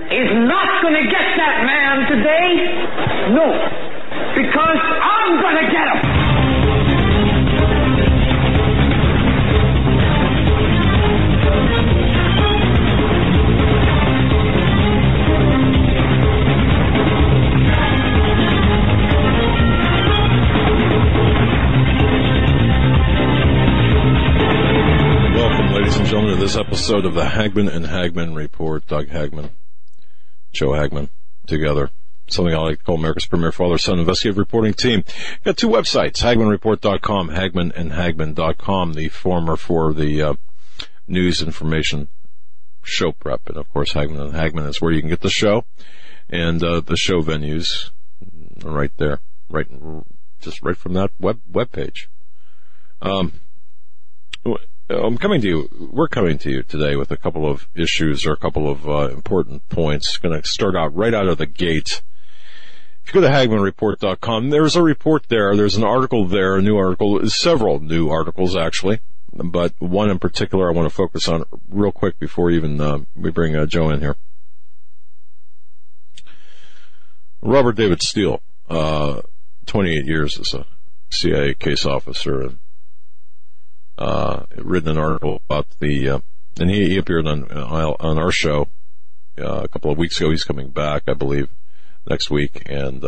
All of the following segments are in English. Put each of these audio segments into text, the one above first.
is not going to get that man today? No, because I'm going to get him. Ladies and gentlemen, to this episode of the Hagmann and Hagmann Report. Doug Hagmann, Joe Hagmann, together. Something I like to call America's premier father-son investigative reporting team. We've got two websites, HagmannReport.com, Hagmann and Hagmann.com, the former for the news information show prep. And, of course, Hagmann and Hagmann is where you can get the show and the show venues right there, right from that web page. We're coming to you today with a couple of issues or a couple of important points. Going to start out right out of the gate. If you go to HagmannReport.com, there's a report there. There's an article there, a new article, several new articles actually, but one in particular I want to focus on real quick before even we bring Joe in here. Robert David Steele, 28 years as a CIA case officer, and written an article about the, and he appeared on our show a couple of weeks ago. He's coming back, I believe, next week, and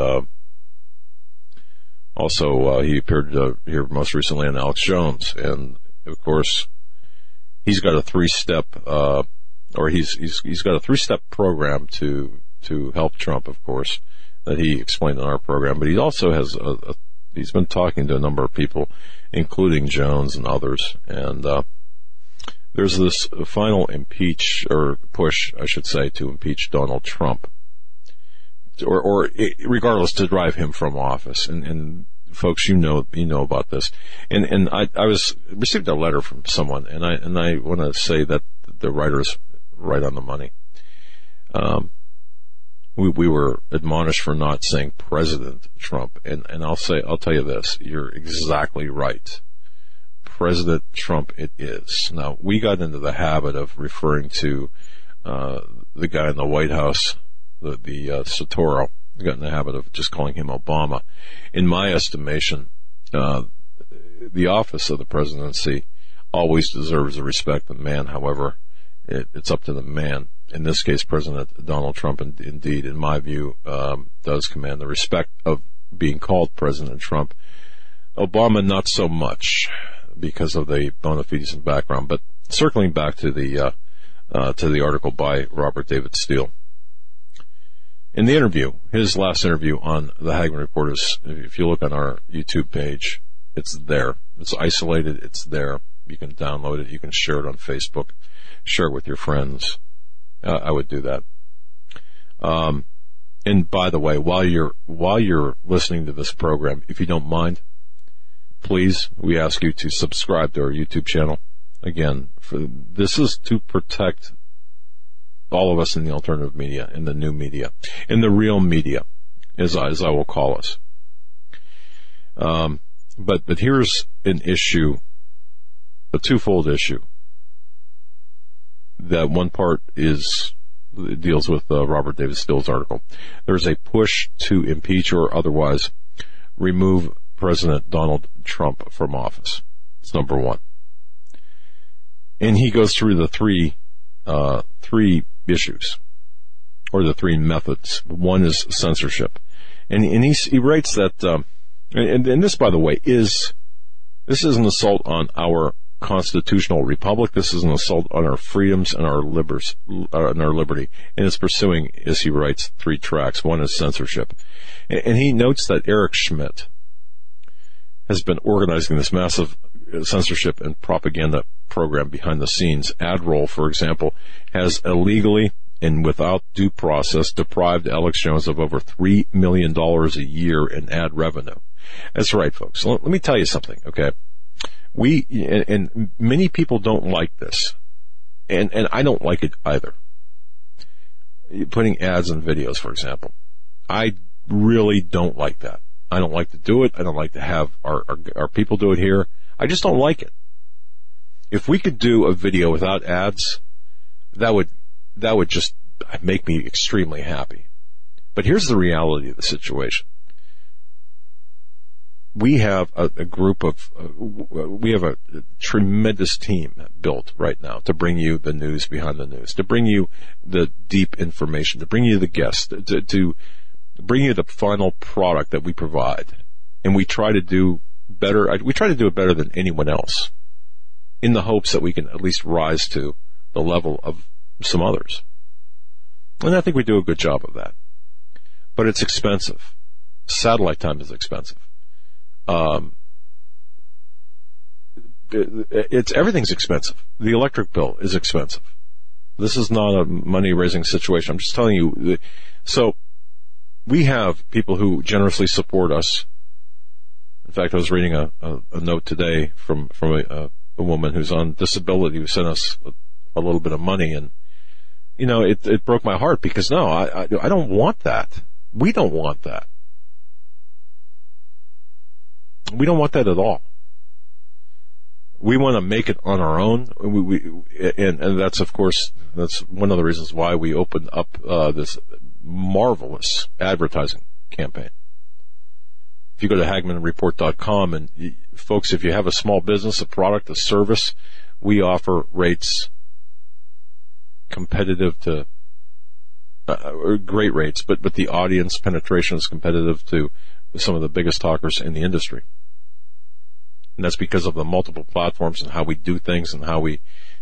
also he appeared here most recently on Alex Jones. And of course, he's got a three-step program to help Trump, of course, that he explained on our program. But he also has he's been talking to a number of people, including Jones and others. And there's this final push, I should say, to impeach Donald Trump, or regardless, to drive him from office. And folks, you know about this. And I received a letter from someone, and I want to say that the writer's right on the money. We were admonished for not saying President Trump, and I'll tell you this: you're exactly right. President Trump, it is. Now, we got into the habit of referring to the guy in the White House, the Sotoro. We got in the habit of just calling him Obama. In my estimation, the office of the presidency always deserves the respect of man. However, it's up to the man. In this case, President Donald Trump, indeed, in my view, does command the respect of being called President Trump. Obama, not so much, because of the bona fides and background. But circling back to the article by Robert David Steele. In the interview, his last interview on the Hagmann Report, if you look on our YouTube page, it's there. It's isolated. It's there. You can download it. You can share it on Facebook. Share it with your friends. I would do that. And by the way, while you're listening to this program, if you don't mind, please, we ask you to subscribe to our YouTube channel. Again, this is to protect all of us in the alternative media, in the new media, in the real media, as I will call us. But here's an issue, a twofold issue. That one part deals with Robert David Steele's article. There's a push to impeach or otherwise remove President Donald Trump from office. It's number one. And he goes through the three issues, or the three methods. One is censorship. And he writes that, and this, by the way, this is an assault on our constitutional republic. This is an assault on our freedoms and our liberty, and it's pursuing, as he writes, three tracks. One is censorship, and he notes that Eric Schmidt has been organizing this massive censorship and propaganda program behind the scenes. AdRoll, for example, has illegally and without due process deprived Alex Jones of over $3 million a year in ad revenue. That's right, folks. Let me tell you something, okay? We, and many people don't like this, and I don't like it either. Putting ads in videos, for example. I really don't like that. I don't like to do it. I don't like to have our people do it here. I just don't like it. If we could do a video without ads, that would just make me extremely happy. But here's the reality of the situation. We have a tremendous team built right now to bring you the news behind the news, to bring you the deep information, to bring you the guests, to bring you the final product that we provide. And we try to do better. We try to do it better than anyone else in the hopes that we can at least rise to the level of some others. And I think we do a good job of that. But it's expensive. Satellite time is expensive. Everything's expensive. The electric bill is expensive. This is not a money-raising situation. I'm just telling you. So we have people who generously support us. In fact, I was reading a note today from a woman who's on disability who sent us a little bit of money, and you know, it broke my heart because I don't want that. We don't want that. We don't want that at all. We want to make it on our own. And that's, of course, that's one of the reasons why we opened up this marvelous advertising campaign. If you go to HagmannReport.com, and folks, if you have a small business, a product, a service, we offer rates competitive to great rates, but the audience penetration is competitive to some of the biggest talkers in the industry. And that's because of the multiple platforms and how we do things and how we,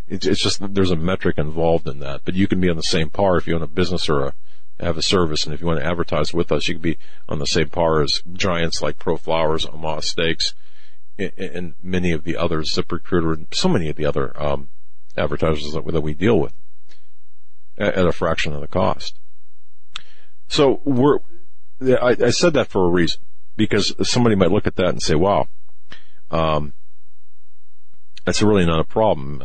it's just, there's a metric involved in that, but you can be on the same par if you own a business or have a service. And if you want to advertise with us, you can be on the same par as giants like Pro Flowers, Omaha Steaks, and many of the others, ZipRecruiter, and so many of the other, advertisers that we deal with at a fraction of the cost. So I said that for a reason, because somebody might look at that and say, wow, that's really not a problem.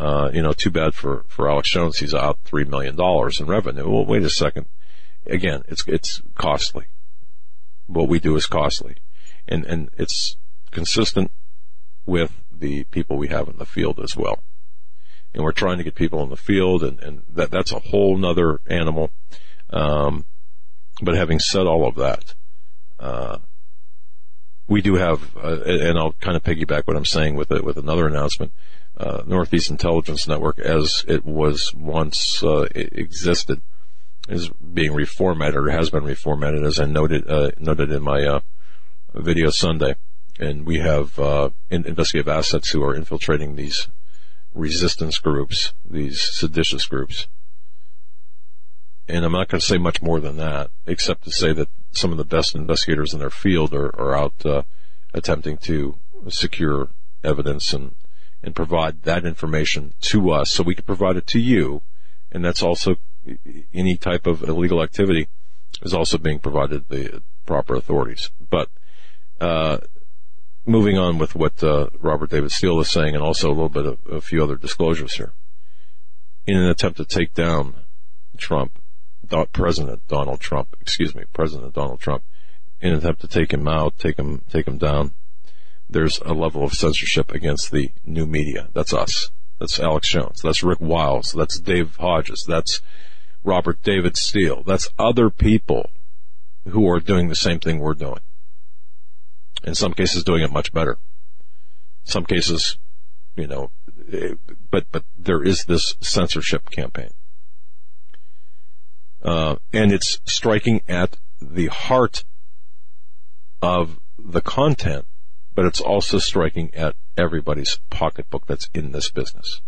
Too bad for Alex Jones. He's out $3 million in revenue. Well, wait a second. Again, it's costly. What we do is costly. And it's consistent with the people we have in the field as well. And we're trying to get people in the field, and that's a whole nother animal. But having said all of that, we do have, and I'll kind of piggyback what I'm saying with another announcement, Northeast Intelligence Network, as it was once existed, is being reformatted or has been reformatted, as I noted in my video Sunday. And we have investigative assets who are infiltrating these resistance groups, these seditious groups. And I'm not going to say much more than that, except to say that some of the best investigators in their field are out attempting to secure evidence and provide that information to us so we can provide it to you. And that's also, any type of illegal activity is also being provided to the proper authorities. But moving on with what Robert David Steele is saying, and also a little bit of a few other disclosures here. In an attempt to take down President Donald Trump, in an attempt to take him out, take him down, there's a level of censorship against the new media. That's us. That's Alex Jones. That's Rick Wiles. That's Dave Hodges. That's Robert David Steele. That's other people who are doing the same thing we're doing. In some cases, doing it much better. In some cases, but there is this censorship campaign. And it's striking at the heart of the content, but it's also striking at everybody's pocketbook that's in this business.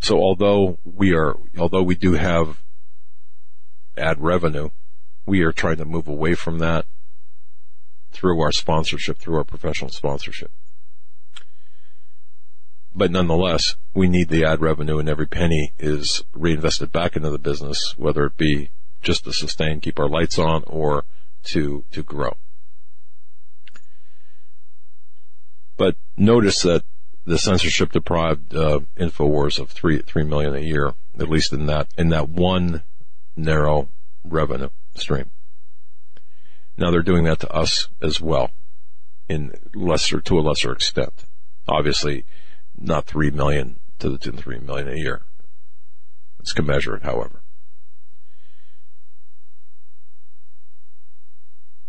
So although we do have ad revenue, we are trying to move away from that through our sponsorship, through our professional sponsorship. But nonetheless, we need the ad revenue, and every penny is reinvested back into the business, whether it be just to sustain, keep our lights on, or to grow. But notice that the censorship deprived InfoWars of $3 million a year, at least in that one narrow revenue stream. Now they're doing that to us as well, to a lesser extent. Obviously, not $3 million to the $3 million a year. Americans can measure it, however.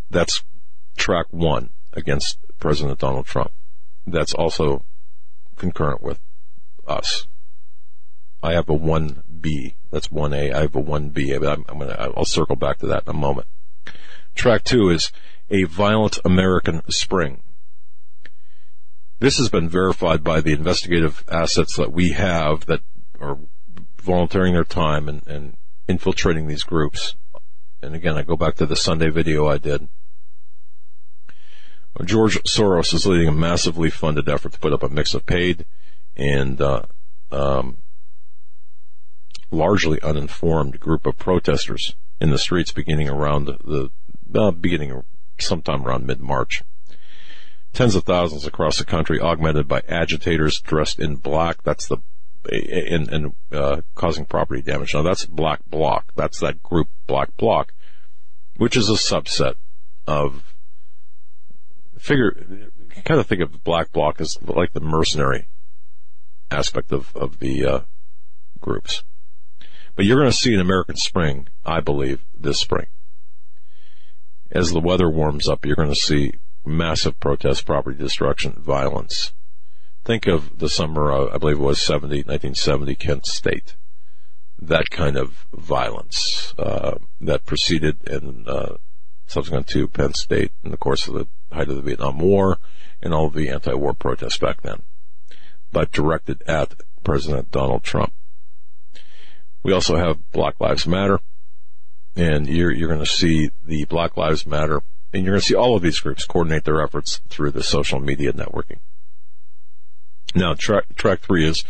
That's track one against President Donald Trump. That's also concurrent with us. I have a 1B. That's 1A. I have a 1B. But I'll circle back to that in a moment. Track two is a violent American spring. This has been verified by the investigative assets that we have that are volunteering their time and infiltrating these groups. And again, I go back to the Sunday video I did. George Soros is leading a massively funded effort to put up a mix of paid and largely uninformed group of protesters in the streets beginning around beginning sometime around mid-March. Tens of thousands across the country, augmented by agitators dressed in black. That's the causing property damage. Now that's Black Bloc. That's that group Black Bloc, which is a subset of kind of think of Black Bloc as like the mercenary aspect of the groups. But you're going to see an American spring, I believe, this spring. As the weather warms up, you're going to see massive protests, property destruction, violence. Think of the summer, I believe it was 1970, Kent State. That kind of violence that preceded and subsequent to Penn State in the course of the height of the Vietnam War and all the anti-war protests back then, but directed at President Donald Trump. We also have Black Lives Matter, and you're going to see the Black Lives Matter, and you're going to see all of these groups coordinate their efforts through the social media networking. Now, track three is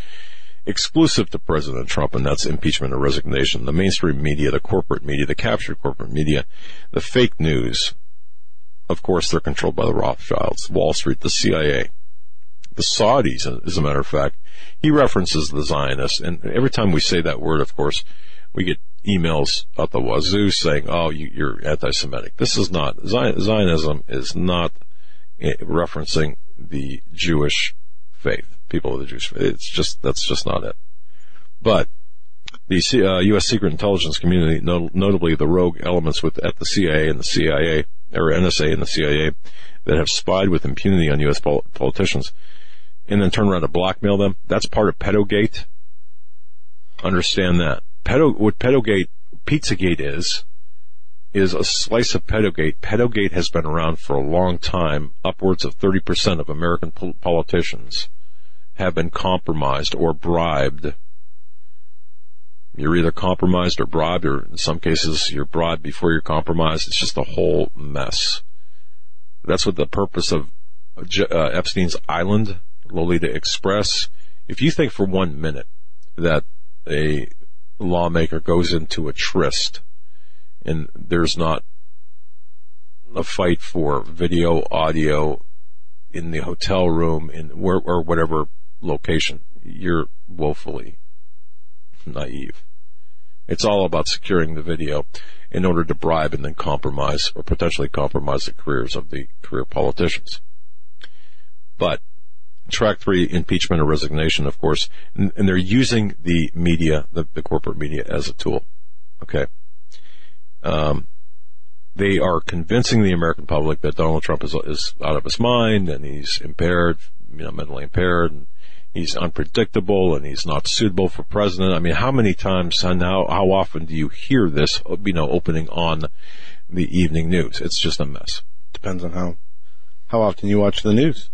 exclusive to President Trump, and that's impeachment or resignation. The mainstream media, the corporate media, the captured corporate media, the fake news, of course, they're controlled by the Rothschilds, Wall Street, the CIA, the Saudis, as a matter of fact. He references the Zionists, and every time we say that word, of course, we get emails out the wazoo saying, oh, you're anti-Semitic. This is not, Zionism is not referencing the Jewish faith, people of the Jewish faith. It's just, that's just not it. But the U.S. secret intelligence community, notably the rogue elements at the CIA and the CIA, or NSA and the CIA, that have spied with impunity on U.S. politicians and then turn around to blackmail them, that's part of PedoGate. Understand that. What PedoGate, Pizzagate is a slice of PedoGate. PedoGate has been around for a long time. Upwards of 30% of American politicians have been compromised or bribed. You're either compromised or bribed, or in some cases you're bribed before you're compromised. It's just a whole mess. That's what the purpose of Epstein's Island, Lolita Express. If you think for 1 minute that a lawmaker goes into a tryst and there's not a fight for video, audio in the hotel room or whatever location, you're woefully naive. It's all about securing the video in order to bribe and then compromise or potentially compromise the careers of the career politicians. But track three, impeachment or resignation, of course, and they're using the media, the corporate media, as a tool. Okay. They are convincing the American public that Donald Trump is out of his mind and he's impaired, mentally impaired, and he's unpredictable and he's not suitable for president. I mean, how many times and how often do you hear this, opening on the evening news? It's just a mess. Depends on how often you watch the news.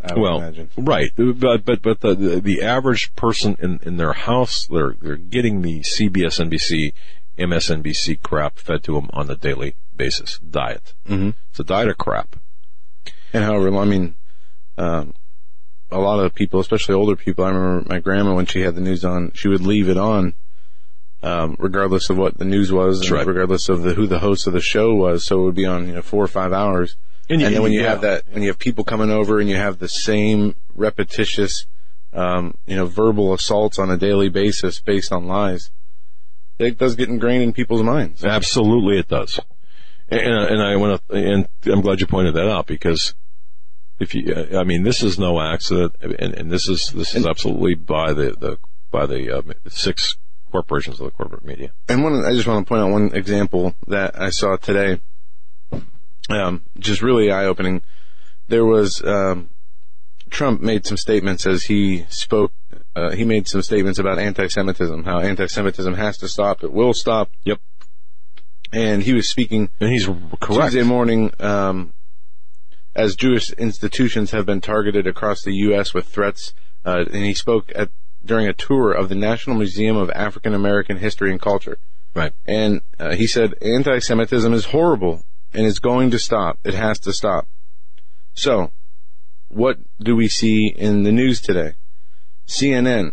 I would imagine. Right, but the average person in their house, they're getting the CBS, NBC, MSNBC crap fed to them on a daily basis. Diet. Mm-hmm. It's a diet of crap. And however, a lot of people, especially older people, I remember my grandma when she had the news on, she would leave it on, regardless of what the news was, and regardless of who the host of the show was. So it would be on 4 or 5 hours. And then when you have that, when you have people coming over and you have the same repetitious, verbal assaults on a daily basis based on lies, it does get ingrained in people's minds. Absolutely, it does. And I'm glad you pointed that out, because this is no accident, and this is absolutely by the six corporations of the corporate media. And one, I just want to point out one example that I saw today, just really eye-opening. There was, Trump made some statements as he spoke. He made some statements about anti-Semitism, how anti-Semitism has to stop. It will stop. Yep. And he was speaking. And he's correct. Tuesday morning, as Jewish institutions have been targeted across the U.S. with threats, and he spoke at during a tour of the National Museum of African American History and Culture. Right. And he said, anti-Semitism is horrible and is going to stop. It has to stop. So, what do we see in the news today? CNN.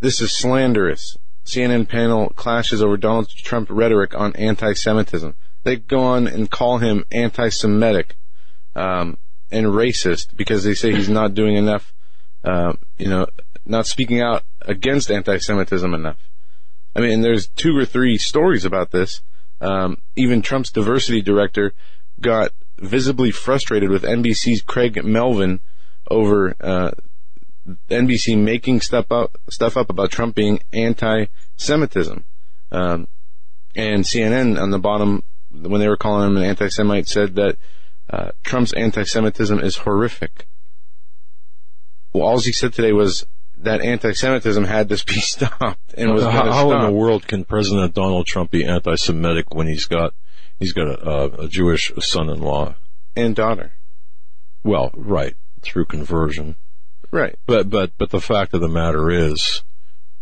This is slanderous. CNN panel clashes over Donald Trump rhetoric on anti-Semitism. They go on and call him anti-Semitic and racist because they say he's not doing enough, not speaking out against anti-Semitism enough. I mean, there's two or three stories about this. Even Trump's diversity director got visibly frustrated with NBC's Craig Melvin over NBC making stuff up about Trump being anti-Semitism. And CNN on the bottom, when they were calling him an anti-Semite, said that Trump's anti-Semitism is horrific. Well, all he said today was that anti-Semitism had to be stopped and was going to stop. How in the world can President Donald Trump be anti-Semitic when he's got a Jewish son-in-law and daughter? Well, right, through conversion. Right. But the fact of the matter is,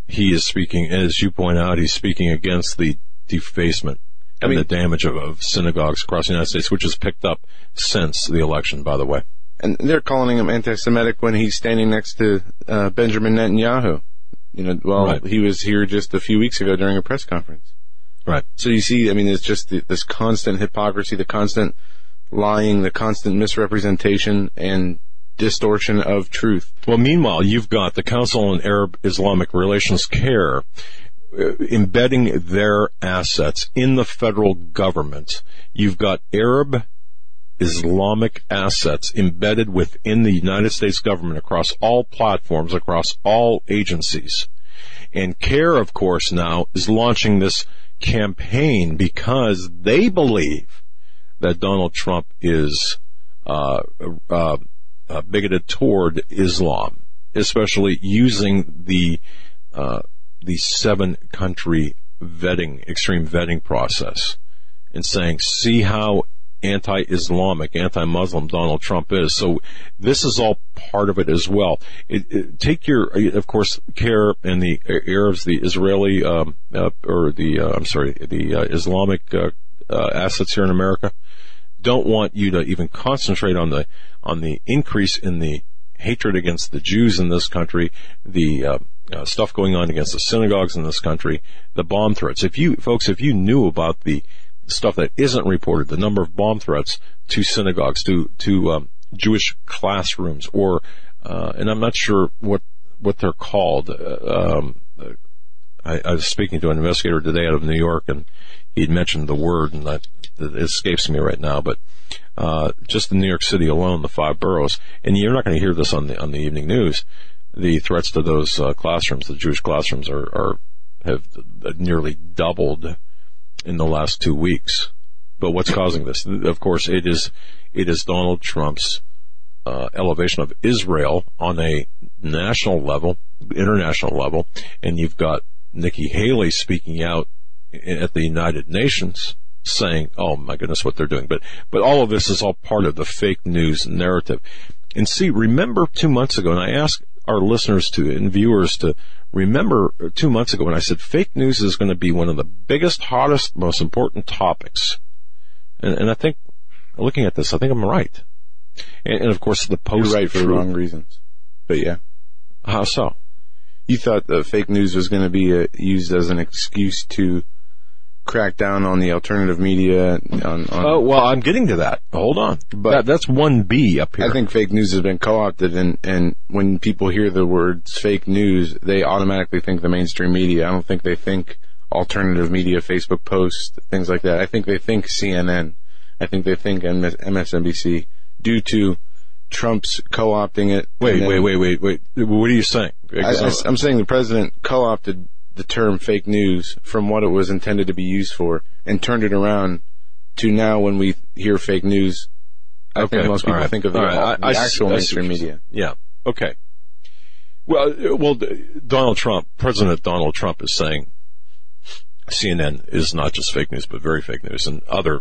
he is speaking, as you point out, he's speaking against the defacement and the damage of synagogues across the United States, which has picked up since the election, by the way. And they're calling him anti-Semitic when he's standing next to Benjamin Netanyahu. He was here just a few weeks ago during a press conference. Right. So you see, it's just this constant hypocrisy, the constant lying, the constant misrepresentation and distortion of truth. Well, meanwhile, you've got the Council on Arab Islamic Relations CAIR embedding their assets in the federal government. You've got Arab Islamic assets embedded within the United States government across all platforms, across all agencies. And CAIR, of course, now is launching this campaign because they believe that Donald Trump is bigoted toward Islam, especially using the 7-country vetting, extreme vetting process, and saying, see how anti-Islamic, anti-Muslim Donald Trump is. So this is all part of it as well. Take CAIR and the Arabs, the Israeli, Islamic assets here in America don't want you to even concentrate on the increase in the hatred against the Jews in this country, the stuff going on against the synagogues in this country, the bomb threats. If you knew about the stuff that isn't reported, the number of bomb threats to synagogues, to Jewish classrooms, or and I'm not sure what they're called. I was speaking to an investigator today out of New York, and he'd mentioned the word, and that escapes me right now. But just in New York City alone, the 5 boroughs, and you're not going to hear this on the evening news. The threats to those classrooms, the Jewish classrooms, have nearly doubled in the last 2 weeks. But what's causing this? Of course, it is Donald Trump's elevation of Israel on a national level, international level, and you've got Nikki Haley speaking out at the United Nations saying, oh my goodness, what they're doing. But all of this is all part of the fake news narrative. And see, remember 2 months ago, and I asked our listeners and viewers to remember 2 months ago when I said fake news is going to be one of the biggest, hottest, most important topics. And I think, looking at this, I think I'm right. And of course, the post-truth. You're right for the wrong reasons. But yeah. How so? You thought the fake news was going to be used as an excuse to crack down on the alternative media. Oh, well, I'm getting to that. Hold on. But that's 1B up here. I think fake news has been co-opted, and when people hear the words fake news, they automatically think the mainstream media. I don't think they think alternative media, Facebook posts, things like that. I think they think CNN. I think they think MSNBC due to Trump's co-opting it. Wait, wait, wait, wait, wait. What are you saying? I'm saying the president co-opted the term fake news from what it was intended to be used for and turned it around to now when we hear fake news, I think most people think of the actual mainstream media. Yeah. Okay. Well, Donald Trump, President Donald Trump is saying CNN is not just fake news, but very fake news, and other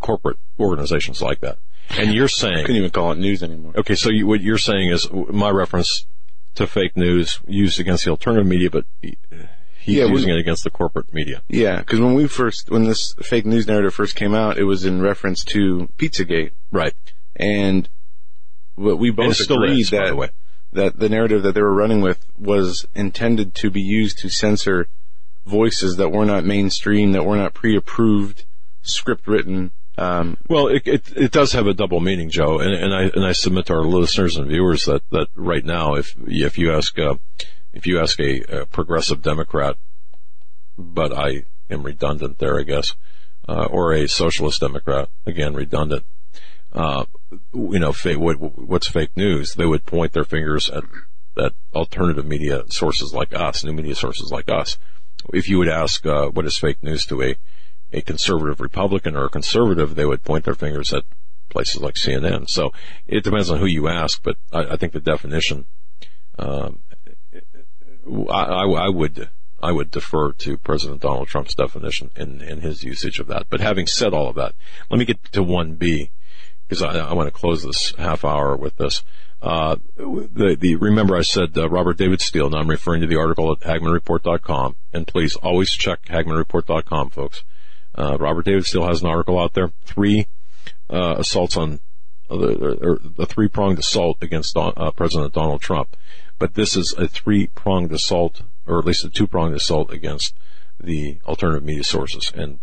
corporate organizations like that. And you're saying... I couldn't even call it news anymore. Okay, so what you're saying is my reference to fake news used against the alternative media, but he's using it against the corporate media. Yeah, because when this fake news narrative first came out, it was in reference to Pizzagate. Right. And we both agreed that the narrative that they were running with was intended to be used to censor voices that were not mainstream, that were not pre-approved, script-written. Well, it does have a double meaning, Joe, and I submit to our listeners and viewers that right now, if you ask a progressive Democrat, but I am redundant there, I guess, or a socialist Democrat, again redundant. What's fake news? They would point their fingers at alternative media sources like us, new media sources like us. If you would ask what is fake news to a conservative Republican or a conservative, they would point their fingers at places like CNN. So it depends on who you ask, but I think the definition, I would defer to President Donald Trump's definition and his usage of that. But having said all of that, let me get to 1B. Because I want to close this half hour with this. Remember I said Robert David Steele. Now I'm referring to the article at HagmannReport.com. And please always check HagmannReport.com, folks. Robert David Steele has an article out there. The three-pronged assault against President Donald Trump. But this is a three-pronged assault, or at least a two-pronged assault against the alternative media sources, and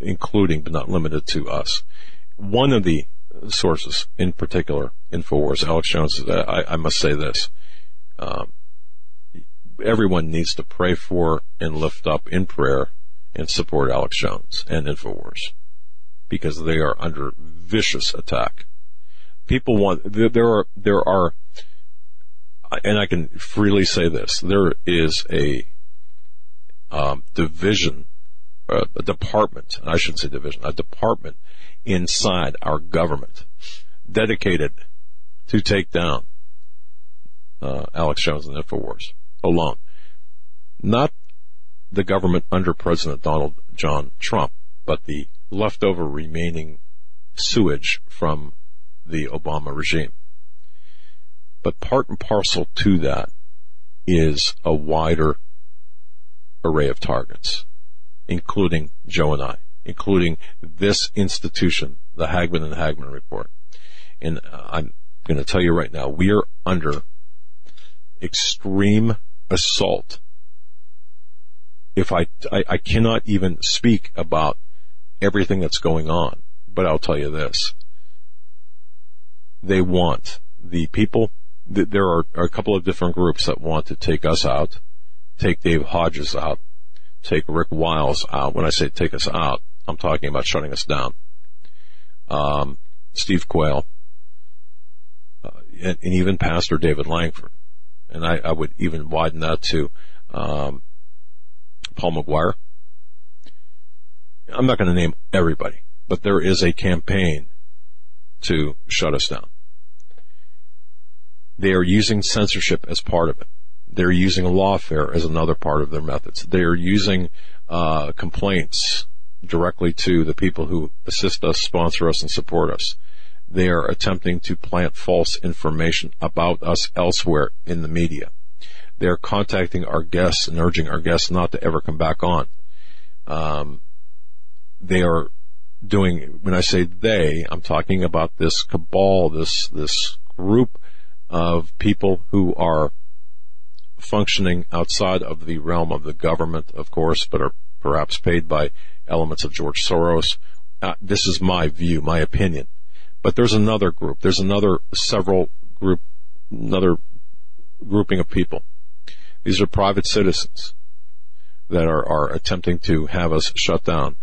including but not limited to us. One of the sources, in particular, InfoWars, Alex Jones, I must say this. Everyone needs to pray for and lift up in prayer and support Alex Jones and InfoWars, because they are under vicious attack. People want, there are, and I can freely say this, there is a division, a department, I shouldn't say division, a department inside our government dedicated to take down Alex Jones and InfoWars alone. Not the government under President Donald John Trump, but the leftover remaining sewage from the Obama regime. But part and parcel to that is a wider array of targets, including Joe and I, including this institution, the Hagmann and Hagmann Report. And I'm going to tell you right now, we are under extreme assault. If I cannot even speak about everything that's going on, but I'll tell you this. They want the people, there are a couple of different groups that want to take us out, take Dave Hodges out, take Rick Wiles out. When I say take us out, I'm talking about shutting us down. Steve Quayle, and even Pastor David Langford. And I would even widen that to Paul McGuire. I'm not going to name everybody, but there is a campaign to shut us down. They are using censorship as part of it. They're using lawfare as another part of their methods. They're using complaints directly to the people who assist us, sponsor us, and support us. They are attempting to plant false information about us elsewhere in the media. They're contacting our guests and urging our guests not to ever come back on. They are doing, when I say they, I'm talking about this cabal, this group of people who are functioning outside of the realm of the government, of course, but are perhaps paid by elements of George Soros. This is my view, my opinion. But there's another group. There's another grouping of people. These are private citizens that are attempting to have us shut down,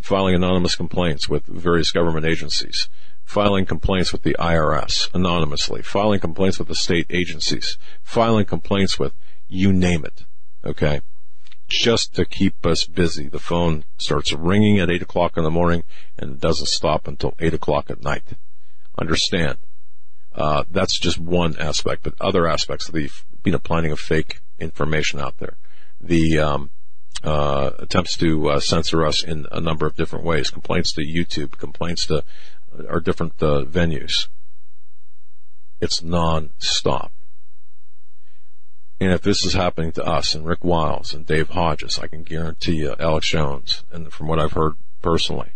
filing anonymous complaints with various government agencies, filing complaints with the IRS anonymously, filing complaints with the state agencies, filing complaints with you name it, okay? just to keep us busy. The phone starts ringing at 8 o'clock in the morning and it doesn't stop until 8 o'clock at night. Understand. That's just one aspect, but other aspects of the, planting of fake information out there. The, attempts to, censor us in a number of different ways. Complaints to YouTube, complaints to our different, venues. It's non-stop. And if this is happening to us and Rick Wiles and Dave Hodges, I can guarantee you Alex Jones, and from what I've heard personally,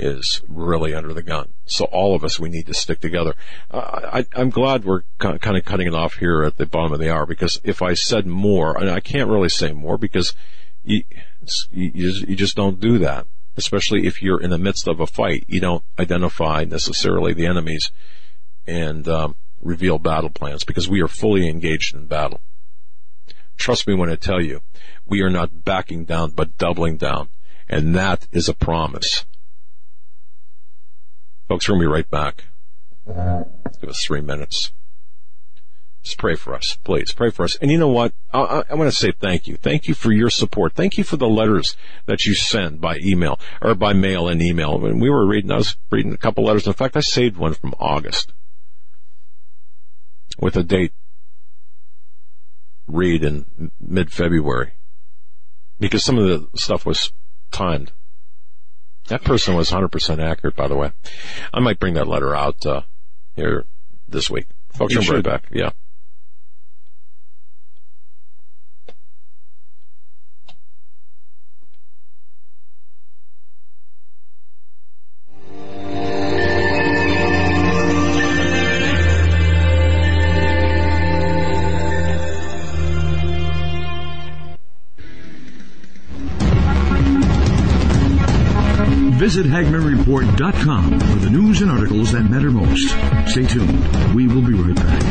is really under the gun. So all of us, we need to stick together. I'm glad we're kind of cutting it off here at the bottom of the hour, because if I said more, and I can't really say more because you just don't do that, especially if you're in the midst of a fight. You don't identify necessarily the enemies and reveal battle plans, because we are fully engaged in battle. Trust me when I tell you, we are not backing down, but doubling down. And that is a promise. Folks, we're going to be right back. Give us 3 minutes. Just pray for us, please. Pray for us. And you know what? I want to say thank you. Thank you for your support. Thank you for the letters that you send by email, or by mail and email. When we were reading, I was reading a couple letters. In fact, I saved one from August with a date read in mid-February, because some of the stuff was timed. That person was 100% accurate, by the way. I might bring that letter out here this week. Folks, I'm right back. Yeah. Visit HagmannReport.com for the news and articles that matter most. Stay tuned. We will be right back.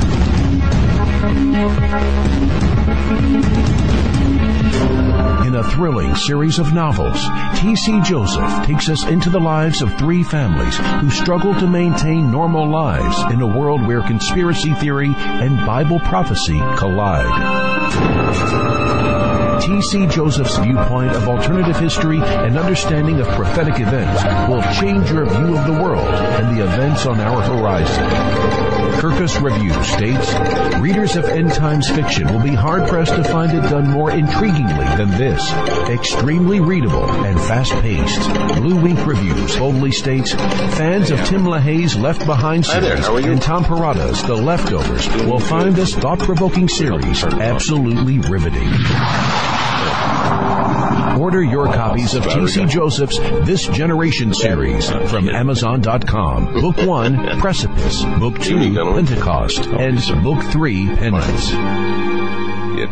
In a thrilling series of novels, T.C. Joseph takes us into the lives of three families who struggle to maintain normal lives in a world where conspiracy theory and Bible prophecy collide. T.C. Joseph's viewpoint of alternative history and understanding of prophetic events will change your view of the world and the events on our horizon. Kirkus Review states, readers of end times fiction will be hard-pressed to find it done more intriguingly than this. Extremely readable and fast-paced. Blue Wink Reviews boldly states, fans of Tim LaHaye's Left Behind series and Tom Parada's The Leftovers will find this thought-provoking series absolutely riveting. Order your copies of T.C. Joseph's This Generation series from Amazon.com. Book 1, Precipice. Book 2, Pentecost. And Book 3, Penance. In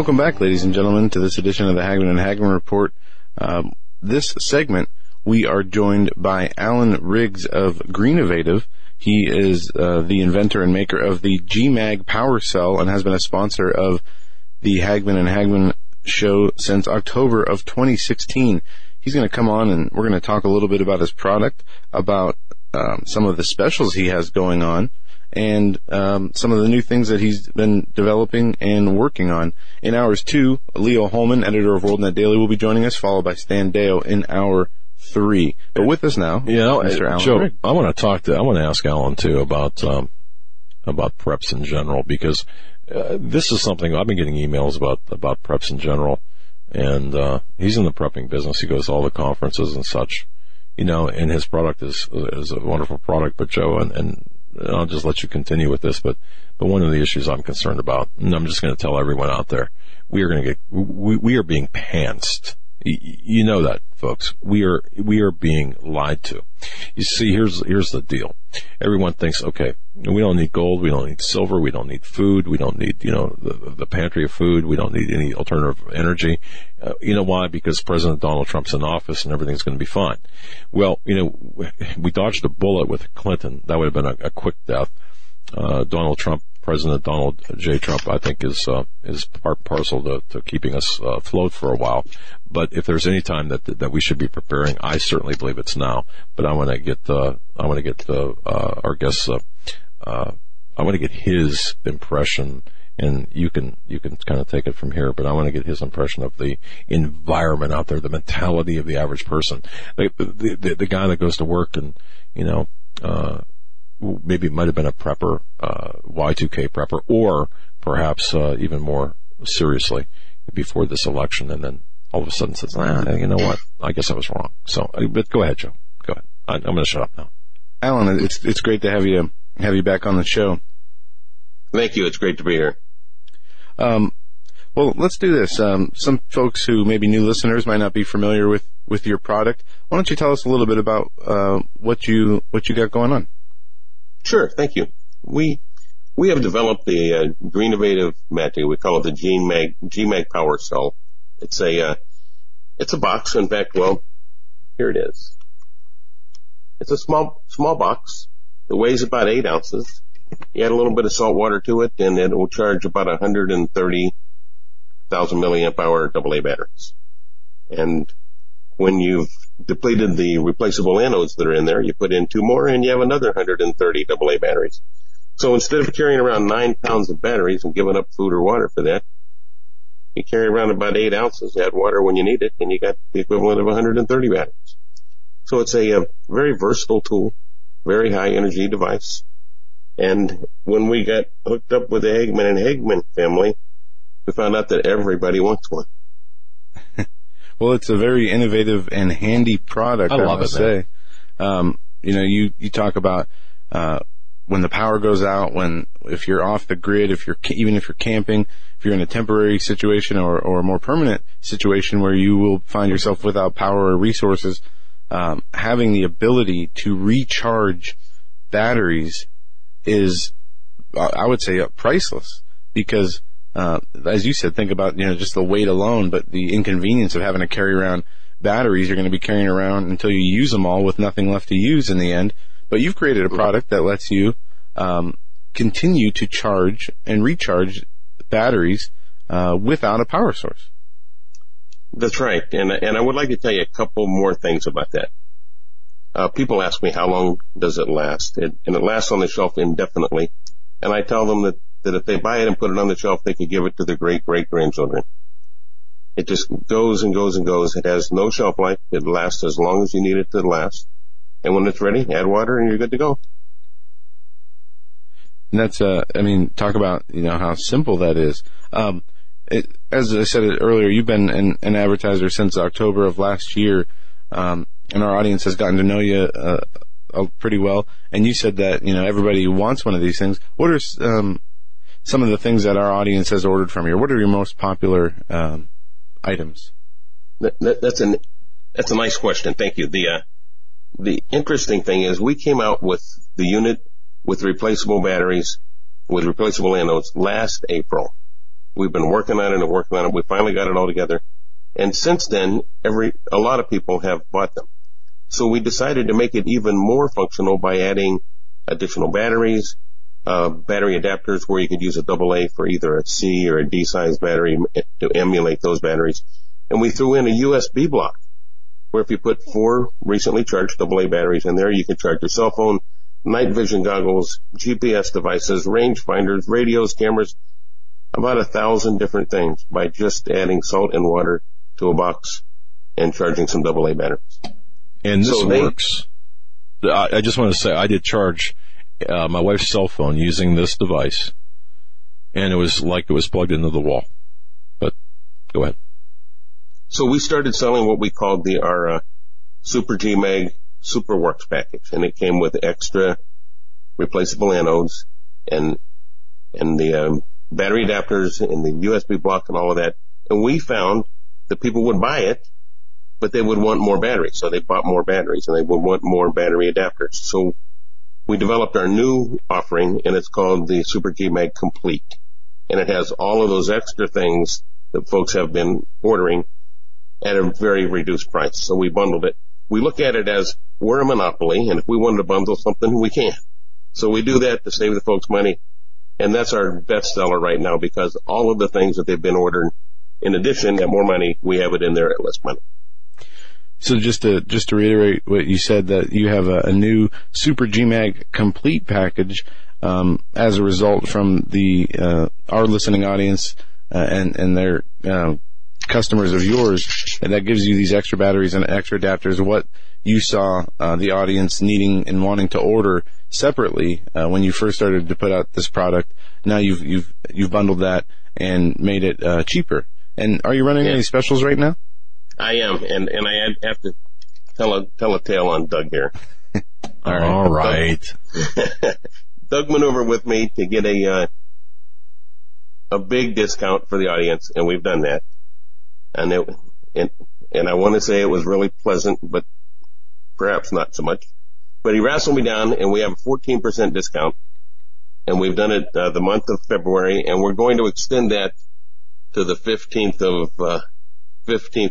welcome back, ladies and gentlemen, to this edition of the Hagmann and Hagmann Report. This segment, we are joined by Alan Riggs of Greenovative. He is the inventor and maker of the GMAG Power Cell and has been a sponsor of the Hagmann and Hagmann show since October of 2016. He's going to come on and we're going to talk a little bit about his product, about some of the specials he has going on, and some of the new things that he's been developing and working on. In hours 2, Leo Hohmann, editor of WorldNetDaily, will be joining us, followed by Stan Deo in hour 3. But with us now, Mr. Alan. Joe, I want to ask Alan too about preps in general, because this is something I've been getting emails about preps in general, and he's in the prepping business. He goes to all the conferences and such, you know, and his product is a wonderful product. But Joe, and I'll just let you continue with this, but one of the issues I'm concerned about, and I'm just going to tell everyone out there, we are being pantsed. You know that, folks. We are being lied to. You see, here's the deal. Everyone thinks, okay, we don't need gold, we don't need silver, we don't need food, we don't need, you know, the pantry of food, we don't need any alternative energy. You know why? Because President Donald Trump's in office and everything's going to be fine. Well, you know, we dodged a bullet with Clinton. That would have been a quick death. Donald Trump, President Donald J. Trump, I think is part and parcel to keeping us afloat for a while. But if there's any time that we should be preparing, I certainly believe it's now. But I want to get his impression, and you can kind of take it from here. But I want to get his impression of the environment out there, the mentality of the average person, the guy that goes to work and, you know, maybe it might have been a prepper, Y2K prepper, or perhaps even more seriously before this election, and then all of a sudden says, you know what, I guess I was wrong. So, but go ahead, Joe. Go ahead. I'm going to shut up now. Alan, it's great to have you back on the show. Thank you. It's great to be here. Well, let's do this. Some folks who may be new listeners might not be familiar with your product. Why don't you tell us a little bit about what you got going on? Sure, thank you. We have developed the Greenovative method. We call it the GMAG Power Cell. It's a box. In fact, well, here it is. It's a small box that weighs about 8 ounces. You add a little bit of salt water to it, and it will charge about 130,000 milliamp hour AA batteries. And when you've depleted the replaceable anodes that are in there, you put in 2 more and you have another 130 AA batteries. So instead of carrying around 9 pounds of batteries and giving up food or water for that, you carry around about 8 ounces, add water when you need it, and you got the equivalent of 130 batteries. So it's a very versatile tool, very high energy device. And when we got hooked up with the Hagmann and Hagmann family, we found out that everybody wants one. Well, it's a very innovative and handy product, I must say. You know, you talk about when the power goes out, if you're off the grid, even if you're camping, if you're in a temporary situation or a more permanent situation where you will find yourself without power or resources, having the ability to recharge batteries is, I would say, priceless, because as you said, think about, you know, just the weight alone, but the inconvenience of having to carry around batteries you're going to be carrying around until you use them all with nothing left to use in the end. But you've created a product that lets you continue to charge and recharge batteries without a power source. That's right. And I would like to tell you a couple more things about that. People ask me, how long does it last? And it lasts on the shelf indefinitely. And I tell them that if they buy it and put it on the shelf, they could give it to their great-great-grandchildren. It just goes and goes and goes. It has no shelf life. It lasts as long as you need it to last. And when it's ready, add water and you're good to go. And that's, talk about, you know, how simple that is. As I said earlier, you've been an advertiser since October of last year, and our audience has gotten to know you pretty well. And you said that, you know, everybody wants one of these things. What are some of the things that our audience has ordered from you? What are your most popular items? That's a nice question. Thank you. The interesting thing is we came out with the unit with replaceable batteries, with replaceable anodes last April. We've been working on it and working on it. We finally got it all together. And since then, a lot of people have bought them. So we decided to make it even more functional by adding additional batteries, battery adapters where you could use a AA for either a C or a D size battery to emulate those batteries. And we threw in a USB block where if you put 4 recently charged AA batteries in there, you can charge your cell phone, night vision goggles, GPS devices, range finders, radios, cameras, about 1,000 different things by just adding salt and water to a box and charging some AA batteries. And this works. I just want to say I did charge my wife's cell phone using this device, and it was like it was plugged into the wall. But go ahead. So we started selling what we called our Super GMAG Super Works package, and it came with extra replaceable anodes and the battery adapters and the USB block and all of that. And we found that people would buy it, but they would want more batteries. So they bought more batteries, and they would want more battery adapters. So we developed our new offering, and it's called the Super GMAG Complete. And it has all of those extra things that folks have been ordering at a very reduced price. So we bundled it. We look at it as we're a monopoly, and if we wanted to bundle something, we can. So we do that to save the folks money. And that's our best seller right now because all of the things that they've been ordering, in addition, at more money, we have it in there at less money. So just to reiterate what you said, that you have a new Super GMAG Complete package as a result from the our listening audience and their customers of yours, and that gives you these extra batteries and extra adapters. What you saw the audience needing and wanting to order separately when you first started to put out this product, now you've bundled that and made it cheaper. And are you running any specials right now? I am, and I have to tell a tale on Doug here. All right. Doug maneuvered with me to get a big discount for the audience, and we've done that. And I want to say it was really pleasant, but perhaps not so much. But he wrestled me down, and we have a 14% discount, and we've done it the month of February, and we're going to extend that to the 15th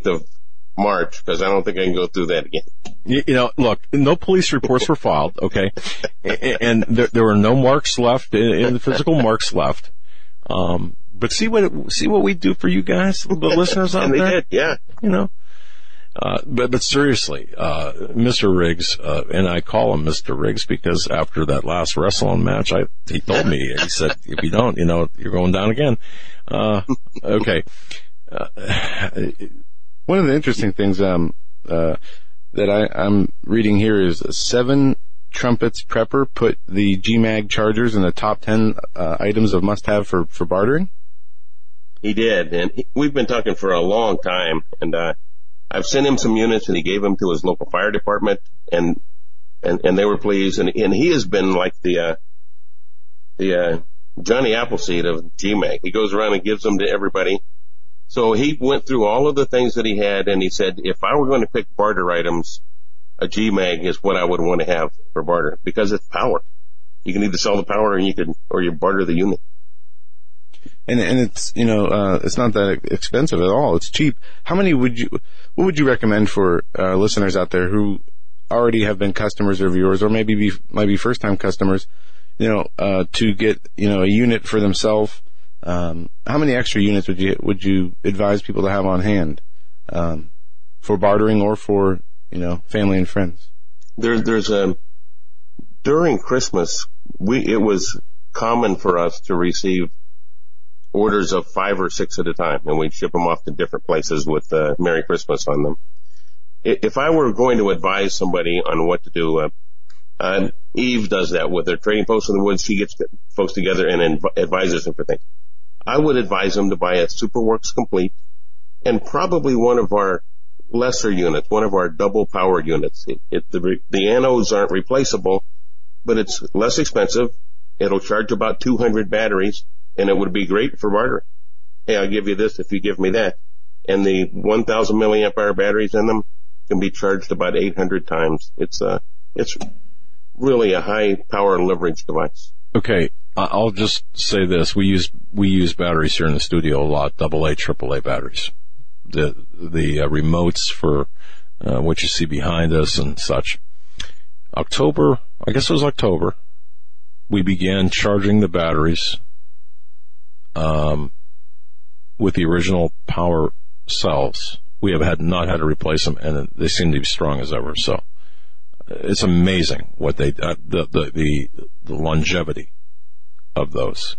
of March, because I don't think I can go through that again. You know, look, no police reports were filed, okay? And there were no marks left, in physical marks left. But see what we do for you guys, the listeners out there. Did, yeah. You know, but seriously, Mr. Riggs, and I call him Mr. Riggs because after that last wrestling match, he told me, he said, if you don't, you know, you're going down again. Okay. One of the interesting things that I'm reading here is 7 Trumpets Prepper put the GMAG chargers in the top 10 items of must-have for bartering. He did, and we've been talking for a long time, and I've sent him some units, and he gave them to his local fire department, and they were pleased, and he has been like the Johnny Appleseed of GMAG. He goes around and gives them to everybody. So he went through all of the things that he had, and he said, if I were going to pick barter items, a GMAG is what I would want to have for barter, because it's power. You can either sell the power or you barter the unit. And it's, you know, it's not that expensive at all. It's cheap. How many what would you recommend for listeners out there who already have been customers or viewers, or maybe might be first time customers, you know, to get, you know, a unit for themselves? How many extra units would you advise people to have on hand, for bartering or for, you know, family and friends? There's during Christmas, it was common for us to receive orders of 5 or 6 at a time, and we'd ship them off to different places with Merry Christmas on them. If I were going to advise somebody on what to do, Eve does that with her Trading Post in the Woods. She gets folks together and advises them for things. I would advise them to buy a SuperWorks Complete and probably one of our lesser units, one of our double power units. The anodes aren't replaceable, but it's less expensive. It'll charge about 200 batteries, and it would be great for bartering. Hey, I'll give you this if you give me that. And the 1,000 milliamp hour batteries in them can be charged about 800 times. It's really a high power leverage device. Okay, I'll just say this: we use batteries here in the studio a lot, AA, AAA batteries, the remotes for what you see behind us and such. October, I guess it was October, we began charging the batteries with the original power cells. We have not had to replace them, and they seem to be strong as ever. So it's amazing what they the longevity of those.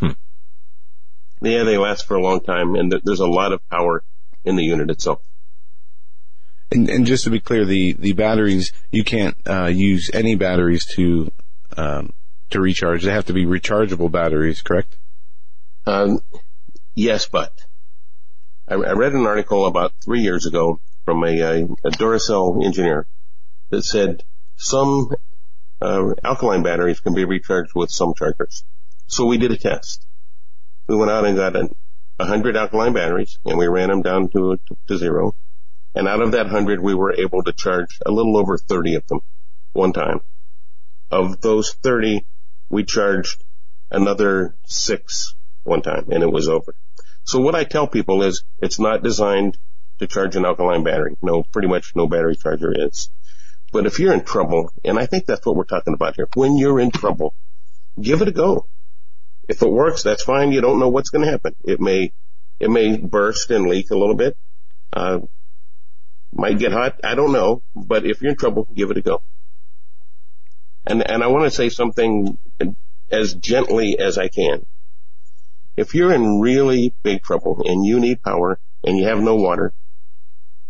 Yeah, they last for a long time, and there's a lot of power in the unit itself. And just to be clear, the batteries, you can't use any batteries to recharge. They have to be rechargeable batteries, correct? Yes, but I read an article about 3 years ago from a Duracell engineer that said some alkaline batteries can be recharged with some chargers. So we did a test. We went out and got 100 alkaline batteries, and we ran them down to zero. And out of that 100, we were able to charge a little over 30 of them one time. Of those 30, we charged another 6 one time, and it was over. So what I tell people is it's not designed to charge an alkaline battery. No, pretty much no battery charger is. But if you're in trouble, and I think that's what we're talking about here, when you're in trouble, give it a go. If it works, that's fine. You don't know what's going to happen. It may burst and leak a little bit. Might get hot. I don't know. But if you're in trouble, give it a go. And I want to say something as gently as I can. If you're in really big trouble and you need power and you have no water,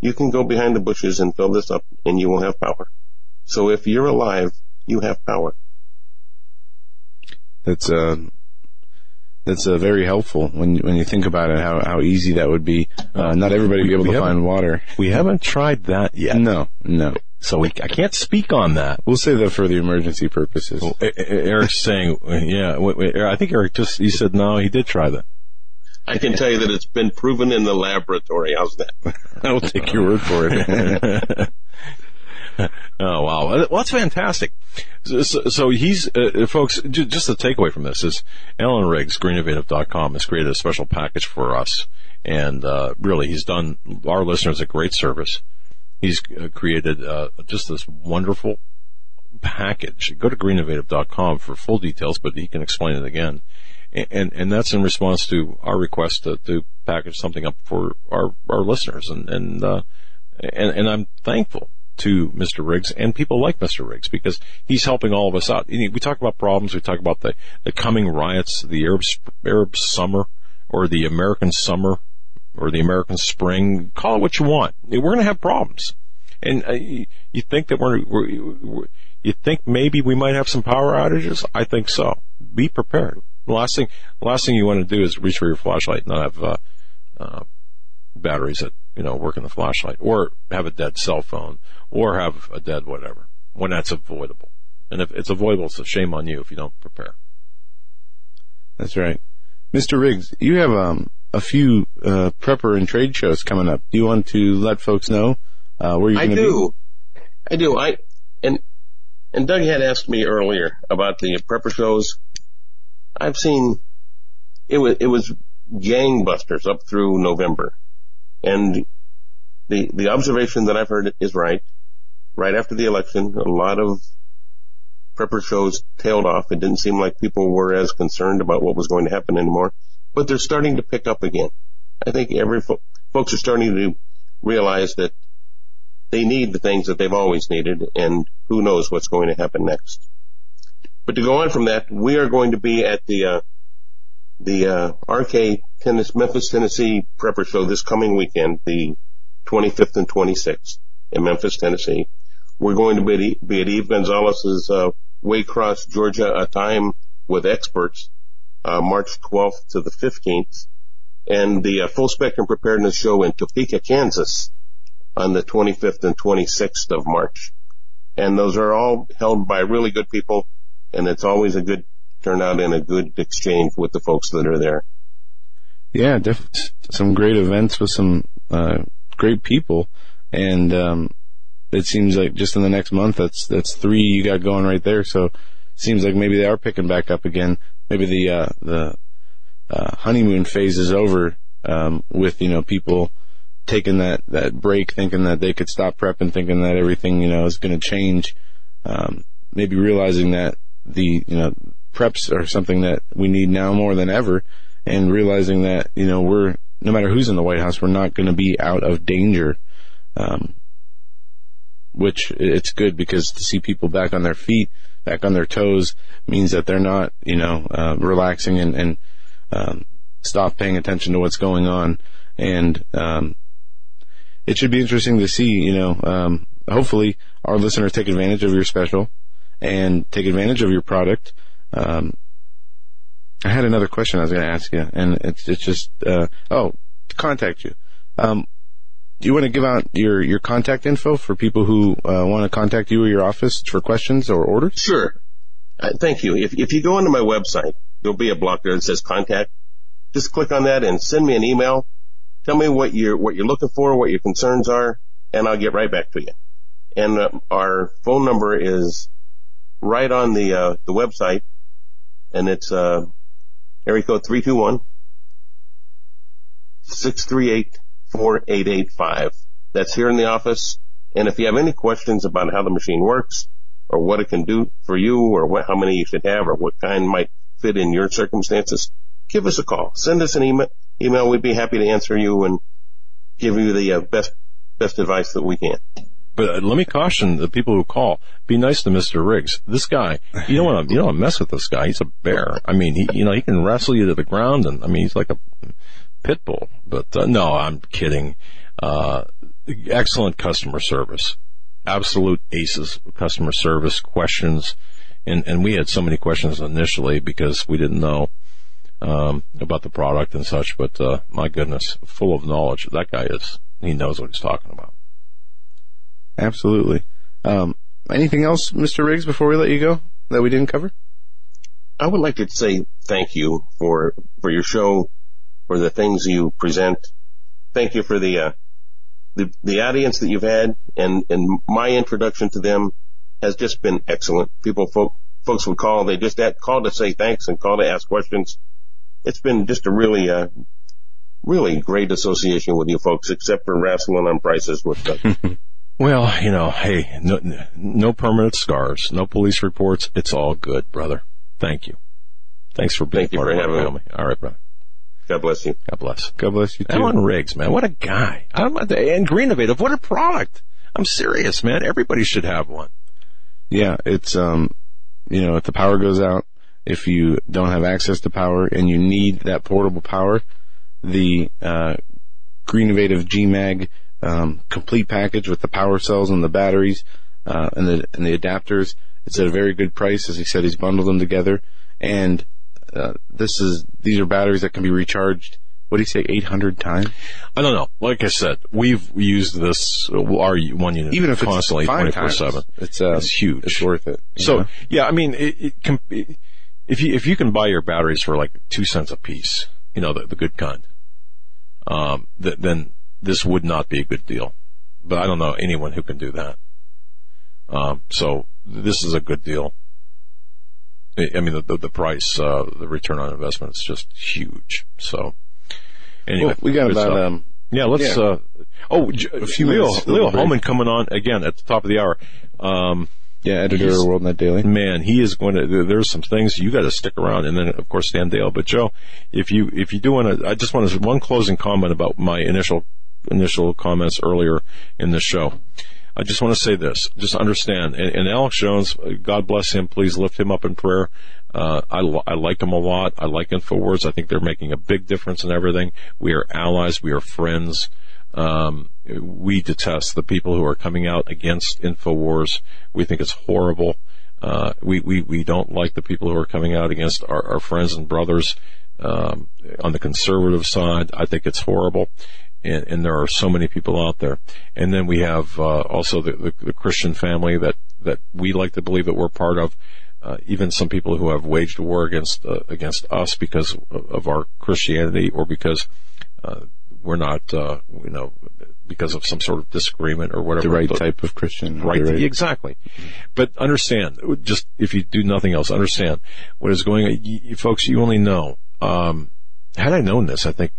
you can go behind the bushes and fill this up and you will have power. So if you're alive, you have power. That's very helpful when you think about it, how easy that would be. Not everybody would be able to find water. We haven't tried that yet. No. So I can't speak on that. We'll save that for the emergency purposes. Well, Eric's saying, yeah, I think Eric he said no, he did try that. I can tell you that it's been proven in the laboratory. How's that? I'll take your word for it. Oh, wow. Well, that's fantastic. So he's, folks, just the takeaway from this is Alan Riggs, Greenovative.com, has created a special package for us. And really, he's done our listeners a great service. He's created just this wonderful package. Go to Greenovative.com for full details, but he can explain it again. And that's in response to our request to package something up for our listeners. And I'm thankful to Mr. Riggs and people like Mr. Riggs because he's helping all of us out. We talk about problems. We talk about the coming riots, the Arab summer or the American summer or the American spring. Call it what you want. We're going to have problems. And you think that you think maybe we might have some power outages? I think so. Be prepared. The last thing you want to do is reach for your flashlight and not have batteries that work in the flashlight, or have a dead cell phone, or have a dead whatever, when that's avoidable. And if it's avoidable, it's a shame on you if you don't prepare. That's right. Mr. Riggs, you have a few prepper and trade shows coming up. Do you want to let folks know where you're going to be? I do. And Doug had asked me earlier about the prepper shows. I've seen it was gangbusters up through November. And the observation that I've heard is right after the election, a lot of prepper shows tailed off. It didn't seem like people were as concerned about what was going to happen anymore, but they're starting to pick up again. I think folks are starting to realize that they need the things that they've always needed, and who knows what's going to happen next. But to go on from that, we are going to be at the RK Memphis, Tennessee Prepper Show this coming weekend, the 25th and 26th in Memphis, Tennessee. We're going to be at Eve Gonzalez's Waycross, Georgia, A Time with Experts, March 12th to the 15th, and the Full Spectrum Preparedness Show in Topeka, Kansas, on the 25th and 26th of March. And those are all held by really good people, and it's always a good turnout and a good exchange with the folks that are there. Yeah, definitely some great events with some great people, and it seems like just in the next month, that's three you got going right there. So seems like maybe they are picking back up again. Maybe the honeymoon phase is over, with, you know, people taking that break, thinking that they could stop prepping, thinking that everything, you know, is going to change. Maybe realizing that the, you know, preps are something that we need now more than ever, and realizing that, you know, we're, no matter who's in the White House, we're not going to be out of danger. Which it's good, because to see people back on their feet, back on their toes, means that they're not, you know, relaxing and stop paying attention to what's going on. And it should be interesting to see, you know, hopefully our listeners take advantage of your special and take advantage of your product. I had another question I was going to ask you, and it's just, to contact you. Do you want to give out your contact info for people who want to contact you or your office for questions or orders? Sure. Thank you. If you go onto my website, there'll be a block there that says contact. Just click on that and send me an email. Tell me what you're looking for, what your concerns are, and I'll get right back to you. And our phone number is right on the website, and it's area code 321-638-4885. That's here in the office. And if you have any questions about how the machine works or what it can do for you or how many you should have or what kind might fit in your circumstances, give us a call. Send us an email. We'd be happy to answer you and give you the best advice that we can. But let me caution the people who call. Be nice to Mr. Riggs. This guy, you don't want to mess with this guy. He's a bear. I mean, he can wrestle you to the ground, and I mean, he's like a pit bull. But no, I'm kidding. Excellent customer service, absolute aces of customer service. Questions, and we had so many questions initially because we didn't know about the product and such. But my goodness, full of knowledge. That guy is. He knows what he's talking about. Absolutely. Anything else, Mr. Riggs, before we let you go that we didn't cover? I would like to say thank you for your show, for the things you present. Thank you for the audience that you've had, and my introduction to them has just been excellent. Folks would call. They just call to say thanks and call to ask questions. It's been just a really really great association with you folks, except for wrestling on prices with Doug. Well, you know, hey, no permanent scars, no police reports. It's all good, brother. Thank you. Thanks for being part of my family. All right, brother. God bless you. God bless. God bless you too. Alan Riggs, man, what a guy. And Greenovative, what a product. I'm serious, man. Everybody should have one. Yeah, it's, you know, if the power goes out, if you don't have access to power and you need that portable power, the Greenovative GMAG complete package with the power cells and the batteries and the adapters. It's at a very good price. As he said, he's bundled them together, and these are batteries that can be recharged. What do you say, 800 times? I don't know. Like I said, we've used this our one unit even if constantly 24/7. It's huge. It's worth it. So yeah, I mean, if you can buy your batteries for like 2 cents a piece, you know, the good kind, then this would not be a good deal. But I don't know anyone who can do that. So this is a good deal. I mean, the price, the return on investment is just huge. So anyway, well, we got about a few minutes. Leo Hohmann coming on again at the top of the hour. Editor of WorldNetDaily. Man, he is going to. There's some things you got to stick around, and then of course Stan Dale. But Joe, if you do want to, I just want to one closing comment about my initial comments earlier in the show. I just want to say this. Just understand, and Alex Jones, God bless him. Please lift him up in prayer. I like him a lot. I like InfoWars. I think they're making a big difference in everything. We are allies. We are friends. We detest the people who are coming out against InfoWars. We think it's horrible. We don't like the people who are coming out against our friends and brothers, on the conservative side. I think it's horrible. And there are so many people out there. And then we have, also the Christian family that we like to believe that we're part of. Even some people who have waged war against us because of our Christianity or because, we're not, you know, because of some sort of disagreement or whatever. The right type of Christian. Right, exactly. But understand, just if you do nothing else, understand what is going on. You folks, you only know. Had I known this, I think,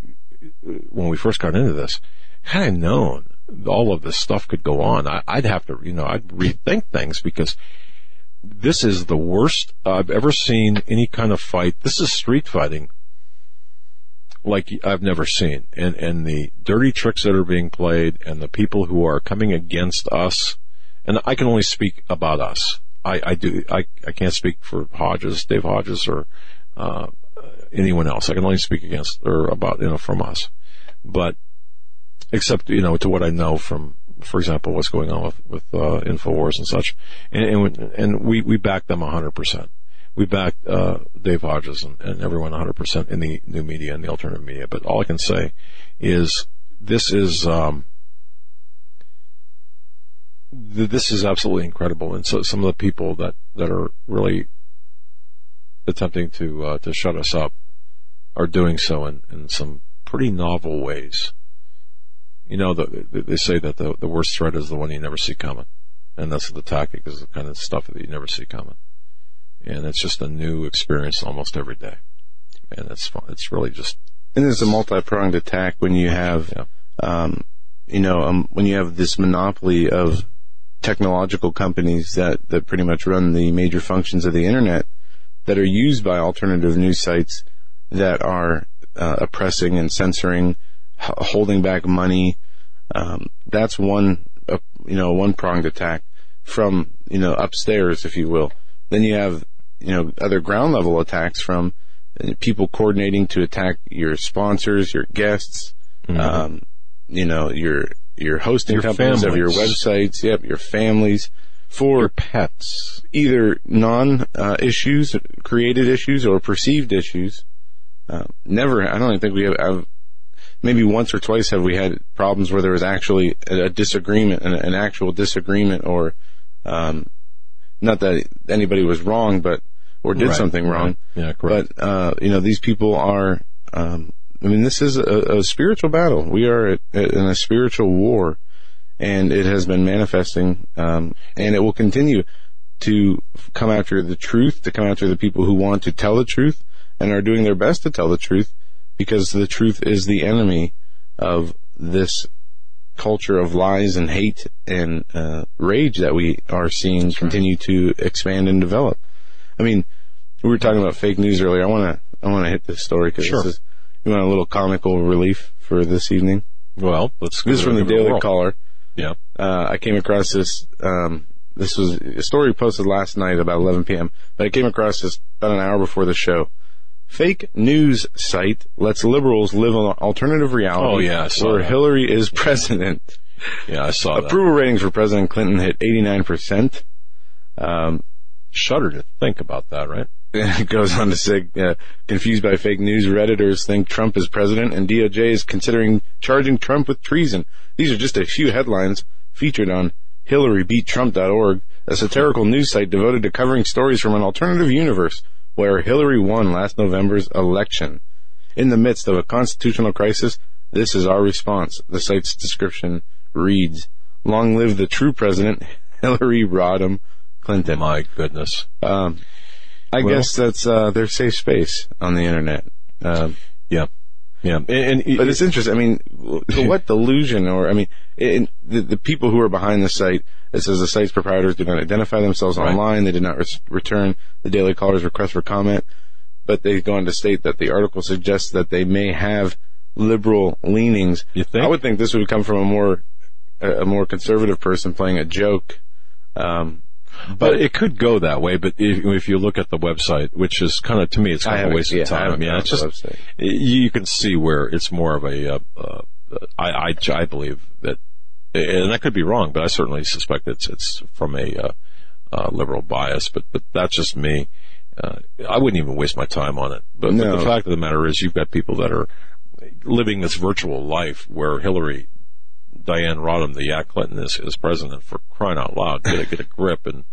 when we first got into this, had I known all of this stuff could go on, I'd have to, you know, I'd rethink things, because this is the worst I've ever seen any kind of fight. This is street fighting like I've never seen. And the dirty tricks that are being played and the people who are coming against us, and I can only speak about us. I can't speak for Hodges, Dave Hodges, or anyone else. I can only speak against or about, you know, from us. But except, you know, to what I know from, for example, what's going on with InfoWars and such. And we back them 100%. We back Dave Hodges and everyone 100% in the new media and the alternative media. But all I can say is this is this is absolutely incredible. And so some of the people that are really attempting to shut us up are doing so in some pretty novel ways. You know, they say that the worst threat is the one you never see coming. And that's the tactic, is the kind of stuff that you never see coming. And it's just a new experience almost every day. And it's fun. It's really just... And it's a multi-pronged attack when you have, when you have this monopoly of technological companies that pretty much run the major functions of the internet, that are used by alternative news sites that are oppressing and censoring, holding back money. That's one pronged attack from, upstairs, if you will. Then you have, other ground level attacks from people coordinating to attack your sponsors, your guests, your hosting companies, of your websites, your families, for your pets, either non-issues, created issues, or perceived issues. I don't even think we have. Maybe once or twice have we had problems where there was actually a disagreement, an actual disagreement, or not that anybody was wrong, or did something wrong. Right. Yeah, correct. But these people are. This is a spiritual battle. We are in a spiritual war, and it has been manifesting, and it will continue to come after the truth, to come after the people who want to tell the truth and are doing their best to tell the truth. Because the truth is the enemy of this culture of lies and hate and rage that we are seeing continue to expand and develop. We were talking about fake news earlier. I want to hit this story because you want a little comical relief for this evening. Well, let's. This is from the Daily Caller. Yeah, I came across this. This was a story posted last night about 11 p.m. But I came across this about an hour before the show. Fake news site lets liberals live on alternative reality where Hillary is president. Yeah, I saw that. Approval ratings for President Clinton hit 89%. Shudder to think about that, right? It goes on to say, confused by fake news, Redditors think Trump is president, and DOJ is considering charging Trump with treason. These are just a few headlines featured on HillaryBeatTrump.org, a satirical news site devoted to covering stories from an alternative universe where Hillary won last November's election. In the midst of a constitutional crisis, this is our response. The site's description reads, "Long live the true president, Hillary Rodham Clinton." My goodness. I guess that's their safe space on the internet. Yeah. But it's interesting. What delusion the people who are behind the site. It says the site's proprietors do not identify themselves online. They did not return the Daily Caller's request for comment, but they go on to state that the article suggests that they may have liberal leanings. You think? I would think this would come from a more conservative person playing a joke. But it could go that way. But if you look at the website, which is kind of, to me, it's kind of a waste of time. Yeah, it's just, you can see where it's more of a. I believe that. And I could be wrong, but I certainly suspect it's from a liberal bias. But that's just me. I wouldn't even waste my time on it. But the fact of the matter is, you've got people that are living this virtual life where Hillary Diane Rodham, the Yak Clinton, is president, for crying out loud. Get a grip, and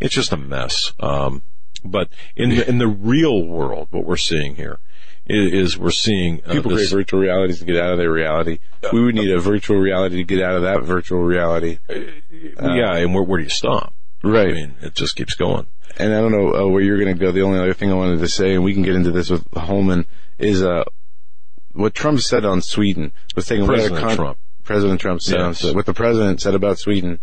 it's just a mess. But in the real world, what we're seeing here is we're seeing people create virtual realities to get out of their reality. We would need a virtual reality to get out of that virtual reality. And where do you stop? Right. I mean, it just keeps going. And I don't know where you're going to go. The only other thing I wanted to say, and we can get into this with Hohmann, is what Trump said on Sweden was taken. President Trump said on what the president said about Sweden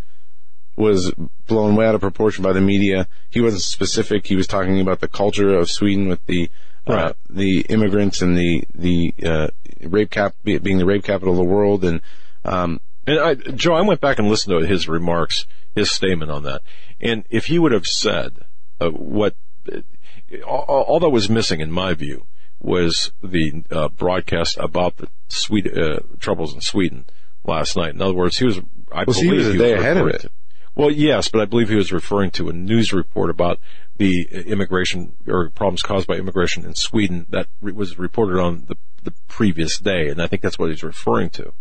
was blown way out of proportion by the media. He wasn't specific. He was talking about the culture of Sweden with the immigrants and the being the rape capital of the world. And Joe, I went back and listened to his remarks, his statement on that. And if he would have said all that was missing, in my view, was the broadcast about the troubles in Sweden last night. In other words, he was a day ahead of it. Well, yes, but I believe he was referring to a news report about the immigration or problems caused by immigration in Sweden that was reported on the previous day, and I think that's what he's referring to.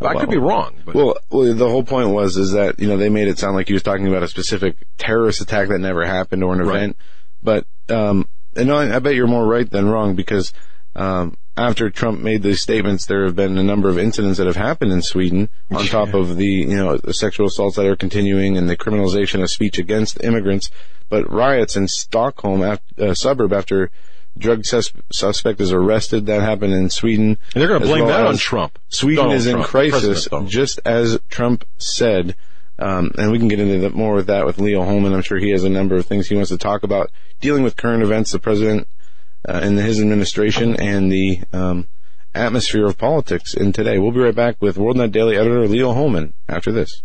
Well, I could be wrong. But. Well, the whole point was that they made it sound like he was talking about a specific terrorist attack that never happened or an event, but and I bet you're more right than wrong because after Trump made these statements, there have been a number of incidents that have happened in Sweden on top of the, the sexual assaults that are continuing and the criminalization of speech against immigrants. But riots in Stockholm, suburb, after drug suspect is arrested, that happened in Sweden. And they're going to blame that on Trump. Sweden is in crisis, just as Trump said. And we can get into more with that with Leo Hohmann. I'm sure he has a number of things he wants to talk about dealing with current events, the president, and his administration and the atmosphere of politics in today. We'll be right back with WorldNet Daily editor Leo Hohmann after this.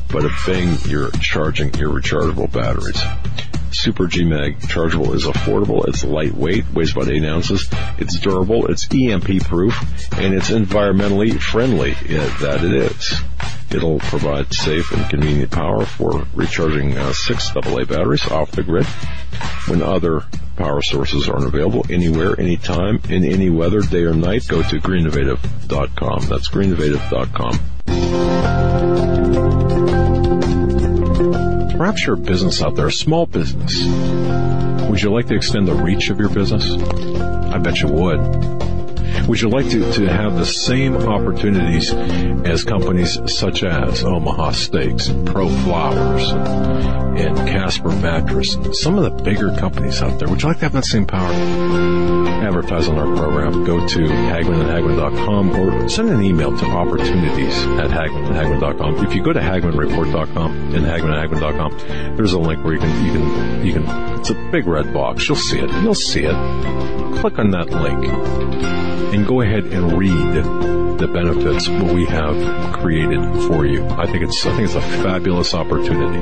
but a thing, you're charging your rechargeable batteries. Super GMAG Chargeable is affordable, it's lightweight, weighs about 8 ounces, it's durable, it's EMP proof, and it's environmentally friendly, that it is. It'll provide safe and convenient power for recharging 6 AA batteries off the grid when other power sources aren't available anywhere, anytime, in any weather, day or night. Go to greenovative.com. That's greenovative.com. Perhaps you're a business out there, a small business. Would you like to extend the reach of your business? I bet you would. Would you like to have the same opportunities as companies such as Omaha Steaks and Pro Flowers and Casper Mattress and some of the bigger companies out there? Would you like to have that same power? Advertise on our program. Go to HagmannandHagmann.com or send an email to opportunities@HagmannandHagmann.com. If you go to HagmannReport.com and HagmannandHagmann.com, there's a link where you can it's a big red box. You'll see it. You'll see it. Click on that link and go ahead and read the benefits what we have created for you. I think it's a fabulous opportunity.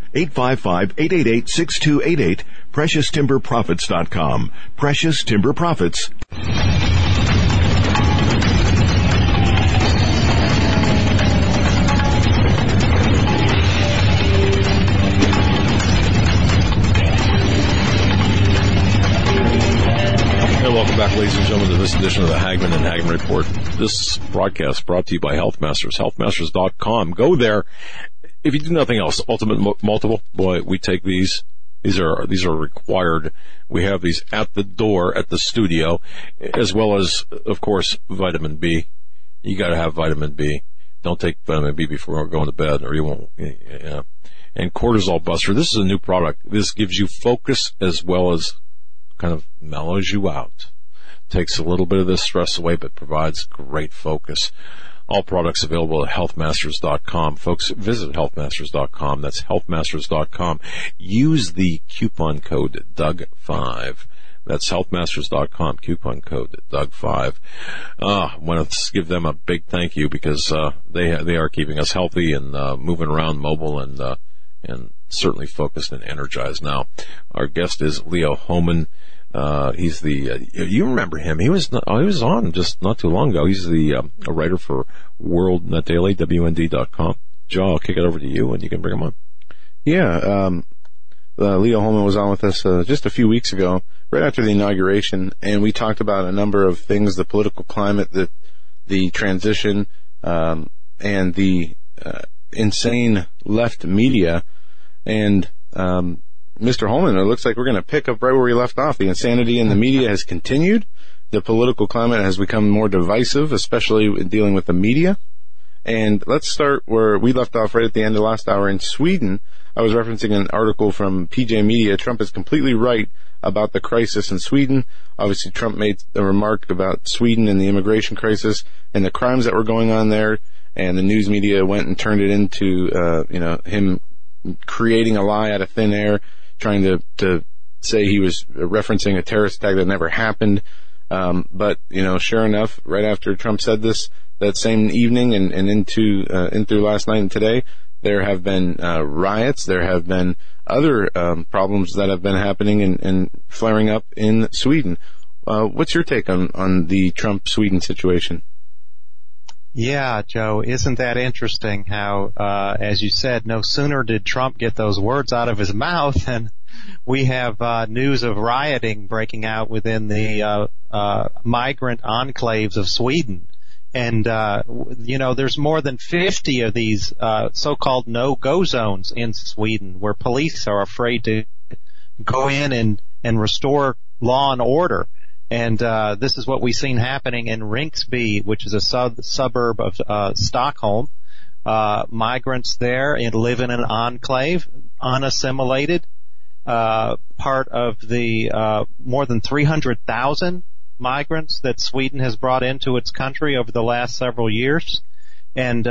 855-888-6288, PreciousTimberProfits.com. Precious Timber Profits. Welcome back, ladies and gentlemen, to this edition of the Hagmann and Hagmann Report. This broadcast brought to you by Healthmasters, healthmasters.com. Go there. If you do nothing else, Ultimate Multiple, boy, we take these. These are required. We have these at the door at the studio, as well as, of course, vitamin B. You got to have vitamin B. Don't take vitamin B before going to bed, or you won't. Yeah. And Cortisol Buster. This is a new product. This gives you focus as well as kind of mellows you out. Takes a little bit of this stress away, but provides great focus. All products available at healthmasters.com. Folks, visit healthmasters.com. That's healthmasters.com. Use the coupon code DOUG5. That's healthmasters.com, coupon code DOUG5. I want to give them a big thank you because they are keeping us healthy and moving around, mobile, and certainly focused and energized now. Our guest is Leo Hohmann. He's the, you remember him. He was on just not too long ago. He's the, a writer for WorldNetDaily, WND.com. Joe, I'll kick it over to you and you can bring him on. Yeah, Leo Hohmann was on with us, just a few weeks ago, right after the inauguration, and we talked about a number of things, the political climate, the transition, and the, insane left media, and, Mr. Hohmann, it looks like we're going to pick up right where we left off. The insanity in the media has continued. The political climate has become more divisive, especially in dealing with the media. And let's start where we left off right at the end of last hour in Sweden. I was referencing an article from PJ Media. Trump is completely right about the crisis in Sweden. Obviously, Trump made a remark about Sweden and the immigration crisis and the crimes that were going on there. And the news media went and turned it into, him creating a lie out of thin air, trying to say he was referencing a terrorist attack that never happened. But, sure enough, right after Trump said this, that same evening and into last night and today, there have been riots. There have been other problems that have been happening and flaring up in Sweden. What's your take on the Trump-Sweden situation? Yeah, Joe, isn't that interesting how, as you said, no sooner did Trump get those words out of his mouth than we have news of rioting breaking out within the migrant enclaves of Sweden. And, there's more than 50 of these so-called no-go zones in Sweden where police are afraid to go in and restore law and order. And this is what we've seen happening in Rinkeby, which is a suburb of Stockholm. Migrants there and live in an enclave, unassimilated, part of the more than 300,000 migrants that Sweden has brought into its country over the last several years. And,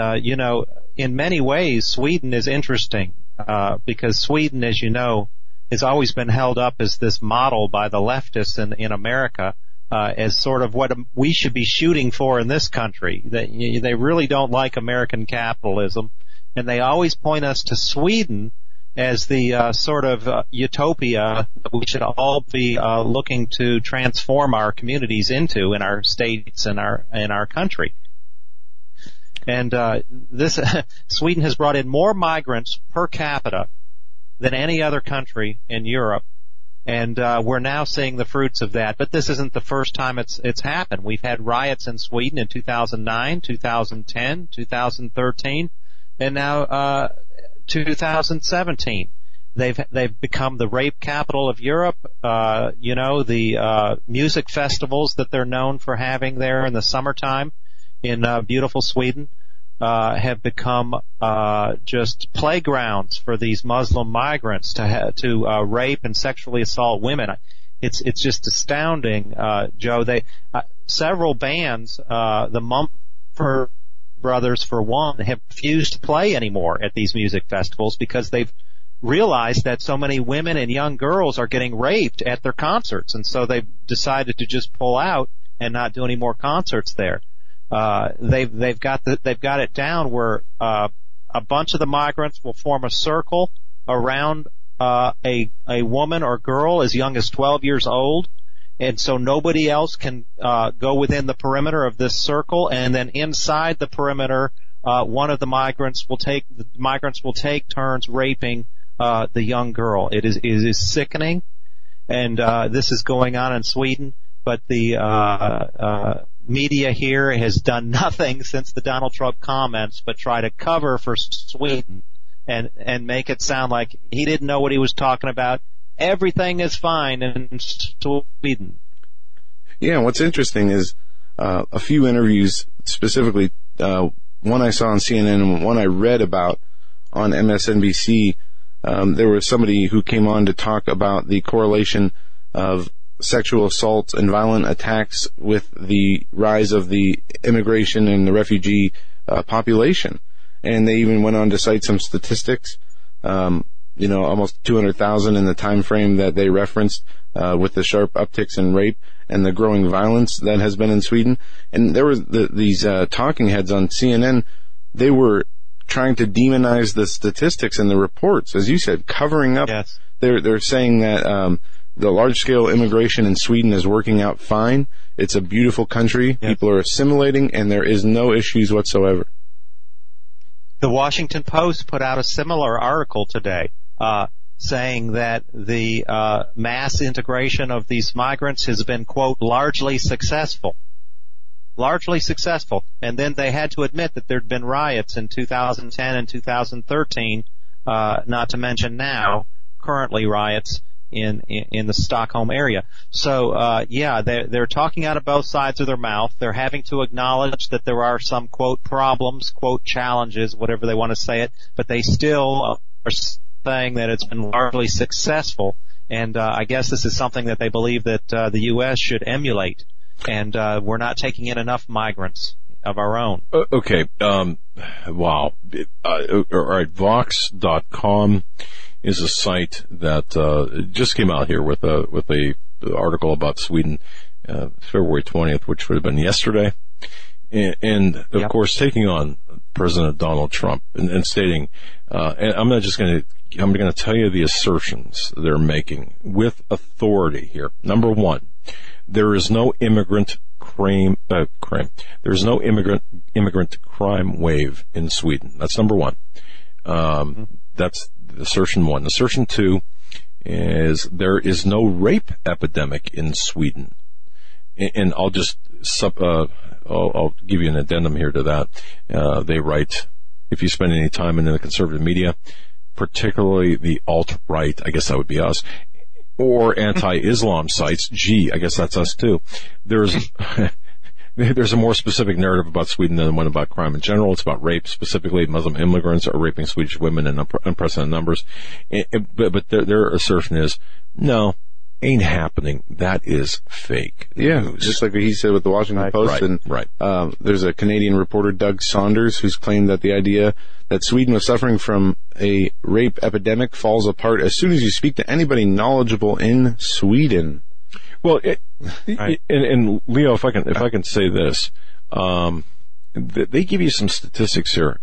in many ways, Sweden is interesting because Sweden, as you know, has always been held up as this model by the leftists in America as sort of what we should be shooting for in this country. They really don't like American capitalism, and they always point us to Sweden as the sort of utopia that we should all be looking to transform our communities into in our states and in our country. And this Sweden has brought in more migrants per capita than any other country in Europe, and we're now seeing the fruits of that. But this isn't the first time it's happened. We've had riots in Sweden in 2009, 2010, 2013, and now 2017. They've become the rape capital of Europe. The music festivals that they're known for having there in the summertime in beautiful Sweden have become just playgrounds for these Muslim migrants to rape and sexually assault women. It's just astounding, Joe. They several bands, the Mumford Brothers for one, have refused to play anymore at these music festivals because they've realized that so many women and young girls are getting raped at their concerts, and so they've decided to just pull out and not do any more concerts there. They've got it down where a bunch of the migrants will form a circle around a woman or girl as young as 12 years old, and so nobody else can go within the perimeter of this circle. And then inside the perimeter, one of the migrants will take turns raping the young girl. It is sickening, and this is going on in Sweden. But the media here has done nothing since the Donald Trump comments, but try to cover for Sweden and make it sound like he didn't know what he was talking about. Everything is fine in Sweden. Yeah, what's interesting is a few interviews, specifically one I saw on CNN and one I read about on MSNBC. There was somebody who came on to talk about the correlation of sexual assaults and violent attacks with the rise of the immigration and the refugee population. And they even went on to cite some statistics. Almost 200,000 in the time frame that they referenced, with the sharp upticks in rape and the growing violence that has been in Sweden. And there were these talking heads on CNN. They were trying to demonize the statistics and the reports, as you said, covering up. Yes. They're saying that the large-scale immigration in Sweden is working out fine. It's a beautiful country. Yes. People are assimilating, and there is no issues whatsoever. The Washington Post put out a similar article today, saying that the mass integration of these migrants has been, quote, largely successful. And then they had to admit that there'd been riots in 2010 and 2013, not to mention now, currently riots in the Stockholm area. So, they're talking out of both sides of their mouth. They're having to acknowledge that there are some, quote, problems, quote, challenges, whatever they want to say it, but they still are saying that it's been largely successful, and I guess this is something that they believe that the U.S. should emulate, and we're not taking in enough migrants of our own. Okay. Wow. All right. Vox.com is a site that just came out here with a article about Sweden, February 20th, which would have been yesterday, and of course taking on President Donald Trump and stating, and I'm going to tell you the assertions they're making with authority here. Number one, there is no immigrant crime. There's no immigrant crime wave in Sweden. That's number one. That's assertion one. Assertion two is there is no rape epidemic in Sweden. And I'll just I'll give you an addendum here to that. They write, if you spend any time in the conservative media, particularly the alt-right, I guess that would be us, or anti-Islam sites, I guess that's us too. There's a more specific narrative about Sweden than one about crime in general. It's about rape specifically. Muslim immigrants are raping Swedish women in unprecedented numbers. But their assertion is, no, ain't happening. That is fake. Yeah, news. Just like he said with the Washington Post. Right, and, right. There's a Canadian reporter, Doug Saunders, who's claimed that the idea that Sweden was suffering from a rape epidemic falls apart as soon as you speak to anybody knowledgeable in Sweden. Well, and Leo, if I can say this, they give you some statistics here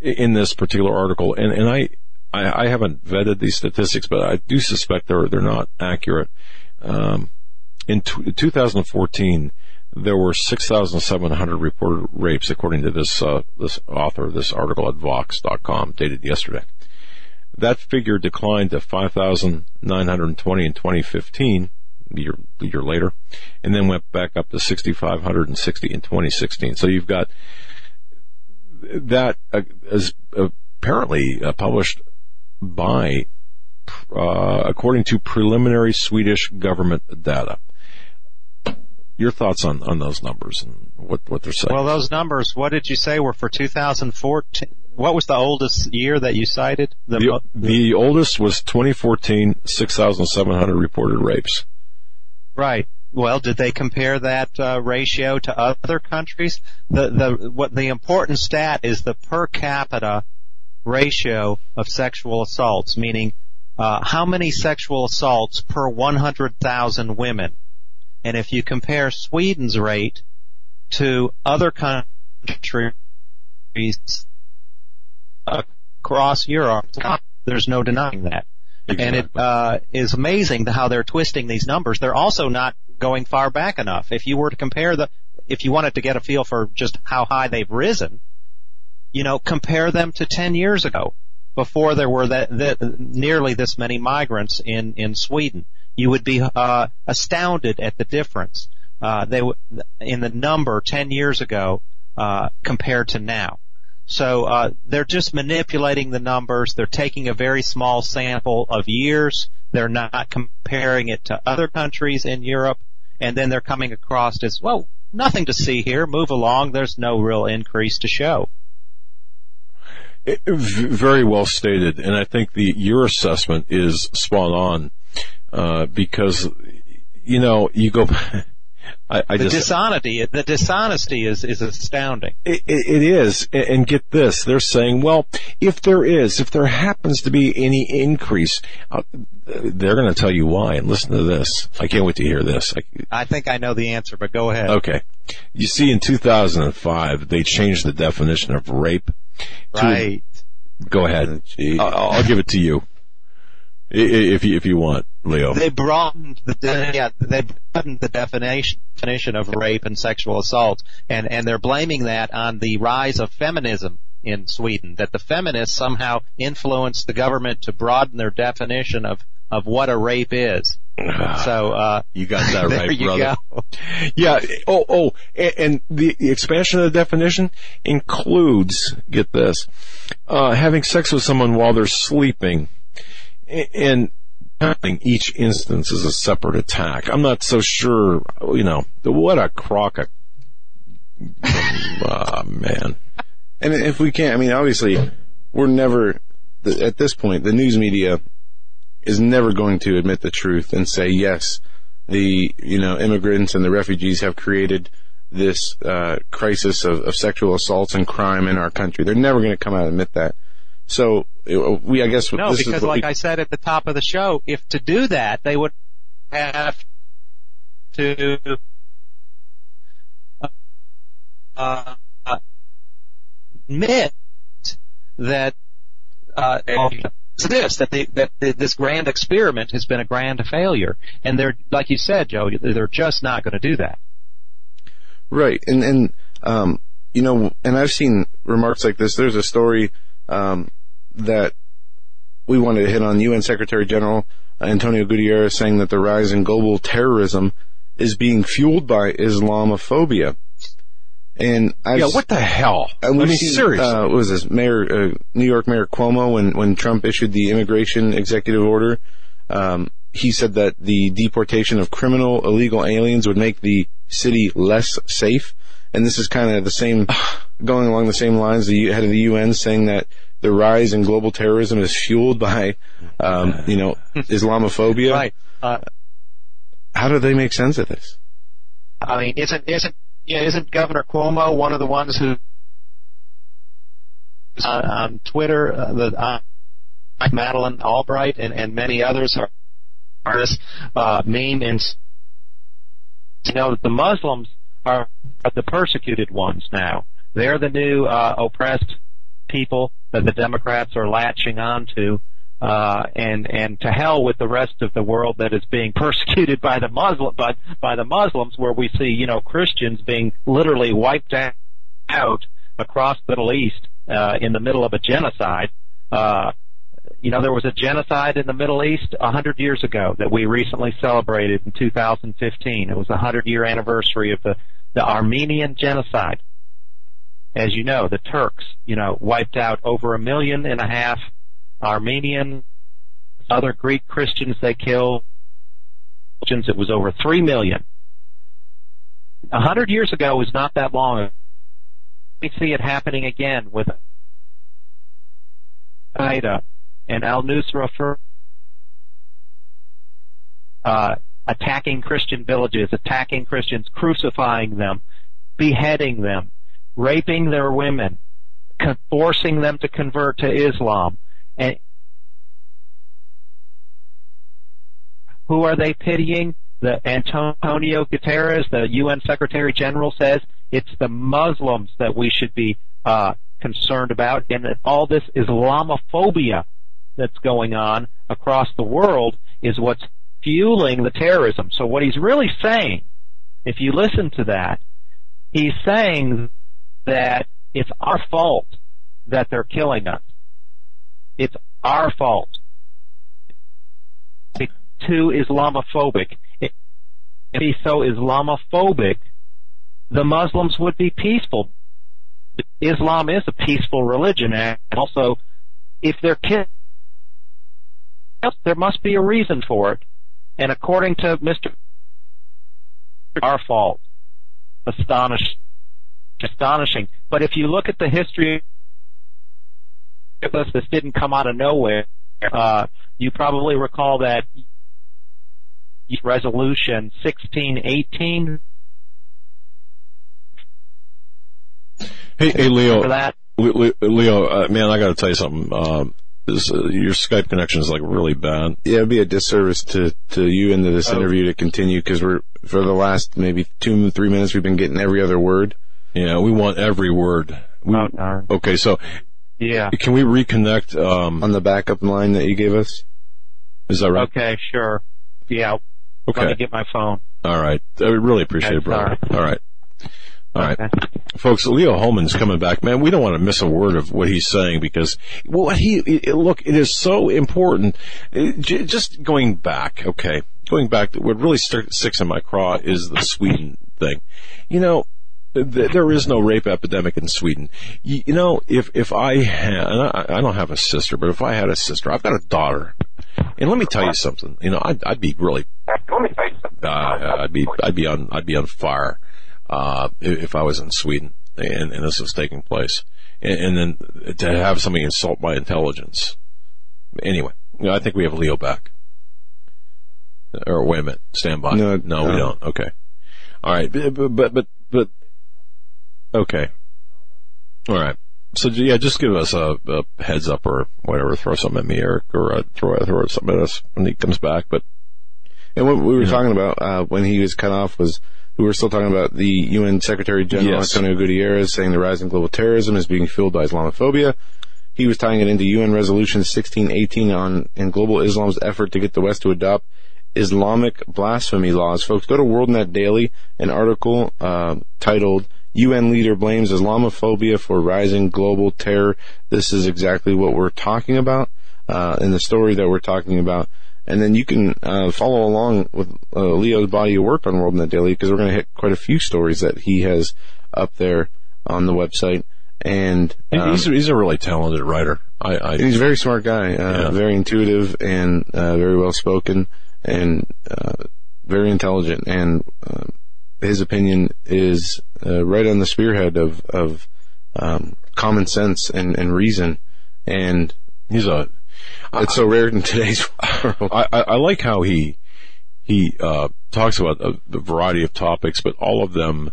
in this particular article, and I haven't vetted these statistics, but I do suspect they're not accurate. In 2014, there were 6,700 reported rapes, according to this author, this article at Vox.com, dated yesterday. That figure declined to 5,920 in 2015, a year later, and then went back up to 6,560 in 2016. So you've got that as apparently published by, according to preliminary Swedish government data. Your thoughts on those numbers and what they're saying? Well, those numbers, what did you say were for 2014? What was the oldest year that you cited? The oldest was 2014, 6,700 reported rapes. Right. Well, did they compare that ratio to other countries? The important stat is the per capita ratio of sexual assaults, meaning how many sexual assaults per 100,000 women. And if you compare Sweden's rate to other countries across Europe, There's no denying that. Exactly. And it is amazing how they're twisting these numbers. They're also not going far back enough. If you were to compare if you wanted to get a feel for just how high they've risen, you know, compare them to 10 years ago, before there were nearly this many migrants in Sweden. You would be astounded at the difference in the number 10 years ago compared to now. So they're just manipulating the numbers. They're taking a very small sample of years. They're not comparing it to other countries in Europe. And then they're coming across as, well, nothing to see here. Move along. There's no real increase to show. Very well stated. And I think your assessment is spot on. Because, you know, you go, the dishonesty is astounding. It is. And get this, they're saying, well, if there happens to be any increase, they're going to tell you why. And listen to this. I can't wait to hear this. I think I know the answer, but go ahead. Okay. You see, in 2005, they changed the definition of rape. Right. Go ahead. I'll give it to you. If you want, Leo. They broadened the definition of rape and sexual assault, and they're blaming that on the rise of feminism in Sweden, that the feminists somehow influenced the government to broaden their definition of what a rape is. So you got that right, brother. Go. Yeah. Oh, and the expansion of the definition includes, get this, having sex with someone while they're sleeping. And counting each instance is a separate attack. I'm not so sure, you know, what a crock of, man. And if we can't, I mean, obviously, we're never, at this point, the news media is never going to admit the truth and say, yes, the, you know, immigrants and the refugees have created this crisis of sexual assaults and crime in our country. They're never going to come out and admit that. So we, I guess, no, this because is like I said at the top of the show, if to do that, they would have to admit that this grand experiment has been a grand failure, and they're, like you said, Joe, they're just not going to do that. Right, and you know, and I've seen remarks like this. There's a story. That we wanted to hit on UN Secretary General António Guterres saying that the rise in global terrorism is being fueled by Islamophobia. And what the hell? I mean, seriously. What was this? New York Mayor Cuomo, when Trump issued the immigration executive order, he said that the deportation of criminal illegal aliens would make the city less safe. And this is kind of the same, going along the same lines, the head of the UN saying that the rise in global terrorism is fueled by, you know, Islamophobia. Right. How do they make sense of this? I mean, isn't Governor Cuomo one of the ones who on Twitter, Madeleine Albright and many others are this meme, and you know the Muslims are the persecuted ones now. They're the new oppressed people that the Democrats are latching onto, and to hell with the rest of the world that is being persecuted by the Muslims, where we see, you know, Christians being literally wiped out across the Middle East in the middle of a genocide. You know, there was a genocide in the Middle East 100 years ago that we recently celebrated in 2015. It was the 100-year anniversary of the Armenian genocide. As you know, the Turks, you know, wiped out over 1.5 million Armenians, other Greek Christians they killed. It was over 3 million. 100 years ago was not that long ago. We see it happening again with Qaeda and al-Nusra for attacking Christian villages, attacking Christians, crucifying them, beheading them, raping their women, forcing them to convert to Islam. And who are they pitying? The Antonio Guterres, the UN Secretary General, says it's the Muslims that we should be concerned about, and that all this Islamophobia that's going on across the world is what's fueling the terrorism. So what he's really saying, if you listen to that, he's saying that it's our fault that they're killing us. It's our fault. It's too Islamophobic. If it be so Islamophobic, the Muslims would be peaceful. Islam is a peaceful religion, and also, if they're killed, there must be a reason for it. And according to Mr. our fault. Astonishing. But if you look at the history of us, this didn't come out of nowhere. You probably recall that Resolution 1618. Hey, Leo. Leo, man, I got to tell you something. Your Skype connection is like really bad. Yeah, it'd be a disservice to you and to this interview to continue, because for the last maybe 2-3 minutes we've been getting every other word. Yeah, we want every word. Okay, so yeah, can we reconnect on the backup line that you gave us? Is that right? Okay, sure. Yeah. Okay. Let me get my phone. All right. I really appreciate it, brother. Sorry. All right. All right. Folks, Leo Hohmann's coming back. Man, we don't want to miss a word of what he's saying, because it is so important. Just going back, okay, what really sticks in my craw is the Sweden thing. You know, there is no rape epidemic in Sweden. You know, if I had, and I don't have a sister, but if I had a sister, I've got a daughter. And let me tell you something. You know, I'd be really, I'd be on fire. If I was in Sweden and this was taking place, and then to have somebody insult my intelligence. Anyway, I think we have Leo back. Or wait a minute, stand by. No, we don't. Okay, all right, but okay, all right. So yeah, just give us a heads up or whatever. Throw something at me, Eric, or throw something at us when he comes back. But and what we were talking about when he was cut off was. We were still talking about the UN Secretary General António Guterres saying the rise in global terrorism is being fueled by Islamophobia. He was tying it into UN Resolution 1618 and global Islam's effort to get the West to adopt Islamic blasphemy laws. Folks, go to WorldNetDaily, an article titled UN Leader Blames Islamophobia for Rising Global Terror. This is exactly what we're talking about in the story that we're talking about. And then you can follow along with Leo's body of work on WorldNetDaily, because we're going to hit quite a few stories that he has up there on the website. And he's a really talented writer. He's a very smart guy, very intuitive, and very well spoken, and very intelligent. And his opinion is right on the spearhead of common sense and reason. And he's a It's so rare in today's world. I like how he talks about the variety of topics, but all of them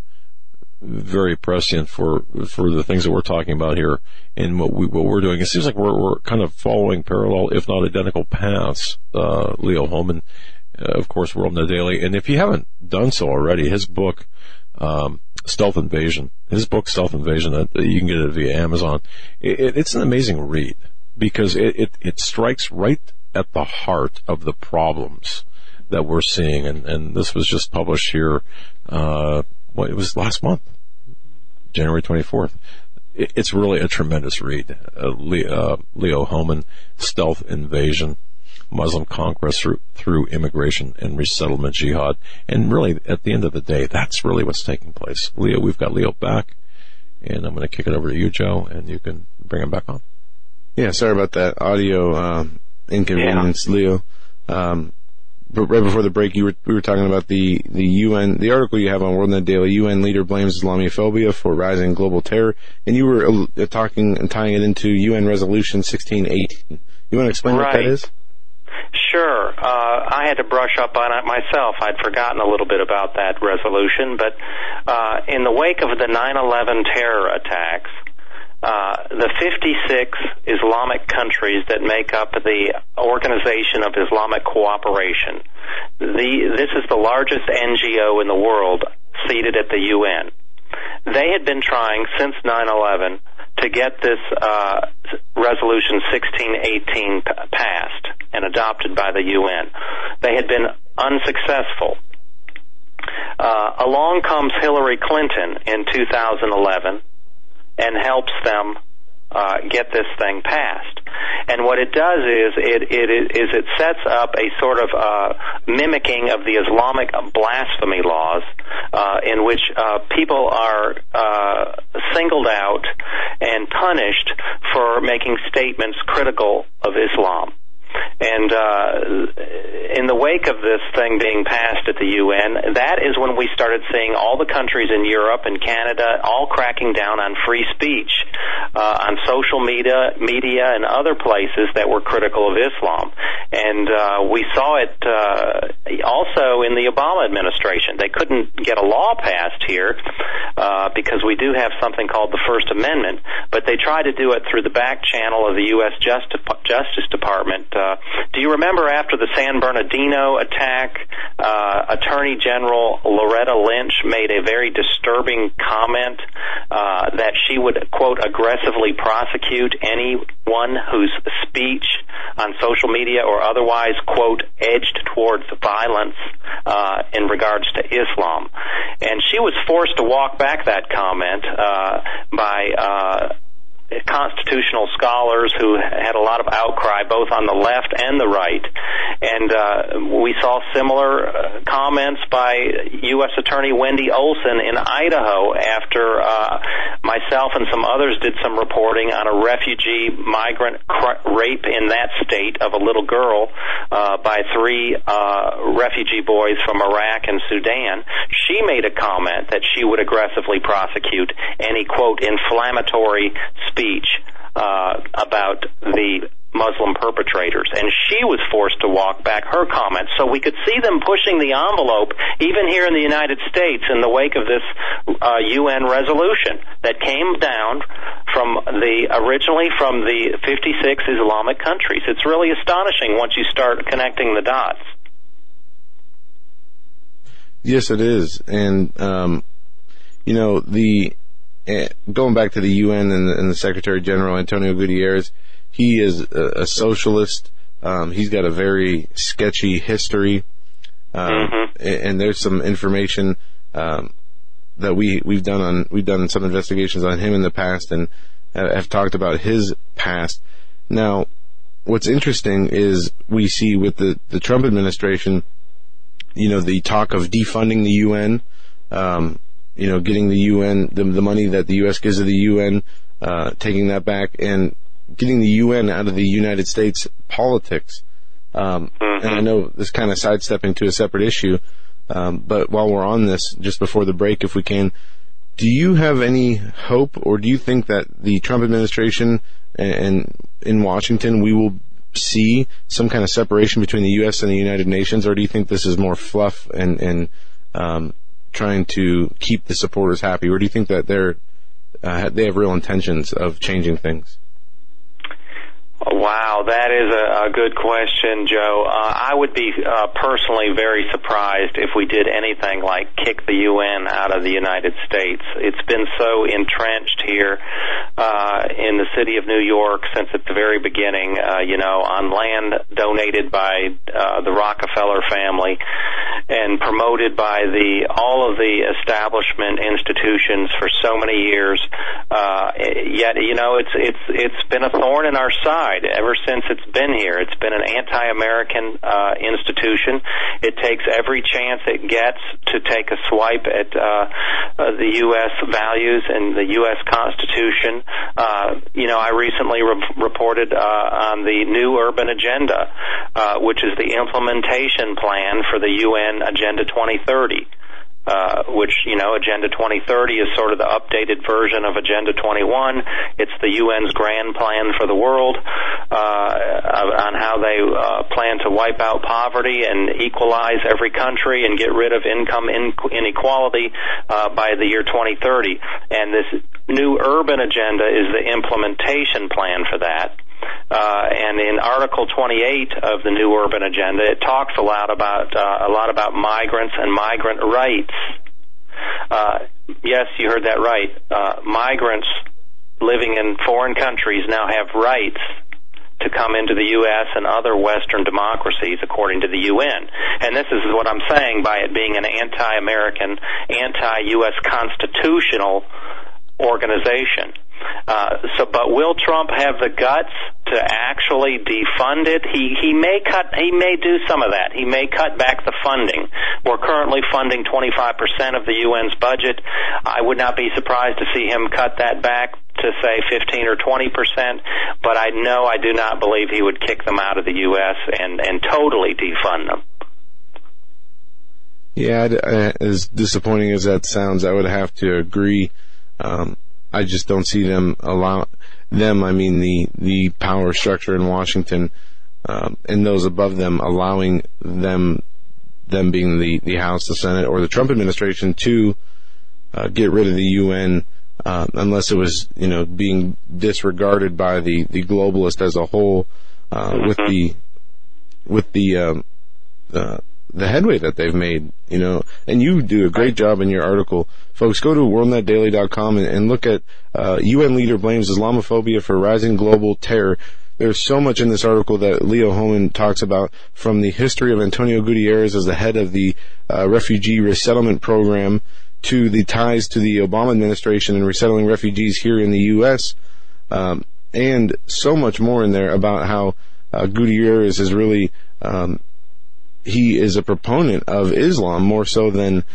very prescient for the things that we're talking about here and what we're doing. It seems like we're kind of following parallel, if not identical, paths. Leo Hohmann, of course, WorldNetDaily, and if you haven't done so already, his book. Stealth Invasion, that you can get it via Amazon. It's an amazing read. Because it strikes right at the heart of the problems that we're seeing, and this was just published here. It was last month, January 24th. It's really a tremendous read. Leo Hohmann, Stealth Invasion, Muslim Conquest through Immigration and Resettlement Jihad, and really at the end of the day, that's really what's taking place. Leo, we've got Leo back, and I'm going to kick it over to you, Joe, and you can bring him back on. Yeah, sorry about that audio inconvenience, yeah. Leo. But right before the break, we were talking about the UN, the article you have on WorldNetDaily, UN leader blames Islamophobia for rising global terror, and you were talking and tying it into UN Resolution 1618. You want to explain what that is? Sure. I had to brush up on it myself. I'd forgotten a little bit about that resolution, but in the wake of the 9/11 terror attacks, the 56 Islamic countries that make up the Organization of Islamic Cooperation. This is the largest NGO in the world, seated at the UN. They had been trying since 9/11 to get this Resolution 1618 passed and adopted by the UN. They had been unsuccessful. Along comes Hillary Clinton in 2011 and helps them get this thing passed. And what it does is it sets up a sort of mimicking of the Islamic blasphemy laws in which people are singled out and punished for making statements critical of Islam. And in the wake of this thing being passed at the UN, that is when we started seeing all the countries in Europe and Canada all cracking down on free speech, on social media and other places that were critical of Islam. And we saw it also in the Obama administration. They couldn't get a law passed here because we do have something called the First Amendment, but they tried to do it through the back channel of the U.S. Justice Department. Do you remember after the San Bernardino attack, Attorney General Loretta Lynch made a very disturbing comment that she would, quote, aggressively prosecute anyone whose speech on social media or otherwise, quote, edged towards violence in regards to Islam. And she was forced to walk back that comment by constitutional scholars who had a lot of outcry both on the left and the right. And we saw similar comments by U.S. Attorney Wendy Olson in Idaho after myself and some others did some reporting on a refugee migrant rape in that state of a little girl by three refugee boys from Iraq and Sudan. She made a comment that she would aggressively prosecute any, quote, inflammatory speech about the Muslim perpetrators, and she was forced to walk back her comments. So we could see them pushing the envelope, even here in the United States, in the wake of this UN resolution that came down originally from the 56 Islamic countries. It's really astonishing once you start connecting the dots. Yes, it is, and going back to the UN and the Secretary General, António Guterres, he is a socialist. He's got a very sketchy history. And there's some information that we've done some investigations on him in the past and have talked about his past. Now, what's interesting is we see with the Trump administration, the talk of defunding the UN, getting the UN, the money that the U.S. gives to the UN, taking that back and getting the UN out of the United States politics. And I know this kind of sidestepping to a separate issue, but while we're on this, just before the break, if we can, do you have any hope or do you think that the Trump administration and in Washington we will see some kind of separation between the U.S. and the United Nations, or do you think this is more fluff and trying to keep the supporters happy, or do you think that they have real intentions of changing things? Wow, that is a good question, Joe. I would be personally very surprised if we did anything like kick the UN out of the United States. It's been so entrenched here in the city of New York since at the very beginning, on land donated by the Rockefeller family and promoted by all of the establishment institutions for so many years. Yet, it's been a thorn in our side. Ever since it's been here, it's been an anti-American institution. It takes every chance it gets to take a swipe at the U.S. values and the U.S. Constitution. I recently reported on the New Urban Agenda, which is the implementation plan for the UN Agenda 2030. Which, Agenda 2030 is sort of the updated version of Agenda 21. It's the UN's grand plan for the world on how they plan to wipe out poverty and equalize every country and get rid of income inequality by the year 2030. And this New Urban Agenda is the implementation plan for that. And in Article 28 of the New Urban Agenda, it talks a lot about migrants and migrant rights. Yes, you heard that right. Migrants living in foreign countries now have rights to come into the U.S. and other Western democracies, according to the UN. And this is what I'm saying by it being an anti-American, anti-U.S. constitutional organization. But will Trump have the guts to actually defund it? He may do some of that. He may cut back the funding. We're currently funding 25% of the UN's budget. I would not be surprised to see him cut that back to say 15% or 20%, but I do not believe he would kick them out of the U.S. and totally defund them. Yeah, as disappointing as that sounds, I would have to agree. I just don't see them the power structure in Washington and those above them allowing them being the House, the Senate, or the Trump administration to get rid of the UN unless it was being disregarded by the globalist as a whole with the headway that they've made, and you do a great job in your article. Folks, go to worldnetdaily.com and look at UN leader blames Islamophobia for rising global terror. There's so much in this article that Leo Hohmann talks about, from the history of António Guterres as the head of the refugee resettlement program to the ties to the Obama administration and resettling refugees here in the U.S., and so much more in there about how Guterres is really... he is a proponent of Islam more so than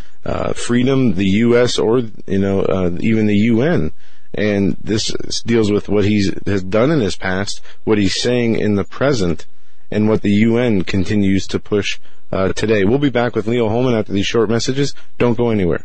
freedom, the U.S., or even the UN. And this deals with what he has done in his past, what he's saying in the present, and what the UN continues to push today. We'll be back with Leo Hohmann after these short messages. Don't go anywhere.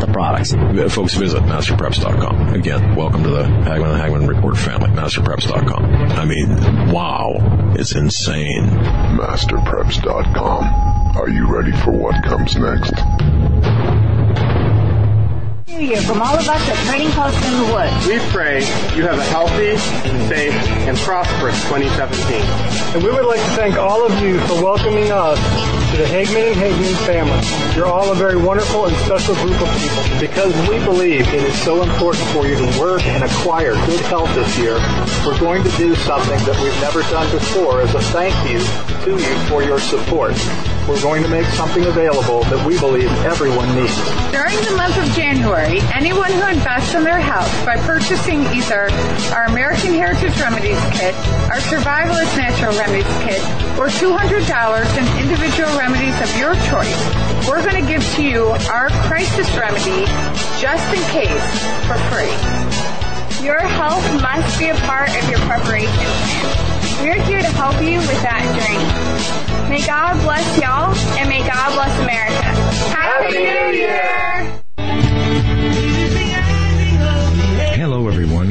the products. Folks, visit masterpreps.com. Again, welcome to the Hagmann and Hagmann Report family, masterpreps.com. Wow, it's insane. Masterpreps.com. Are you ready for what comes next? New Year from all of us at Trading Post in the Woods. We pray you have a healthy, safe, and prosperous 2017. And we would like to thank all of you for welcoming us to the Hagmann and Hagmann family. You're all a very wonderful and special group of people. Because we believe it is so important for you to work and acquire good health this year, we're going to do something that we've never done before as a thank you to you for your support. We're going to make something available that we believe everyone needs. During the month of January, anyone who invests in their health by purchasing either our American Heritage Remedies Kit, our Survivalist Natural Remedies Kit, or $200 in individual remedies of your choice, we're going to give to you our crisis remedy, just in case, for free. Your health must be a part of your preparation plan. We're here to help you with that journey. May God bless y'all, and may God bless America. Happy New Year! Hello, everyone.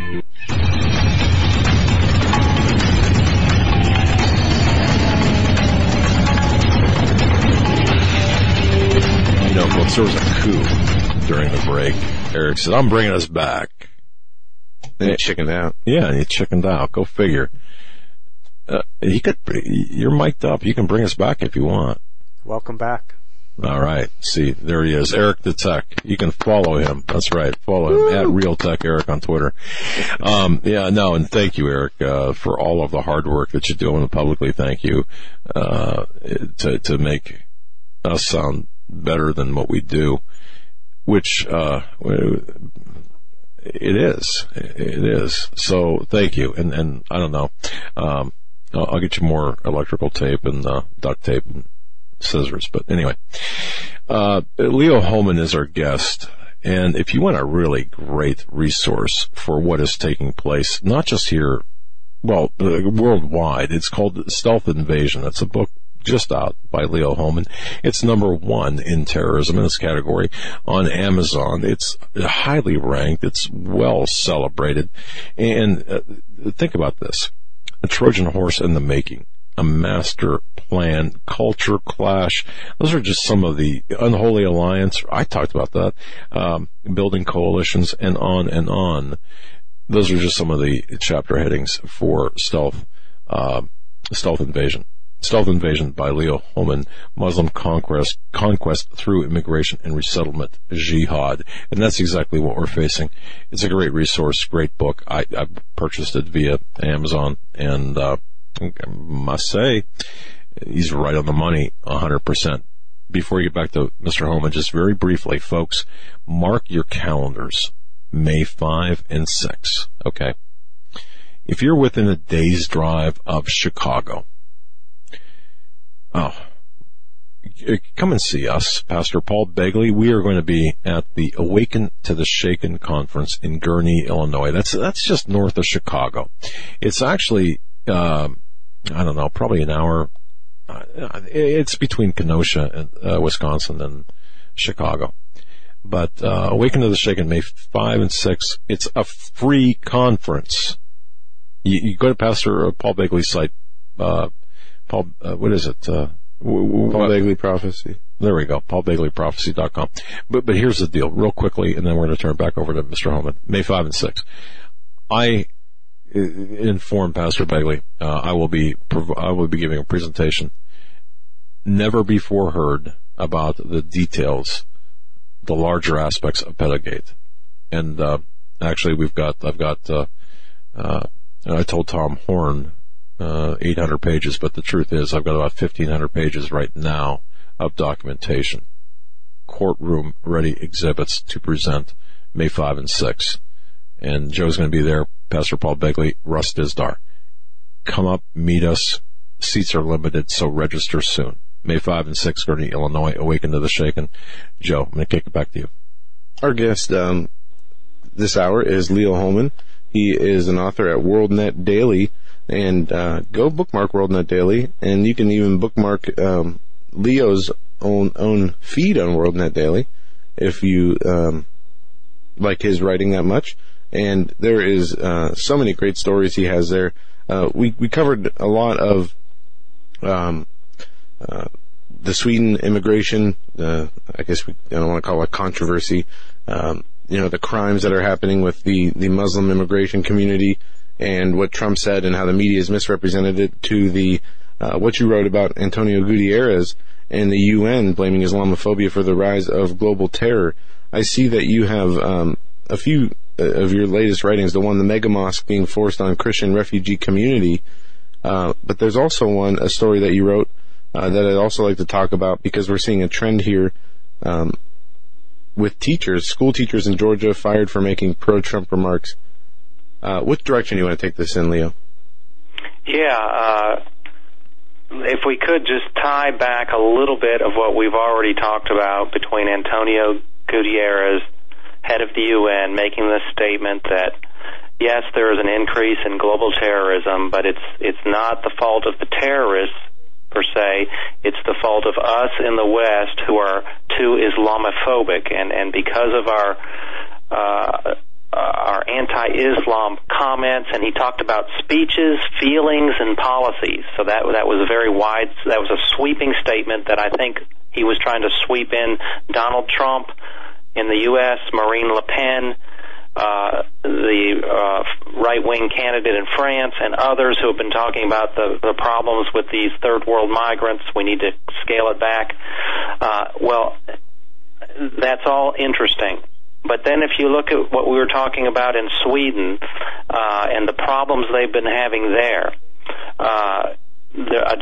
know, folks, there was a coup during the break. Eric said, I'm bringing us back. Then he chickened out. Yeah, he chickened out. Go figure. You're mic'd up. You can bring us back if you want. Welcome back. All right. See, there he is. Eric the Tech. You can follow him. That's right. Follow him at RealTechEric on Twitter. And thank you, Eric, for all of the hard work that you do. I want to publicly thank you, to make us sound better than what we do, which, it is. So thank you. And I don't know. I'll get you more electrical tape and, duct tape and scissors. But anyway, Leo Hohmann is our guest. And if you want a really great resource for what is taking place, not just here, well, worldwide, it's called Stealth Invasion. It's a book just out by Leo Hohmann. It's #1 in terrorism in this category on Amazon. It's highly ranked. It's well celebrated. And think about this. A Trojan horse in the making. A master plan, culture clash. Those are just some of the unholy alliance. I talked about that. Building coalitions and on and on. Those are just some of the chapter headings for Stealth Invasion. Stealth Invasion by Leo Hohmann, Muslim Conquest Through Immigration and Resettlement, Jihad. And that's exactly what we're facing. It's a great resource, great book. I purchased it via Amazon, and I must say, he's right on the money, 100%. Before you get back to Mr. Hohmann, just very briefly, folks, mark your calendars, May 5 and 6, okay? If you're within a day's drive of Chicago, come and see us, Pastor Paul Begley. We are going to be at the Awaken to the Shaken conference in Gurnee, Illinois. That's just north of Chicago. It's actually, probably an hour. It's between Kenosha and Wisconsin and Chicago. But Awaken to the Shaken, May 5 and 6. It's a free conference. You go to Pastor Paul Begley's site, Paul Begley Prophecy. There we go. PaulBegleyProphecy.com. But here's the deal, real quickly, and then we're going to turn it back over to Mr. Hohmann. May 5 and 6. I informed Pastor Begley, I will be giving a presentation never before heard about the details, the larger aspects of PedoGate. And, actually I told Tom Horn, 800 pages, but the truth is I've got about 1,500 pages right now of documentation. Courtroom ready exhibits to present May 5 and 6. And Joe's going to be there, Pastor Paul Begley, Russ Dizdar. Come up, meet us. Seats are limited, so register soon. May 5 and 6, Gurnee, Illinois, Awaken to the Shaken. Joe, I'm going to kick it back to you. Our guest this hour is Leo Hohmann. He is an author at WorldNetDaily. And go bookmark WorldNet Daily, and you can even bookmark Leo's own feed on WorldNet Daily if you like his writing that much. And there is so many great stories he has there. We covered a lot of the Sweden immigration. I don't want to call it controversy. The crimes that are happening with the Muslim immigration community. And what Trump said and how the media has misrepresented it, to the what you wrote about António Guterres and the UN blaming Islamophobia for the rise of global terror. I see that you have a few of your latest writings, the mega mosque being forced on Christian refugee community. But there's also a story that you wrote that I'd also like to talk about, because we're seeing a trend here with teachers, school teachers in Georgia fired for making pro-Trump remarks. What direction do you want to take this in, Leo? Yeah, if we could just tie back a little bit of what we've already talked about between António Guterres, head of the UN, making this statement that, yes, there is an increase in global terrorism, but it's not the fault of the terrorists, per se. It's the fault of us in the West who are too Islamophobic, and because of our anti-Islam comments, and he talked about speeches, feelings, and policies. So that was a very wide, that was a sweeping statement that I think he was trying to sweep in Donald Trump in the U.S., Marine Le Pen, the right-wing candidate in France, and others who have been talking about the problems with these third-world migrants. We need to scale it back. Well, that's all interesting. But then if you look at what we were talking about in Sweden and the problems they've been having there, a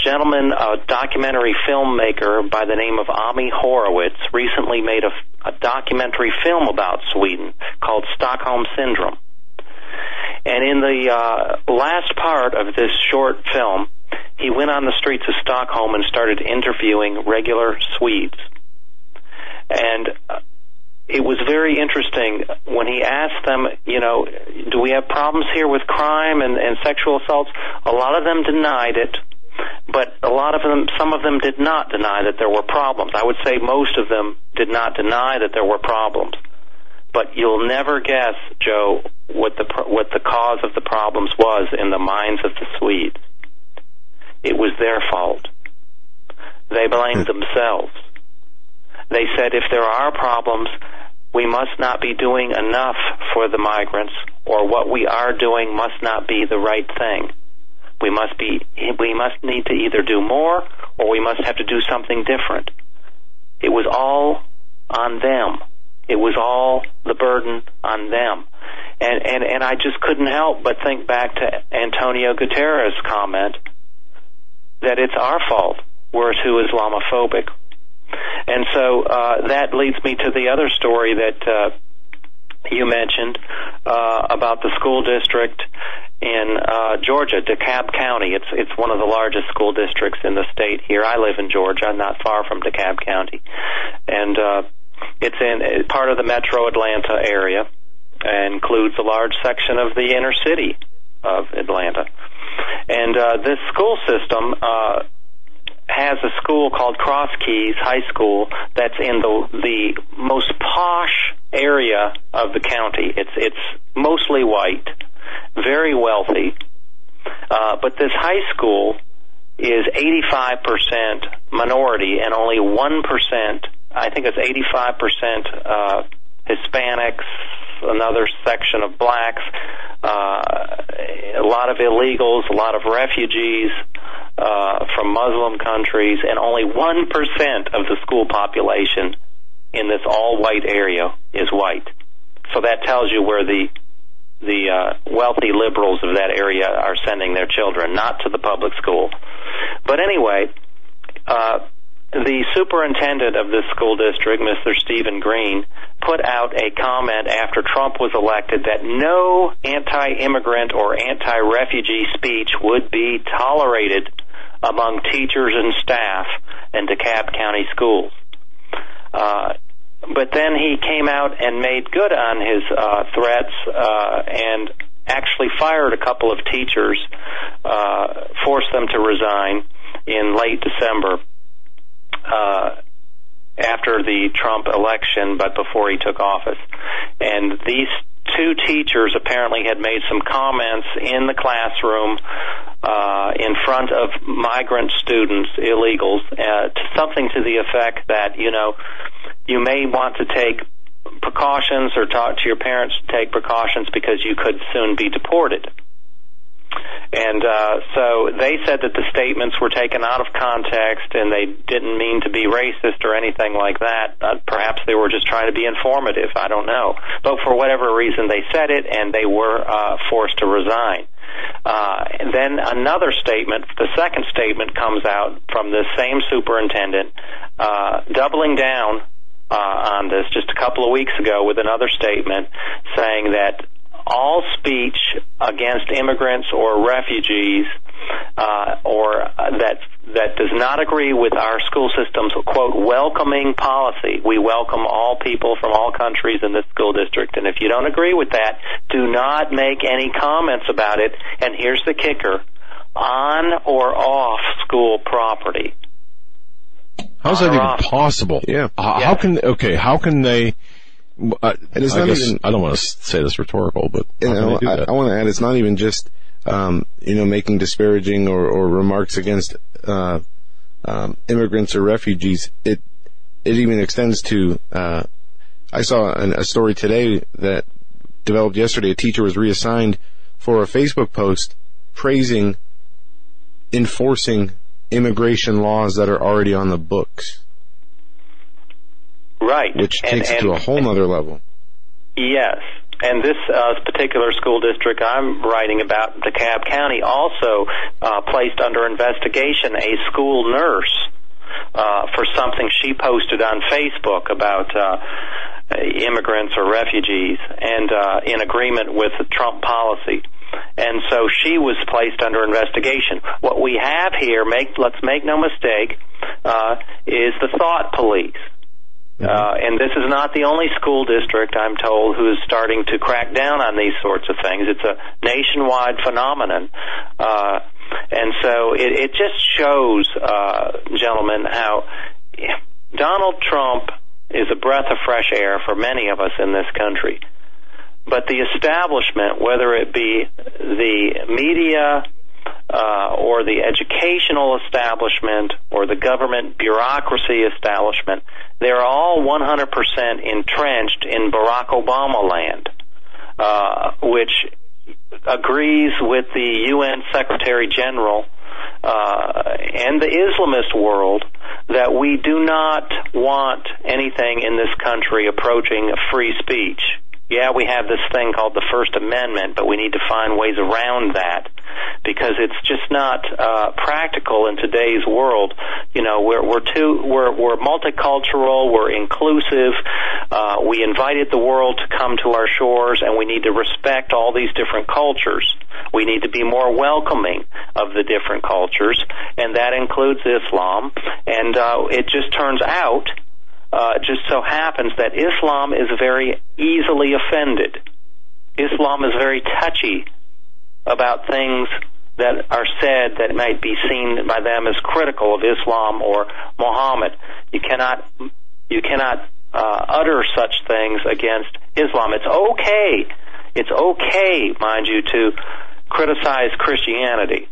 gentleman, a documentary filmmaker by the name of Ami Horowitz, recently made a documentary film about Sweden called Stockholm Syndrome. And in the last part of this short film, he went on the streets of Stockholm and started interviewing regular Swedes. And it was very interesting when he asked them, you know, do we have problems here with crime and sexual assaults? A lot of them denied it, but a lot of them, some of them did not deny that there were problems. I would say most of them did not deny that there were problems. But you'll never guess, Joe, what the cause of the problems was in the minds of the Swedes. It was their fault. They blamed themselves. They said if there are problems, we must not be doing enough for the migrants, or what we are doing must not be the right thing. We must need to either do more, or we must have to do something different. It was all on them. It was all the burden on them. And I just couldn't help but think back to António Guterres' comment that it's our fault. We're too Islamophobic. And so that leads me to the other story that you mentioned about the school district in Georgia, DeKalb County. It's one of the largest school districts in the state here. I live in Georgia. I'm not far from DeKalb County. And it's in part of the metro Atlanta area. It includes a large section of the inner city of Atlanta. And this school system has a school called Cross Keys High School that's in the most posh area of the county. It's mostly white, very wealthy, but this high school is 85% minority and only 1%, I think it's 85% Hispanics, another section of blacks, a lot of illegals, a lot of refugees from Muslim countries, and only 1% of the school population in this all-white area is white. So that tells you where the wealthy liberals of that area are sending their children, not to the public school. But anyway, the superintendent of this school district, Mr. Stephen Green, put out a comment after Trump was elected that no anti-immigrant or anti-refugee speech would be tolerated among teachers and staff in DeKalb County schools. But then he came out and made good on his threats and actually fired a couple of teachers, forced them to resign in late December. After the Trump election, but before he took office. And these two teachers apparently had made some comments in the classroom in front of migrant students, illegals, something to the effect that, you know, you may want to take precautions or talk to your parents to take precautions because you could soon be deported. And so they said that the statements were taken out of context and they didn't mean to be racist or anything like that. Perhaps they were just trying to be informative. I don't know. But for whatever reason, they said it and they were forced to resign. And then another statement, the second statement comes out from the same superintendent, doubling down on this just a couple of weeks ago with another statement saying that all speech against immigrants or refugees or that does not agree with our school system's, quote, welcoming policy. We welcome all people from all countries in this school district. And if you don't agree with that, do not make any comments about it. And here's the kicker. On or off school property. How's that even possible? Yeah. How can they... I don't want to say this rhetorical, but I want to add, it's not even just making disparaging or remarks against immigrants or refugees. It even extends to. I saw a story today that developed yesterday. A teacher was reassigned for a Facebook post praising enforcing immigration laws that are already on the books. Right. Which takes it to a whole nother level. Yes. And this particular school district I'm writing about, DeKalb County, also placed under investigation a school nurse for something she posted on Facebook about immigrants or refugees and in agreement with the Trump policy. And so she was placed under investigation. What we have here, let's make no mistake, is the thought police. And this is not the only school district, I'm told, who is starting to crack down on these sorts of things. It's a nationwide phenomenon. And so it just shows, gentlemen, how Donald Trump is a breath of fresh air for many of us in this country. But the establishment, whether it be the media or the educational establishment or the government bureaucracy establishment, they're all 100% entrenched in Barack Obama land, which agrees with the UN Secretary General and the Islamist world that we do not want anything in this country approaching free speech. Yeah, we have this thing called the First Amendment, but we need to find ways around that because it's just not practical in today's world. You know, we're multicultural, we're inclusive, we invited the world to come to our shores, and we need to respect all these different cultures. We need to be more welcoming of the different cultures, and that includes Islam. And it just turns out. Just so happens that Islam is very easily offended. Islam is very touchy about things that are said that might be seen by them as critical of Islam or Muhammad. You cannot utter such things against Islam. It's okay, mind you, to criticize Christianity.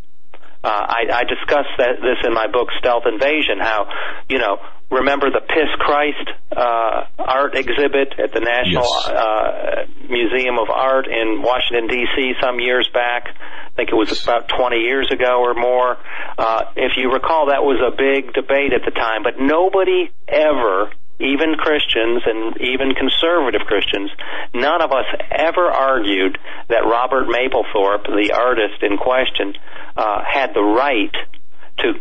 I discuss this in my book, Stealth Invasion, how, remember the Piss Christ art exhibit at the National Museum of Art in Washington, D.C. some years back? I think it was about 20 years ago or more. If you recall, that was a big debate at the time, but nobody ever, even Christians and even conservative Christians, none of us ever argued that Robert Mapplethorpe, the artist in question, had the right to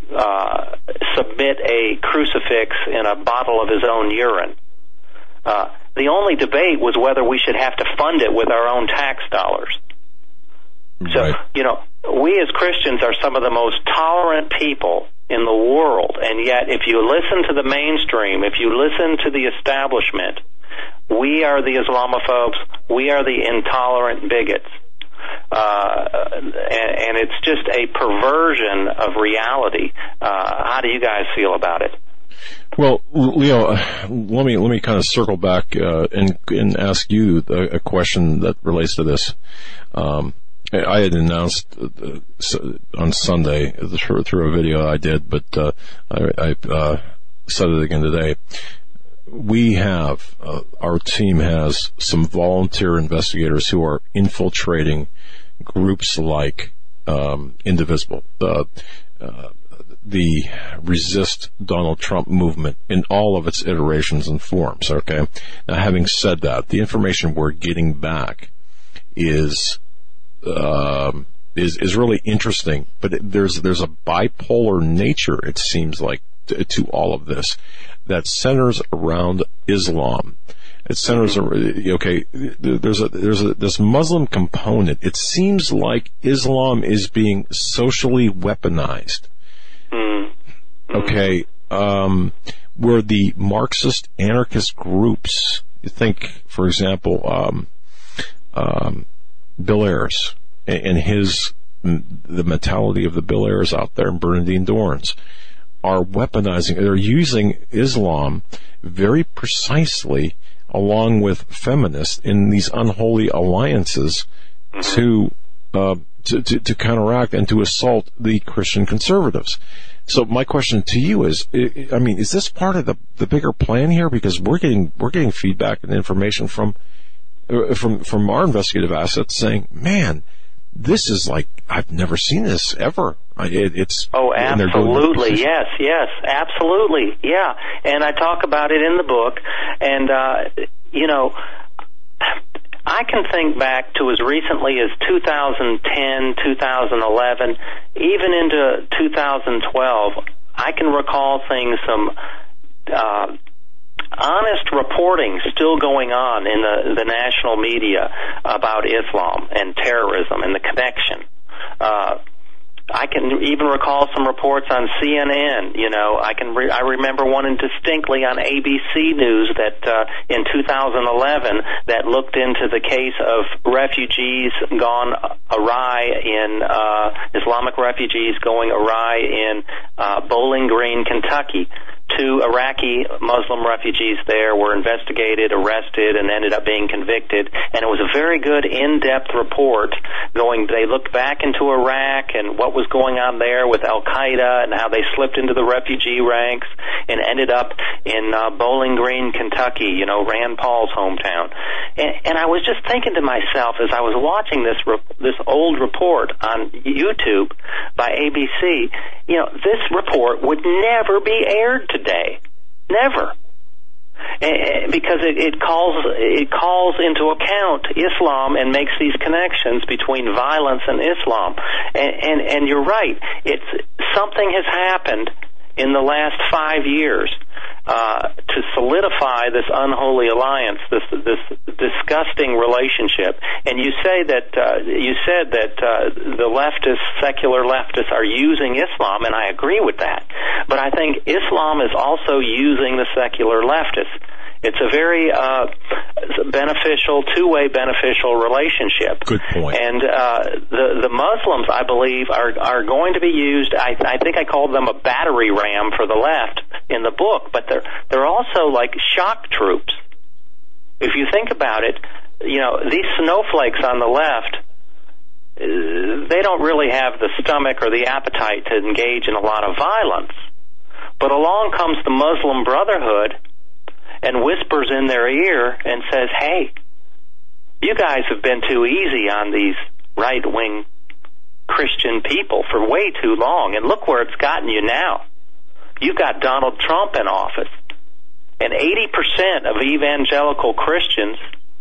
submit a crucifix in a bottle of his own urine. The only debate was whether we should have to fund it with our own tax dollars. Right. So, we as Christians are some of the most tolerant people in the world, and yet if you listen to the mainstream, if you listen to the establishment, we are the Islamophobes, we are the intolerant bigots. And it's just a perversion of reality. How do you guys feel about it? Well, Leo, let me kind of circle back and ask you a question that relates to this. I had announced on Sunday through a video I did, but I said it again today. We have, our team has some volunteer investigators who are infiltrating groups like Indivisible, the Resist Donald Trump movement in all of its iterations and forms, okay? Now, having said that, the information we're getting back is really interesting, but there's a bipolar nature, it seems like, to all of this that centers around Islam. It centers around, okay, there's this Muslim component. It seems like Islam is being socially weaponized. Okay, where the Marxist anarchist groups, you think, for example, Bill Ayers and his, the mentality of the Bill Ayers out there and Bernardine Dorans are weaponizing, they're using Islam very precisely along with feminists in these unholy alliances to counteract and to assault the Christian conservatives. So my question to you is, I mean, is this part of the bigger plan here? Because we're getting feedback and information from our investigative assets saying, man, this is like, I've never seen this ever. It's oh, absolutely, yes, absolutely, yeah. And I talk about it in the book, and you know, I can think back to as recently as 2010, 2011, even into 2012. I can recall seeing some honest reporting still going on in the national media about Islam and terrorism and the connection. I can even recall some reports on CNN. You know, I remember one distinctly on ABC News that in 2011 that looked into the case of refugees gone awry in Islamic refugees going awry in Bowling Green, Kentucky. 2 Iraqi Muslim refugees there were investigated, arrested, and ended up being convicted. And it was a very good in-depth report going, they looked back into Iraq and what was going on there with Al-Qaeda and how they slipped into the refugee ranks and ended up in Bowling Green, Kentucky, you know, Rand Paul's hometown. And I was just thinking to myself as I was watching this old report on YouTube by ABC, you know, this report would never be aired today, never, because it calls into account Islam and makes these connections between violence and Islam. And you're right, it's something has happened in the last 5 years to solidify this unholy alliance, this disgusting relationship. And you say that you said that the leftists, secular leftists, are using Islam, and I agree with that. But I think Islam is also using the secular leftists. It's a very beneficial, two-way beneficial relationship. Good point. And the Muslims, I believe, are going to be used. I think I called them a battery ram for the left in the book, but they're also like shock troops. If you think about it, you know, these snowflakes on the left, they don't really have the stomach or the appetite to engage in a lot of violence. But along comes the Muslim Brotherhood and whispers in their ear and says, hey, you guys have been too easy on these right-wing Christian people for way too long, and look where it's gotten you now. You've got Donald Trump in office, and 80% of evangelical Christians,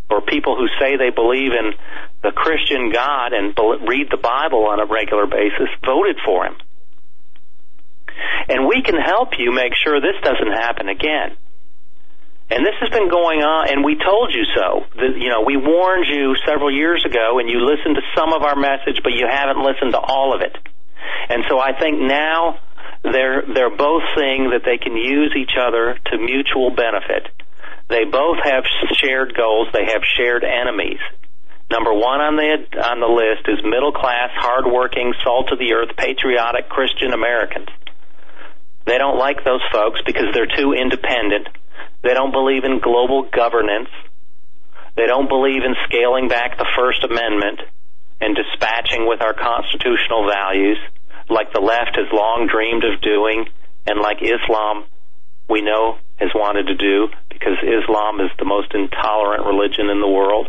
or people who say they believe in the Christian God and read the Bible on a regular basis, voted for him. And we can help you make sure this doesn't happen again. And this has been going on, and we told you so. You know, we warned you several years ago, and you listened to some of our message, but you haven't listened to all of it. And so I think now they're both seeing that they can use each other to mutual benefit. They both have shared goals. They have shared enemies. Number one on the list is middle-class, hard-working, salt-of-the-earth, patriotic Christian Americans. They don't like those folks because they're too independent. They don't believe in global governance. They don't believe in scaling back the First Amendment and dispatching with our constitutional values like the left has long dreamed of doing and like Islam, we know, has wanted to do, because Islam is the most intolerant religion in the world,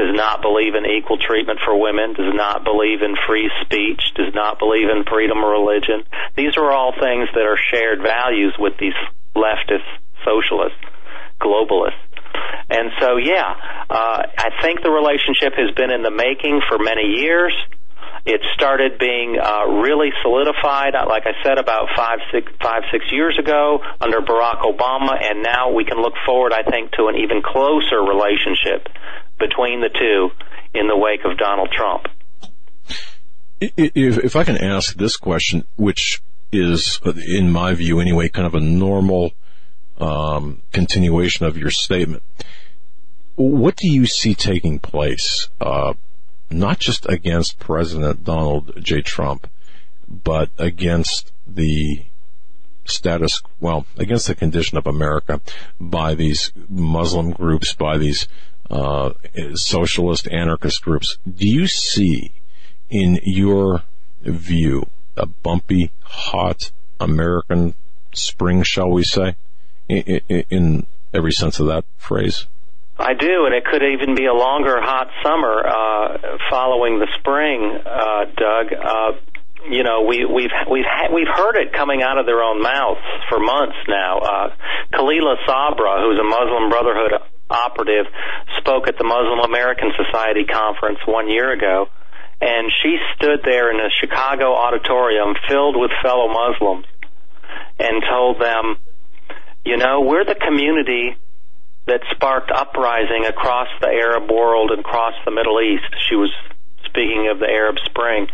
does not believe in equal treatment for women, does not believe in free speech, does not believe in freedom of religion. These are all things that are shared values with these leftists, socialists, globalists. And so, I think the relationship has been in the making for many years, It started being really solidified, like I said, about five, 6 years ago under Barack Obama, and now we can look forward, I think, to an even closer relationship between the two in the wake of Donald Trump. If I can ask this question, which is, in my view anyway, kind of a normal continuation of your statement, what do you see taking place, not just against President Donald J. Trump, but against the status, well, against the condition of America by these Muslim groups, by these socialist anarchist groups? Do you see, in your view, a bumpy, hot American spring, shall we say, in every sense of that phrase? I do, and it could even be a longer, hot summer following the spring, Doug. You know, we've heard it coming out of their own mouths for months now. Khalila Sabra, who's a Muslim Brotherhood operative, spoke at the Muslim American Society conference 1 year ago, and she stood there in a Chicago auditorium filled with fellow Muslims and told them, you know, we're the community that sparked uprising across the Arab world and across the Middle East. She was speaking of the Arab Spring.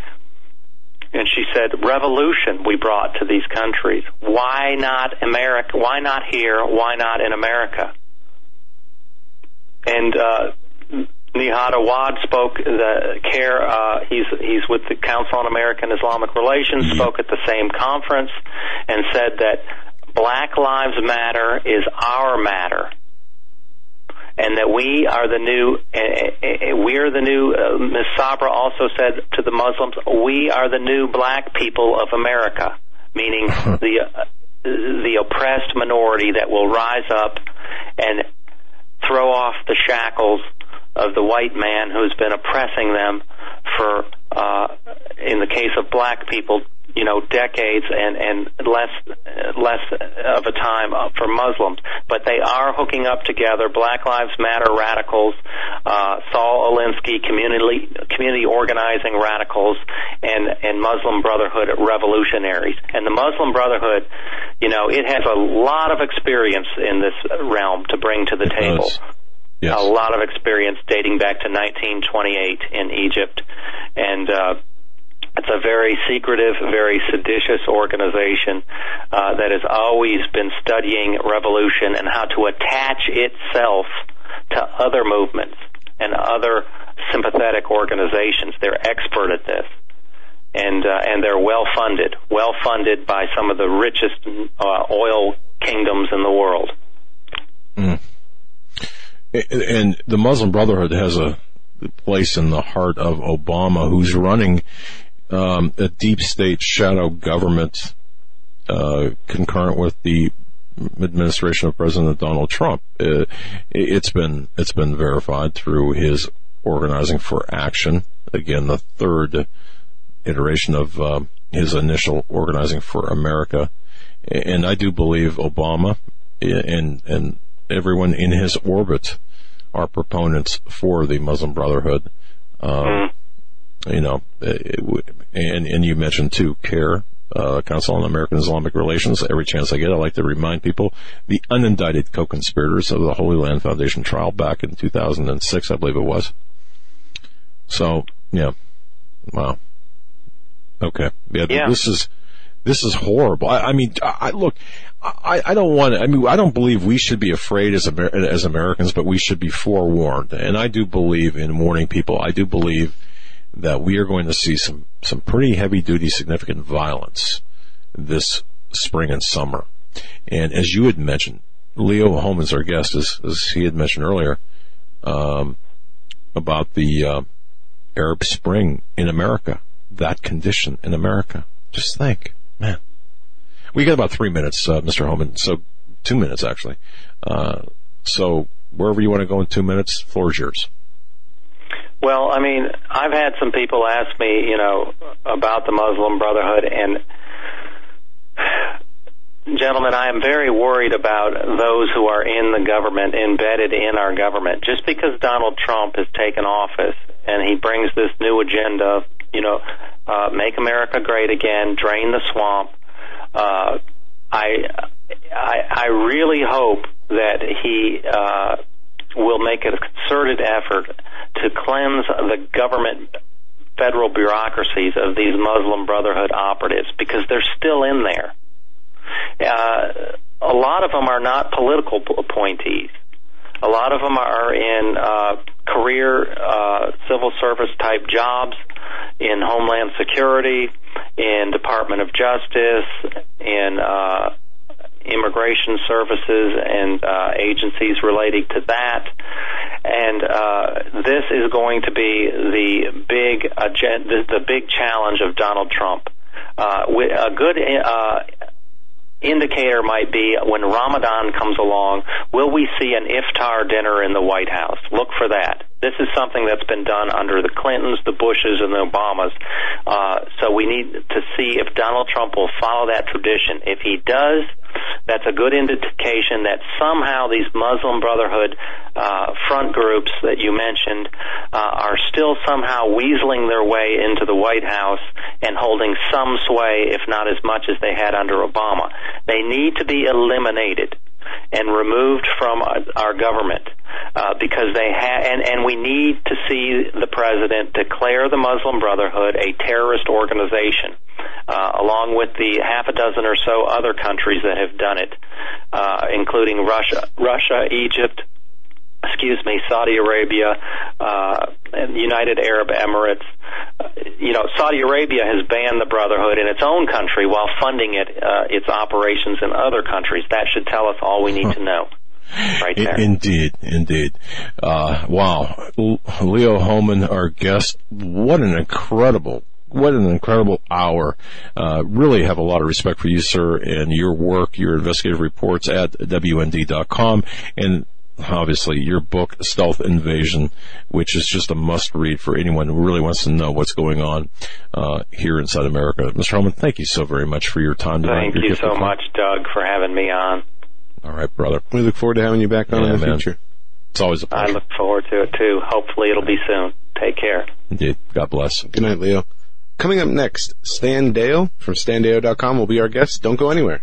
And she said, revolution we brought to these countries. Why not America? Why not here? Why not in America? And Nihad Awad spoke, he's with the Council on American Islamic Relations, spoke at the same conference and said that Black Lives Matter is our matter. And that we are the new, Ms. Sabra also said to the Muslims, we are the new black people of America, meaning the oppressed minority that will rise up and throw off the shackles of the white man who's been oppressing them for, in the case of black people, you know, decades and less of a time for Muslims. But they are hooking up together, Black Lives Matter radicals, Saul Alinsky, community organizing radicals, and Muslim Brotherhood revolutionaries. And the Muslim Brotherhood, you know, it has a lot of experience in this realm to bring to the table. Yes. A lot of experience dating back to 1928 in Egypt. And, it's a very secretive, very seditious organization that has always been studying revolution and how to attach itself to other movements and other sympathetic organizations. They're expert at this, and they're well funded by some of the richest oil kingdoms in the world. Mm. And the Muslim Brotherhood has a place in the heart of Obama, who's running a deep state shadow government concurrent with the administration of President Donald Trump. It's been verified through his Organizing for Action, again, the third iteration of his initial Organizing for America. And I do believe Obama and everyone in his orbit are proponents for the Muslim Brotherhood. You know, and you mentioned too, CAIR, Council on American Islamic Relations. Every chance I get, I like to remind people the unindicted co-conspirators of the Holy Land Foundation trial back in 2006, I believe it was. So, yeah, wow, okay, yeah. This is horrible. I don't believe we should be afraid as Americans, but we should be forewarned. And I do believe in warning people. I do believe that we are going to see some pretty heavy-duty, significant violence this spring and summer. And as you had mentioned, Leo Hohmann is our guest, as he had mentioned earlier, about the Arab Spring in America, that condition in America. Just think, man. We got about 3 minutes, Mr. Hohmann, so 2 minutes, actually. So wherever you want to go in 2 minutes, floor is yours. Well, I mean, I've had some people ask me, you know, about the Muslim Brotherhood, and gentlemen, I am very worried about those who are in the government, embedded in our government. Just because Donald Trump has taken office and he brings this new agenda of you know, make America great again, drain the swamp. I really hope that he will make a concerted effort to cleanse the government federal bureaucracies of these Muslim Brotherhood operatives, because they're still in there. A lot of them are not political appointees. A lot of them are in career civil service type jobs, in Homeland Security, in Department of Justice, in immigration services and agencies relating to that. And this is going to be the big agenda, the big challenge of Donald Trump. A good indicator might be when Ramadan comes along, will we see an iftar dinner in the White House? Look for that. This is something that's been done under the Clintons, the Bushes, and the Obamas. So we need to see if Donald Trump will follow that tradition. If he does, that's a good indication that somehow these Muslim Brotherhood front groups that you mentioned are still somehow weaseling their way into the White House and holding some sway, if not as much as they had under Obama. They need to be eliminated and removed from our government because they have, and we need to see the president declare the Muslim Brotherhood a terrorist organization, along with the half a dozen or so other countries that have done it, including Russia, Egypt, Saudi Arabia, and United Arab Emirates. You know, Saudi Arabia has banned the Brotherhood in its own country while funding it, its operations in other countries. That should tell us all we need to know. Right there. Indeed. Wow. Leo Hohmann, our guest, what an incredible hour. Really have a lot of respect for you, sir, and your work, your investigative reports at WND.com, and obviously your book, Stealth Invasion, which is just a must-read for anyone who really wants to know what's going on here inside America. Mr. Hohmann, thank you so very much for your time tonight. Thank you so much, Doug, for having me on. All right, brother. We look forward to having you back on in the future. It's always a pleasure. I look forward to it, too. Hopefully it'll be soon. Take care. Indeed. God bless. Good night, Leo. Coming up next, Stan Dale from StanDale.com will be our guest. Don't go anywhere.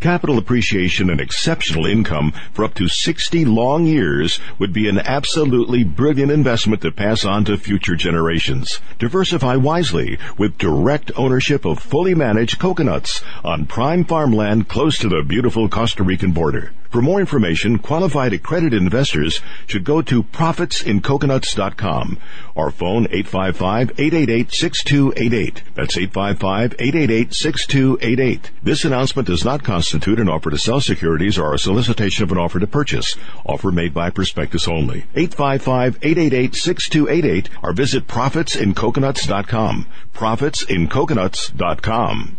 Capital appreciation and exceptional income for up to 60 long years would be an absolutely brilliant investment to pass on to future generations. Diversify wisely with direct ownership of fully managed coconuts on prime farmland close to the beautiful Costa Rican border. For more information, qualified accredited investors should go to profitsincoconuts.com or phone 855-888-6288. That's 855-888-6288. This announcement does not constitute an offer to sell securities or a solicitation of an offer to purchase. Offer made by prospectus only. 855-888-6288 or visit profitsincoconuts.com. Profitsincoconuts.com.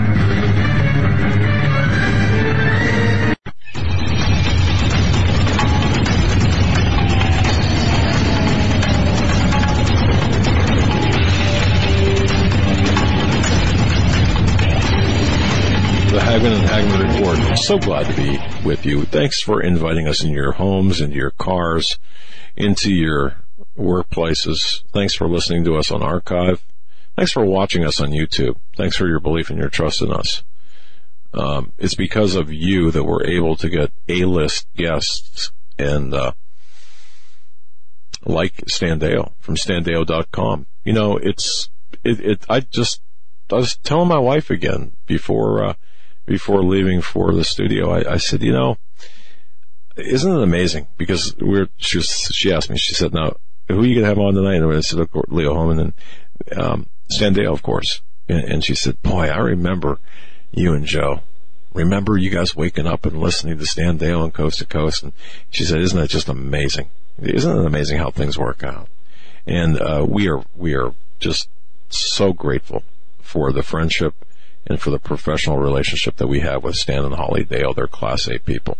Hagmann and Hagmann Report. So glad to be with you. Thanks for inviting us in your homes, into your cars, into your workplaces. Thanks for listening to us on archive. Thanks for watching us on YouTube. Thanks for your belief and your trust in us. It's because of you that we're able to get A-list guests and like Standale from Standale.com. You know, I was telling my wife again before leaving for the studio, I said, you know, isn't it amazing? Because she asked me, she said, now, who are you going to have on tonight? And I said, of course, Leo Hohmann and Standale, of course. And she said, boy, I remember you and Joe. Remember you guys waking up and listening to Standale and Coast to Coast. And she said, isn't that just amazing? Isn't it amazing how things work out? And we are just so grateful for the friendship and for the professional relationship that we have with Stan and Holly Dale. They're Class A people.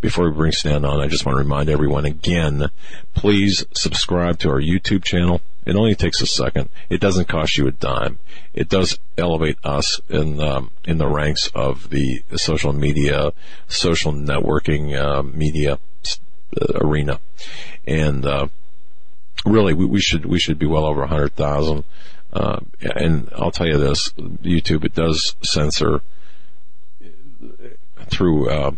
Before we bring Stan on, I just want to remind everyone again, please subscribe to our YouTube channel. It only takes a second. It doesn't cost you a dime. It does elevate us in the ranks of the social media, social networking media arena. And really, we should be well over 100,000. And I'll tell you this, YouTube, it does censor through a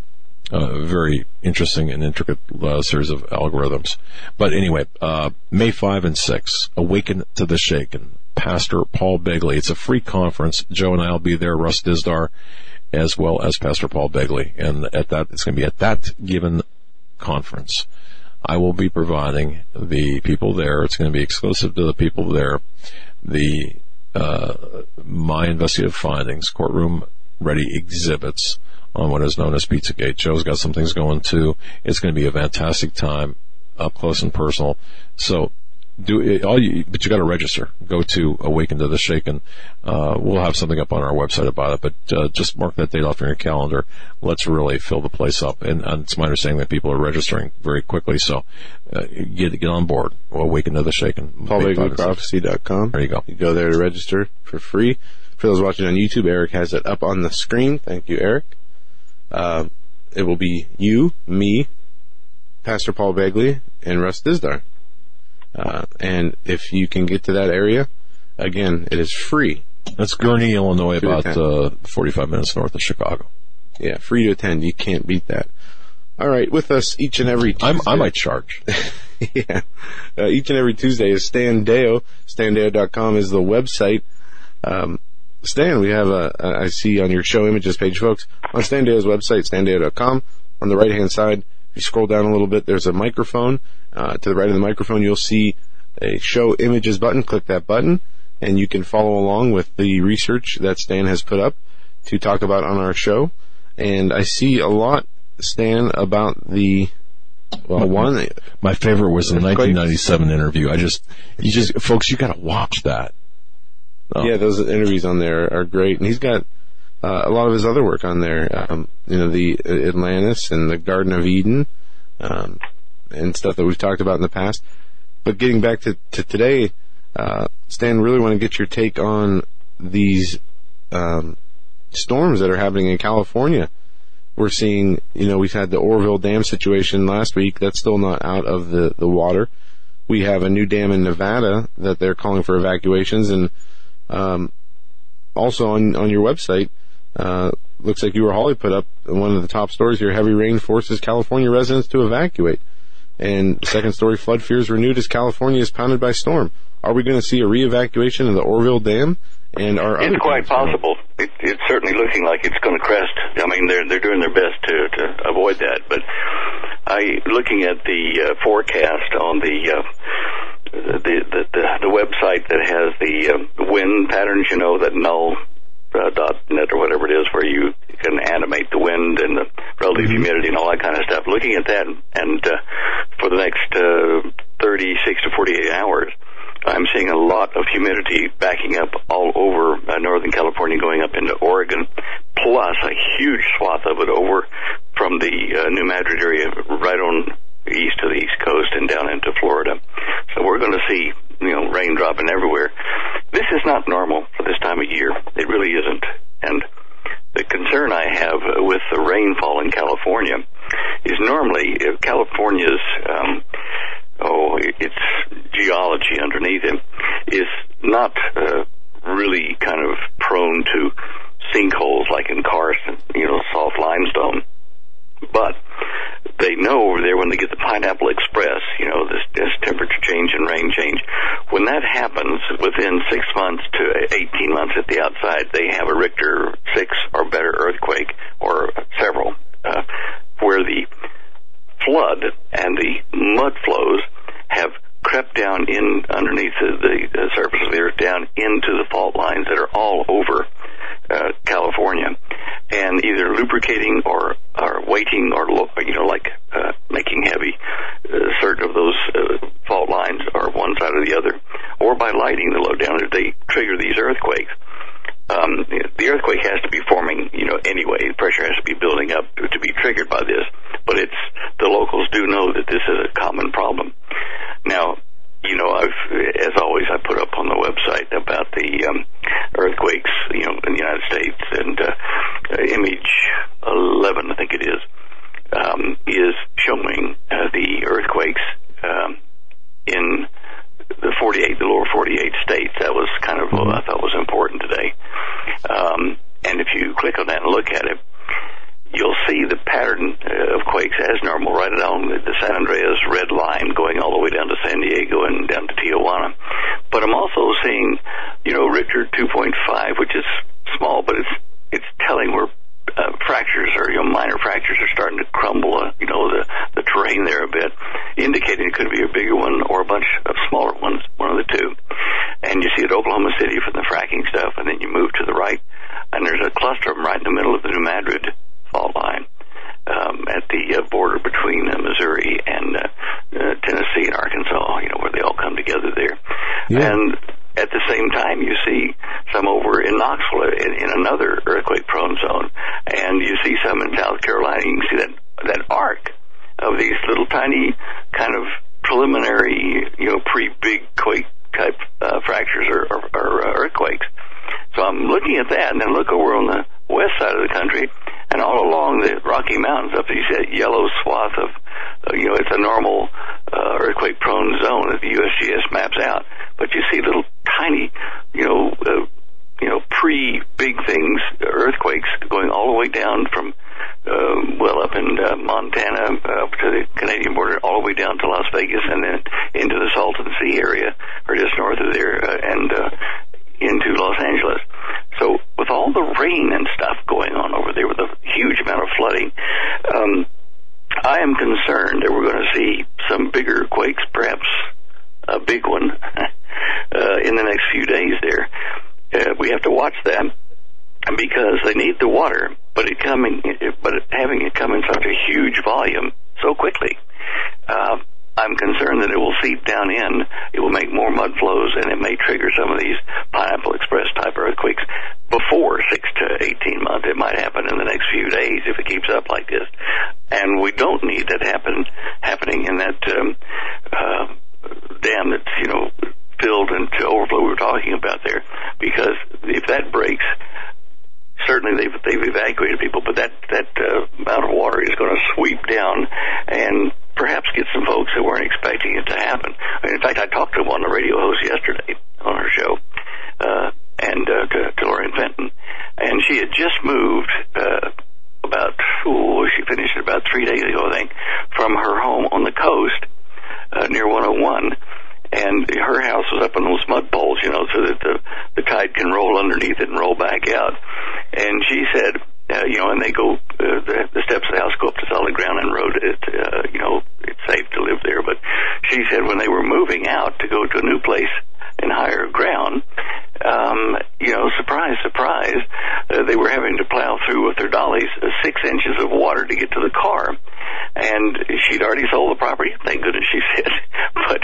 very interesting and intricate series of algorithms. But anyway, May 5 and 6, Awaken to the Shaken, Pastor Paul Begley. It's a free conference. Joe and I will be there, Russ Dizdar, as well as Pastor Paul Begley. And at that, it's going to be at that given conference. I will be providing the people there. It's going to be exclusive to the people there. My investigative findings, courtroom ready exhibits on what is known as Pizzagate. Joe's got some things going too. It's going to be a fantastic time, up close and personal. So do it, but you got to register. Go to Awaken to the Shaken. We'll have something up on our website about it, but just mark that date off on your calendar. Let's really fill the place up. And it's my understanding that people are registering very quickly, so get on board. Awaken to the Shaken. PaulBegleyProphecy.com. There you go. You go there to register for free. For those watching on YouTube, Eric has it up on the screen. Thank you, Eric. It will be you, me, Pastor Paul Begley, and Russ Dizdar. And if you can get to that area, again, it is free. That's Gurnee, Illinois, about 45 minutes north of Chicago. Yeah, free to attend. You can't beat that. All right, with us each and every Tuesday. I might charge. Yeah. Each and every Tuesday is Standale. Standale.com is the website. Stan, we have I see on your show images page, folks, on Standale's website, Standale.com, on the right-hand side. You scroll down a little bit, there's a microphone. To the right of the microphone, you'll see a Show Images button. Click that button, and you can follow along with the research that Stan has put up to talk about on our show. And I see a lot, Stan, about the... Well, one... My favorite was the 1997 interview. Folks, you got to watch that. Oh. Yeah, those interviews on there are great. And he's got... a lot of his other work on there, the Atlantis and the Garden of Eden, and stuff that we've talked about in the past. But getting back to today, Stan, really want to get your take on these storms that are happening in California. We're seeing, you know, we've had the Oroville Dam situation last week. That's still not out of the water. We have a new dam in Nevada that they're calling for evacuations. And also on your website, looks like you or Holly put up one of the top stories here. Heavy rain forces California residents to evacuate. And second story, flood fears renewed as California is pounded by storm. Are we going to see a re-evacuation of the Oroville Dam? And it's quite possible. It's certainly looking like it's going to crest. I mean, they're doing their best to avoid that. But looking at the forecast on the website that has the wind patterns, you know, that null.net or whatever it is, where you can animate the wind and the relative humidity and all that kind of stuff. Looking at that, and for the next 36 to 48 hours, I'm seeing a lot of humidity backing up all over Northern California, going up into Oregon, plus a huge swath of it over from the New Madrid area right on east to the East Coast and down into Florida. So we're going to see, you know, rain dropping everywhere. This is not normal for this time of year. It really isn't. And the concern I have with the rainfall in California is normally if California's... its geology underneath him is not really kind of prone to sinkholes like in Carson, you know, soft limestone. But they know over there when they get the Pineapple Express, you know, this temperature change and rain change, when that happens within 6 months to 18 months at the outside, they have a Richter 6 or better earthquake or several where the flood and the mud flows have crept down in underneath the surface of the earth, down into the fault lines that are all over California, and either lubricating or weighting or, you know, like making heavy certain of those fault lines are one side or the other, or by lighting the load down, they trigger these earthquakes. The earthquake has to be forming, you know, anyway. The pressure has to be building up to be triggered by this. But it's the locals do know that this is a common problem. Now, you know, as always, I put up on the website about the earthquakes, you know, in the United States, and image 11, I think it is showing the earthquakes in the 48, the lower 48 states. That was kind of what I thought was important today. And if you click on that and look at it, you'll see the pattern of quakes as normal right along the San Andreas red line going all the way down to San Diego and down to Tijuana. But I'm also seeing, you know, Richter 2.5, which is small, but it's telling where fractures or, you know, minor fractures are starting to crumble, you know, the terrain there a bit, indicating it could be a bigger one or a bunch of smaller ones, one of the two. And you see at Oklahoma City from the fracking stuff, and then you move to the right, and there's a cluster of them right in the middle of the New Madrid fault line at the border between Missouri and Tennessee and Arkansas, you know, where they all come together there. Yeah. And at the same time, you see some over in Knoxville in another earthquake-prone zone, and you see some in South Carolina. You can see that arc of these little tiny kind of preliminary, you know, pre-big quake-type fractures or earthquakes. So I'm looking at that, and then look over on the west side of the country, and all along the Rocky Mountains, up to that yellow swath of, you know, it's a normal earthquake-prone zone that the USGS maps out. But you see little tiny, you know, pre-big things, earthquakes going all the way down from, well, up in Montana, up to the Canadian border, all the way down to Las Vegas, and then into the Salton Sea area, or just north of there, and into Los Angeles. So with all the rain and stuff going on over there, with a huge amount of flooding, I am concerned that we're going to see some bigger quakes, perhaps a big one, in the next few days there. We have to watch that because they need the water, but having it come in such a huge volume so quickly, I'm concerned that it will seep down in, it will make more mud flows, and it may trigger some of these Pineapple Express type earthquakes before 6 to 18 months. It might happen in the next few days if it keeps up like this. And we don't need that happening in that dam that's, you know, filled into overflow we were talking about there, because if that breaks, certainly they've evacuated people, but that amount of water is going to sweep down and perhaps get some folks who weren't expecting it to happen. I mean, in fact, I talked to one of the radio hosts yesterday on her show, and to Lauren Fenton, and she had just moved she finished about 3 days ago, I think, from her home on the coast near 101, and her house was up in those mud bowls, you know, so that the tide can roll underneath it and roll back out. And she said, and they go, the steps of the house go up to solid ground and road. It's safe to live there. But she said when they were moving out to go to a new place in higher ground, surprise, surprise, they were having to plow through with their dollies 6 inches of water to get to the car. And she'd already sold the property, thank goodness, she said. But,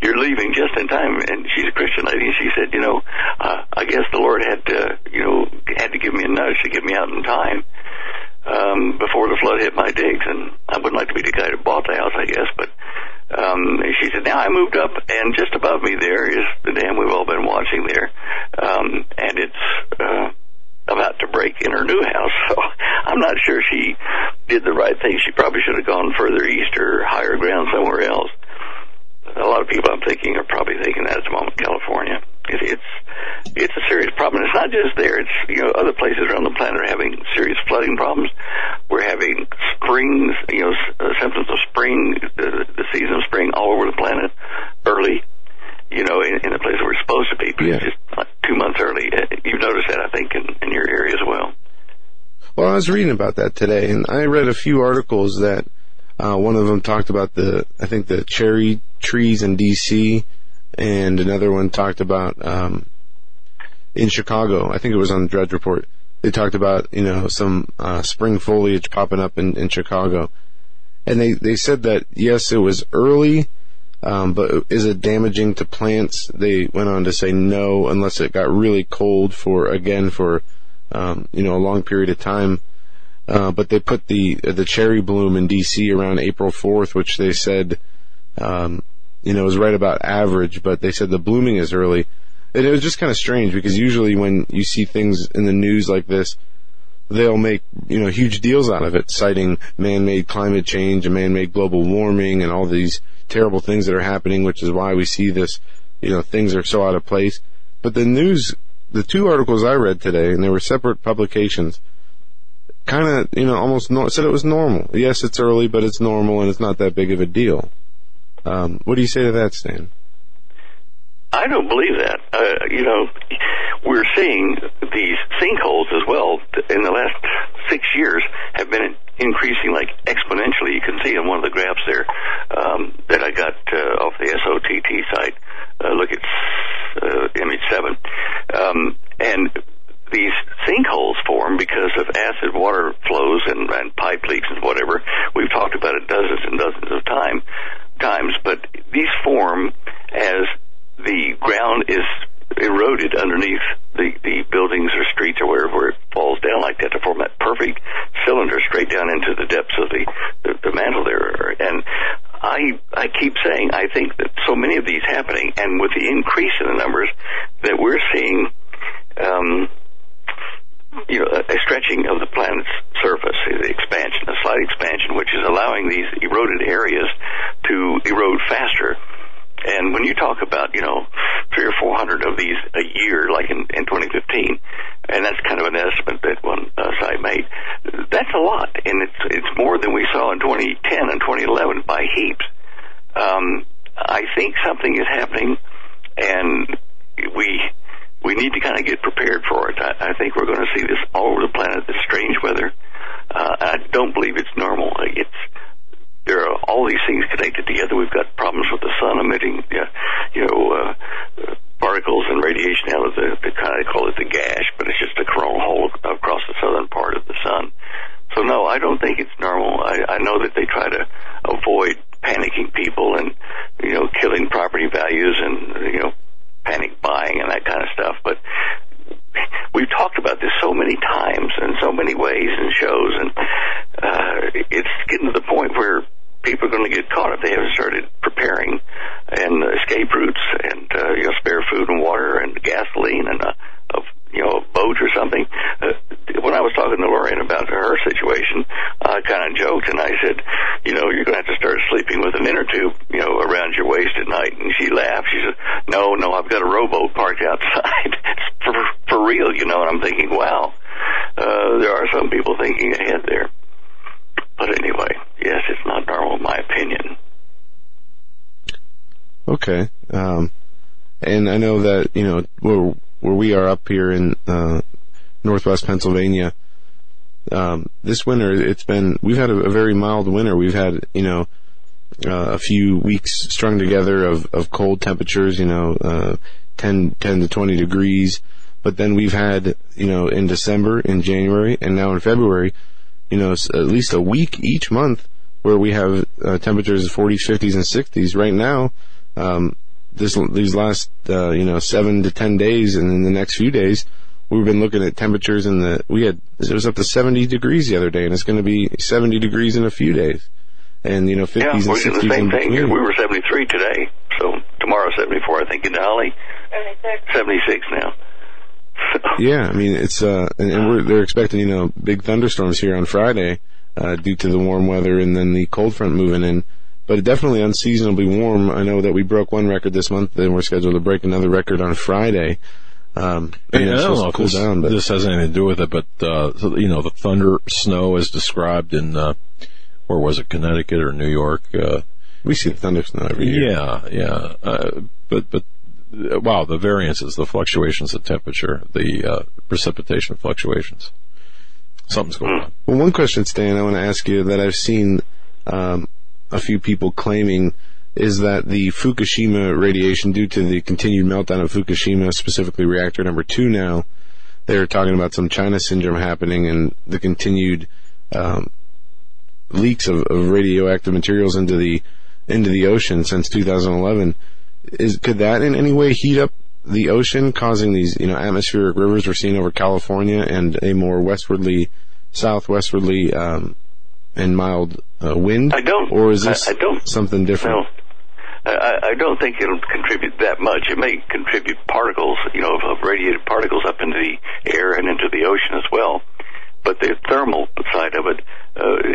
you're leaving just in time. And she's a Christian lady. And she said, I guess the Lord had to give me a nudge to get me out in time before the flood hit my digs. And I wouldn't like to be the guy that bought the house, I guess. But she said, now I moved up, and just above me there is the dam we've all been watching there. And it's... about to break in her new house, so I'm not sure she did the right thing. She probably should have gone further east or higher ground somewhere else. A lot of people, I'm thinking, are probably thinking that at the moment. California, it's a serious problem. It's not just there. It's other places around the planet are having serious flooding problems. We're having springs, symptoms of spring, the season of spring all over the planet early. In the place where it's supposed to be, but it's just like 2 months early. You've noticed that, I think, in your area as well. Well, I was reading about that today, and I read a few articles that one of them talked about the cherry trees in D.C., and another one talked about in Chicago. I think it was on the Drudge Report. They talked about, some spring foliage popping up in Chicago. And they said that, yes, it was early, but is it damaging to plants? They went on to say no, unless it got really cold for a long period of time. But they put the cherry bloom in D.C. around April 4th, which they said, was right about average, but they said the blooming is early. And it was just kind of strange because usually when you see things in the news like this, they'll make, huge deals out of it, citing man-made climate change and man-made global warming and all these terrible things that are happening, which is why we see this, things are so out of place. But the news, the two articles I read today, and they were separate publications, kind of, almost said it was normal. Yes, it's early, but it's normal, and it's not that big of a deal. What do you say to that, Stan? I don't believe that. We're seeing these sinkholes as well. In the last 6 years have been increasing like exponentially. You can see in one of the graphs there that I got off the SOTT site. Look at image 7. And these sinkholes form because of acid water flows and pipe leaks and whatever. We've talked about it dozens and dozens of times, but these form as the ground is eroded underneath the buildings or streets or wherever it falls down like that to form that perfect cylinder straight down into the depths of the mantle there. And I keep saying I think that so many of these happening, and with the increase in the numbers that we're seeing, a stretching of the planet's surface, a slight expansion, which is allowing these eroded areas to erode faster. And when you talk about, 300 or 400 of these a year, like in 2015, and that's kind of an estimate that one side made, that's a lot. And it's more than we saw in 2010 and 2011 by heaps. I think something is happening, and we need to kind of get prepared for it. I think we're going to see this all over the planet, this strange weather. I don't believe it's normal. There are all these things connected together. We've got problems with the sun emitting, particles and radiation out of the kind of call it the gash, but it's just a coronal hole across the southern part of the sun. So no, I don't think it's normal. I know that they try to avoid panicking people and killing property values and panic buying and that kind of stuff, but. We've talked about this so many times in so many ways and shows, and it's getting to the point where people are going to get caught if they haven't started preparing, and escape routes and spare food and water and gasoline and a boat or something. no, I've got a rowboat parked outside. for real, you know, and I'm thinking, wow, there are some people thinking ahead there. But anyway, yes, it's not normal, in my opinion. Okay. And I know that, you know, where we are up here in northwest Pennsylvania, this winter, we've had a very mild winter. We've had, you know, a few weeks strung together of cold temperatures, you know, 10 to 20 degrees. But then we've had, you know, in December, in January, and now in February, you know, at least a week each month where we have temperatures 40s, 50s, and 60s. Right now, these last, 7 to 10 days, and in the next few days, we've been looking at temperatures it was up to 70 degrees the other day, and it's going to be 70 degrees in a few days. And, you know, 50s and 60s. Yeah, we're doing the same thing. We were 73 today, so tomorrow 74, I think, in Delhi. 76 now. So. Yeah, I mean, it's, and they're expecting, you know, big thunderstorms here on Friday, due to the warm weather and then the cold front moving in. But definitely unseasonably warm. I know that we broke one record this month, and we're scheduled to break another record on Friday. And it's supposed to cool down, but this has anything to do with it, but, you know, the thunder snow as described in, or was it Connecticut or New York? We see thunder snow every year. Yeah. But wow, the variances, the fluctuations of temperature, the precipitation fluctuations. Something's going on. Well, one question, Stan, I want to ask you that I've seen a few people claiming is that the Fukushima radiation, due to the continued meltdown of Fukushima, specifically reactor number 2 now, they're talking about some China syndrome happening and the continued leaks of radioactive materials into the ocean since 2011. Could that in any way heat up the ocean, causing these, you know, atmospheric rivers we're seeing over California and a more southwestwardly and mild wind? Or is this something different? No, I don't think it'll contribute that much. It may contribute particles, you know, of radiated particles up into the air and into the ocean as well. But the thermal side of it,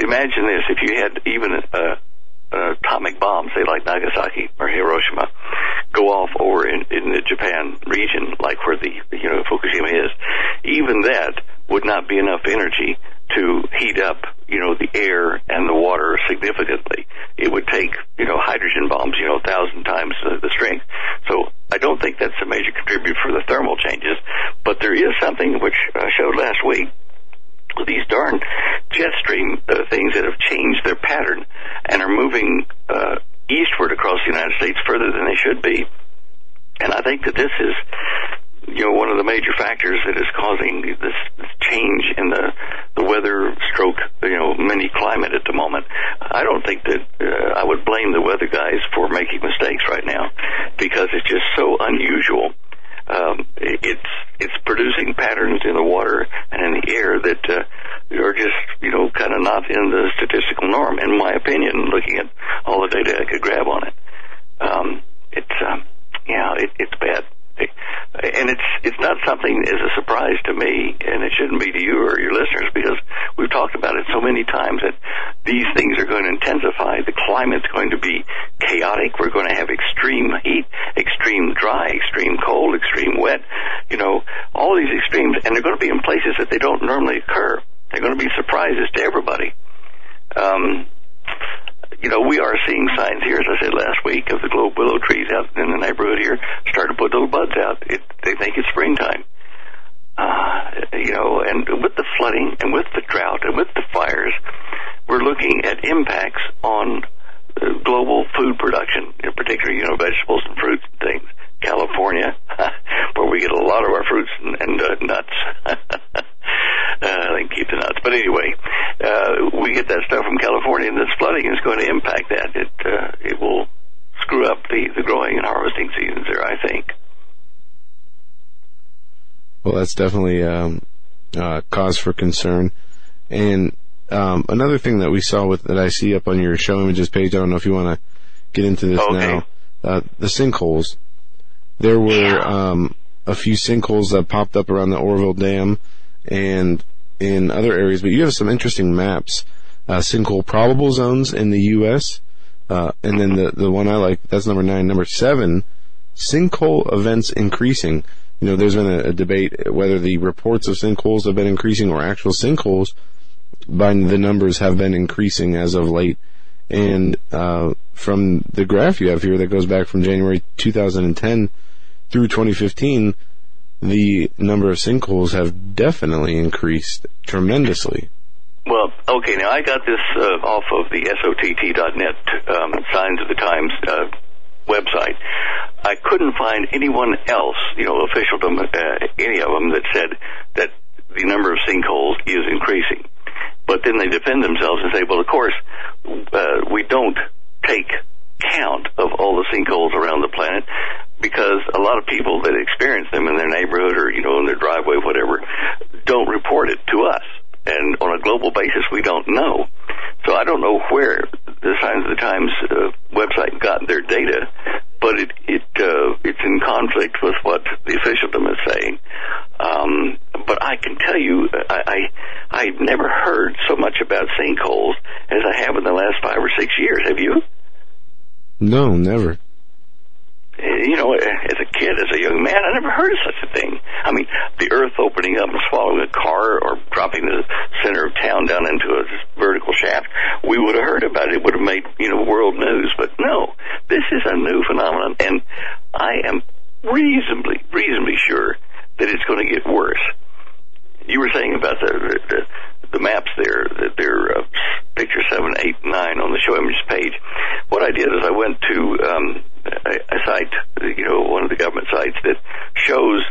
imagine this, if you had even an atomic bomb, say like Nagasaki or Hiroshima, go off over in the Japan region, like where Fukushima is, even that would not be enough energy to heat up, you know, the air and the water significantly. It would take, you know, hydrogen bombs, you know, 1,000 times the strength. So I don't think that's a major contributor for the thermal changes. But there is something which I showed last week. These darn jet stream things that have changed their pattern and are moving eastward across the United States further than they should be. And I think that this is, you know, one of the major factors that is causing this change in the weather stroke, you know, mini climate at the moment. I don't think that I would blame the weather guys for making mistakes right now because it's just so unusual. It's producing patterns in the water and in the air that are just, you know, kind of not in the statistical norm, in my opinion, looking at all the data I could grab on it. It's bad. And it's not something that is a surprise to me, and it shouldn't be to you or your listeners, because we've talked about it so many times that these things are going to intensify. The climate's going to be chaotic. We're going to have extreme heat, extreme dry, extreme cold, extreme wet, you know, all these extremes, and they're going to be in places that they don't normally occur. They're going to be surprises to everybody. You know, we are seeing signs here, as I said last week, of the globe willow trees out in the neighborhood here starting to put little buds out. They think it's springtime. You know, and with the flooding and with the drought and with the fires, we're looking at impacts on global food production, in particular, you know, vegetables and fruits and things. California, where we get a lot of our fruits and nuts. They can keep the nuts. But anyway, we get that stuff from California, and this flooding is going to impact that. It will screw up the growing and harvesting seasons there, I think. Well, that's definitely cause for concern. And another thing that we saw that I see up on your show images page, I don't know if you want to get into this now, the sinkholes. There were a few sinkholes that popped up around the Oroville Dam and in other areas, but you have some interesting maps, sinkhole probable zones in the U.S., and then the one I like, that's number 9. Number 7 Sinkhole events increasing. You know, there's been a debate whether the reports of sinkholes have been increasing or actual sinkholes, but the numbers have been increasing as of late. And from the graph you have here that goes back from January 2010 through 2015, the number of sinkholes have definitely increased tremendously. Well, okay, now I got this off of the SOTT.net Signs of the Times website. I couldn't find anyone else, you know, officialdom, any of them, that said that the number of sinkholes is increasing. But then they defend themselves and say, well, of course, we don't take count of all the sinkholes around the planet because a lot of people that experience them in their neighborhood or, you know, in their driveway, whatever, don't report it to us. And on a global basis, we don't know. So I don't know where the Signs of the Times website got their data, but it's in conflict with what the officialdom is saying. But I can tell you, I never heard so much about sinkholes as I have in the last 5 or 6 years. Have you? No, never. You know, as a kid, as a young man, I never heard of such a thing. I mean, the earth opening up and swallowing a car or dropping the center of town down into a vertical shaft, we would have heard about it. It would have made, you know, world news. But no, this is a new phenomenon, and I am reasonably sure that it's going to get worse. You were saying about the maps there, that they're picture 7, 8, 9 on the show images page. What I did is I went to a site, you know, one of the government sites that shows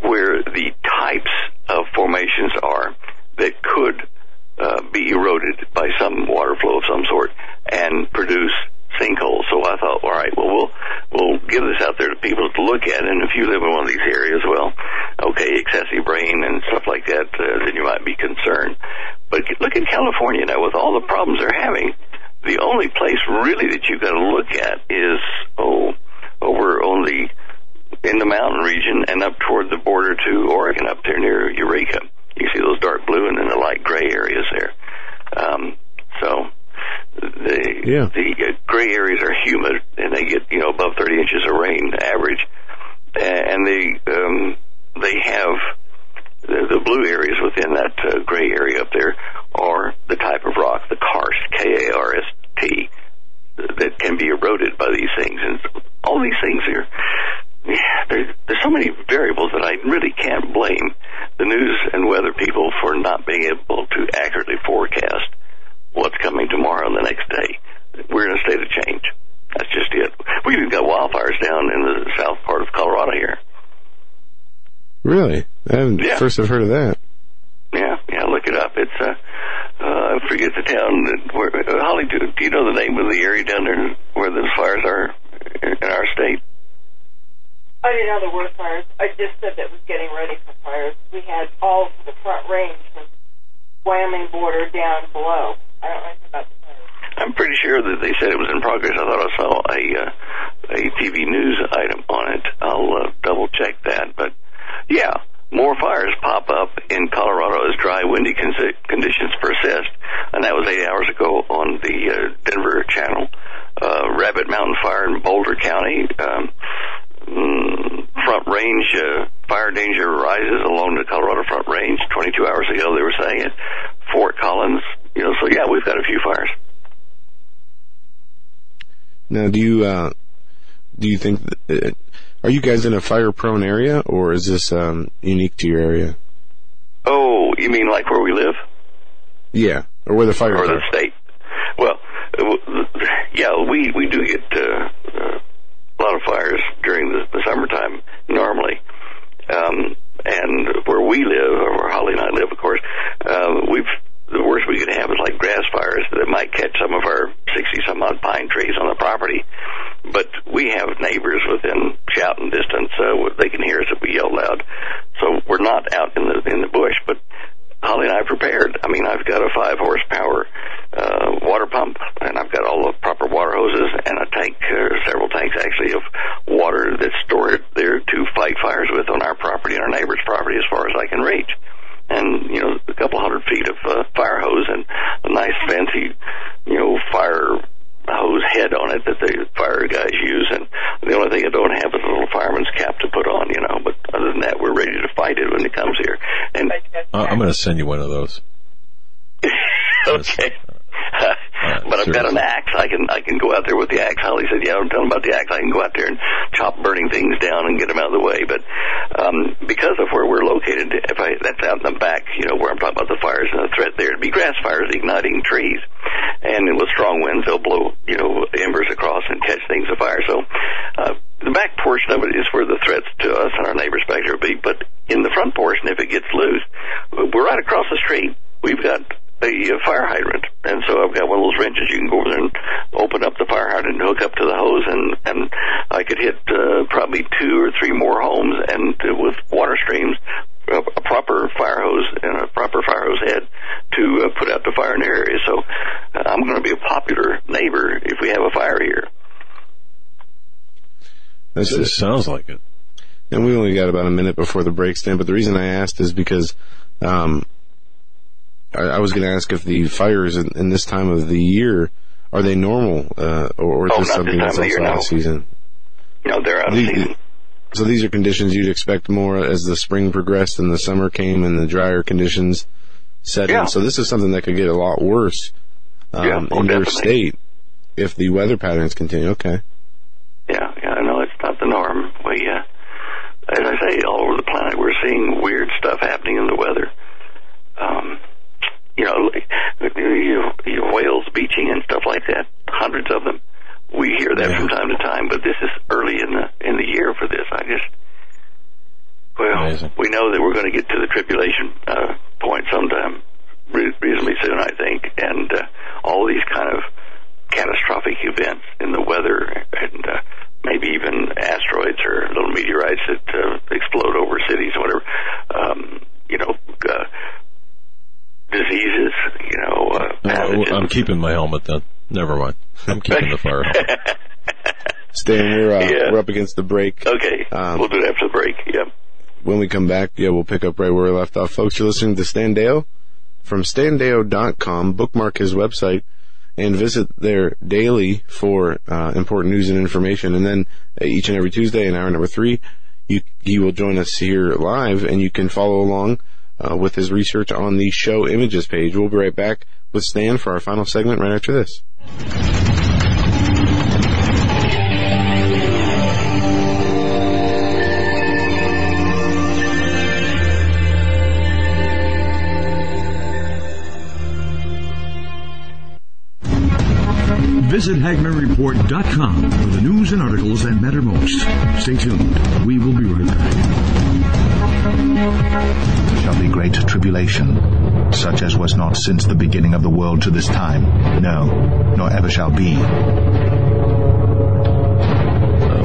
where the types of formations are that could be eroded by some water flow of some sort and produce sinkholes. So I thought, all right, well, we'll give this out there to people to look at, and if you live in one of these areas, well, okay, excessive rain and stuff like that, then you might be concerned. But look at California now, with all the problems they're having. The only place really that you've got to look at is over on in the mountain region and up toward the border to Oregon, up there near Eureka. You see those dark blue and then the light gray areas there. The gray areas are humid, and they get, you know, above 30 inches of rain average, and they have the blue areas within that gray area up there are the type of rock, the karst, K-A-R-S-T, that can be eroded by these things. And all these things are, there's so many variables that I really can't blame the news and weather people for not being able to accurately forecast what's coming tomorrow and the next day. We're in a state of change. That's just it. We've even got wildfires down in the south part of Colorado here. Really? First I've heard of that. Yeah, look it up. It's, I forget the town. Holly, do you know the name of the area down there where those fires are in our state? I didn't know there were fires. I just said that was getting ready for fires. We had all of the front range from Wyoming border down below. I don't know about the fires. I'm pretty sure that they said it was in progress. I thought I saw a TV news item on it. I'll double check that, but yeah, more fires pop up in Colorado as dry, windy conditions persist. And that was 8 hours ago on the Denver channel. Rabbit Mountain Fire in Boulder County. Front Range fire danger rises along the Colorado Front Range. 22 hours ago, they were saying it. Fort Collins. You know, so yeah, we've got a few fires. Now, do you think that... Are you guys in a fire-prone area, or is this unique to your area? Oh, you mean like where we live? Yeah, or where the fire is. Or the state. Well, yeah, we do get a lot of fires during the summertime normally. And where we live, or where Holly and I live, of course, the worst we could have is like grass fires that might catch some of our 60-some-odd pine trees on the property. But we have neighbors within shouting distance, so they can hear us if we yell loud. So we're not out in the bush, but Holly and I prepared. I mean, I've got a 5-horsepower water pump, and I've got all the proper water hoses and a tank, several tanks actually, of water that's stored there to fight fires with on our property and our neighbor's property as far as I can reach. And, you know, a couple 100 feet of fire hose and a nice fancy, you know, I'm going to send you one of those. Okay. But I've got an axe. I can go out there with the axe. Holly said, yeah, I'm talking about the axe. I can go out there and chop burning things down and get them out of the way. But because of where we're located, that's out in the back, you know, where I'm talking about the fires and the threat there, it'd be grass fires igniting trees. And with strong winds, they'll blow, you know, embers across and catch things afire. So the back portion of it is where the threats to us and our neighbors back there will be. But in the front portion, if it gets loose, we're right across the street. We've got a fire hydrant, and so I've got one of those wrenches. You can go over there and open up the fire hydrant and hook up to the hose, and I could hit probably 2 or 3 more homes, and with water streams, a proper fire hose and a proper fire hose head to put out the fire in the area. So I'm going to be a popular neighbor if we have a fire here. This sounds like it. And we only got about a minute before the break, Stan, but the reason I asked is because I was going to ask if the fires in this time of the year, are they normal, or is this something that's also out of season? No, they're out of season. So these are conditions you'd expect more as the spring progressed and the summer came and the drier conditions set in. So this is something that could get a lot worse in your state if the weather patterns continue. Okay. Yeah, I know it's not the norm. As I say, all over the planet we're seeing weird stuff happening in the weather. Your whales beaching and stuff like that, hundreds of them. We hear that from time to time, but this is early in the year for this. Amazing. We know that we're going to get to the tribulation point sometime reasonably soon, I think, and all these kind of catastrophic events in the weather and maybe even asteroids or little meteorites that explode over cities or whatever, diseases, I'm keeping my helmet then. Never mind. I'm keeping the fire helmet. Stan, we're up against the break. Okay. We'll do it after the break. Yep. When we come back, we'll pick up right where we left off. Folks, you're listening to Stan Deo from StanDeo.com. Bookmark his website and visit there daily for important news and information. And then each and every Tuesday in hour number 3, he will join us here live, and you can follow along with his research on the show images page. We'll be right back with Stan for our final segment right after this. Visit HagmannReport.com for the news and articles that matter most. Stay tuned. We will be right back. Shall be great tribulation, such as was not since the beginning of the world to this time. No, nor ever shall be.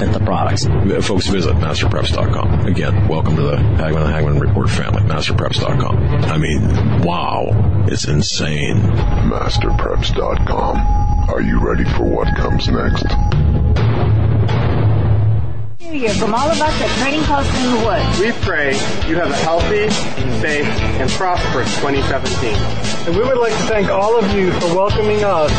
at the products. Folks, visit masterpreps.com. Again, welcome to the Hagmann and Hagmann Report family, masterpreps.com. Wow, it's insane. Masterpreps.com. Are you ready for what comes next? From all of us at Trading Post in the Woods. We pray you have a healthy, safe, and prosperous 2017. And we would like to thank all of you for welcoming us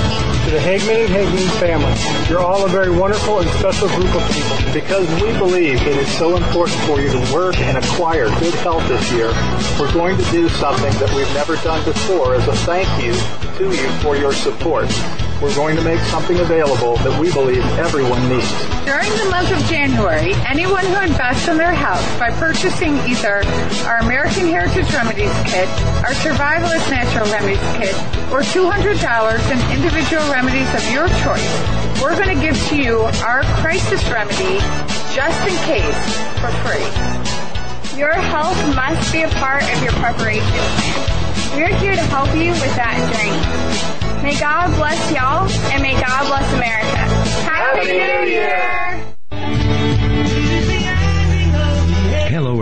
to the Hagmann and Hagmann family. You're all a very wonderful and special group of people. Because we believe it is so important for you to work and acquire good health this year, we're going to do something that we've never done before as a thank you to you for your support. We're going to make something available that we believe everyone needs. During the month of January, anyone who invests in their health by purchasing either our American Heritage Remedies Kit, our Survivalist Natural Remedies Kit, or $200 in individual remedies of your choice, we're going to give to you our crisis remedy, just in case, for free. Your health must be a part of your preparation plan. We're here to help you with that journey. May God bless y'all, and may God bless America. Happy New Year! Hello,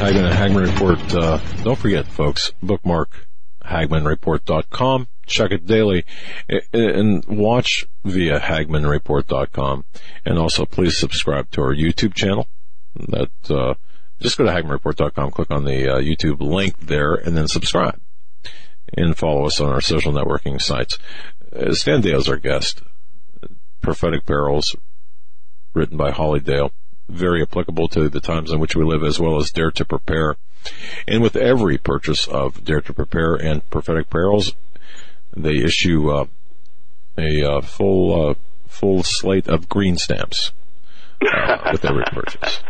Hagmann and Hagmann Report. Don't forget, folks, bookmark HagmannReport.com. Check it daily and watch via HagmannReport.com. And also, please subscribe to our YouTube channel. Just go to HagmannReport.com, click on the YouTube link there, and then subscribe. And follow us on our social networking sites. Stan Dale's our guest. Prophetic Perils, written by Holly Dale. Very applicable to the times in which we live, as well as Dare to Prepare. And with every purchase of Dare to Prepare and Prophetic Perils, they issue a full slate of green stamps with every purchase.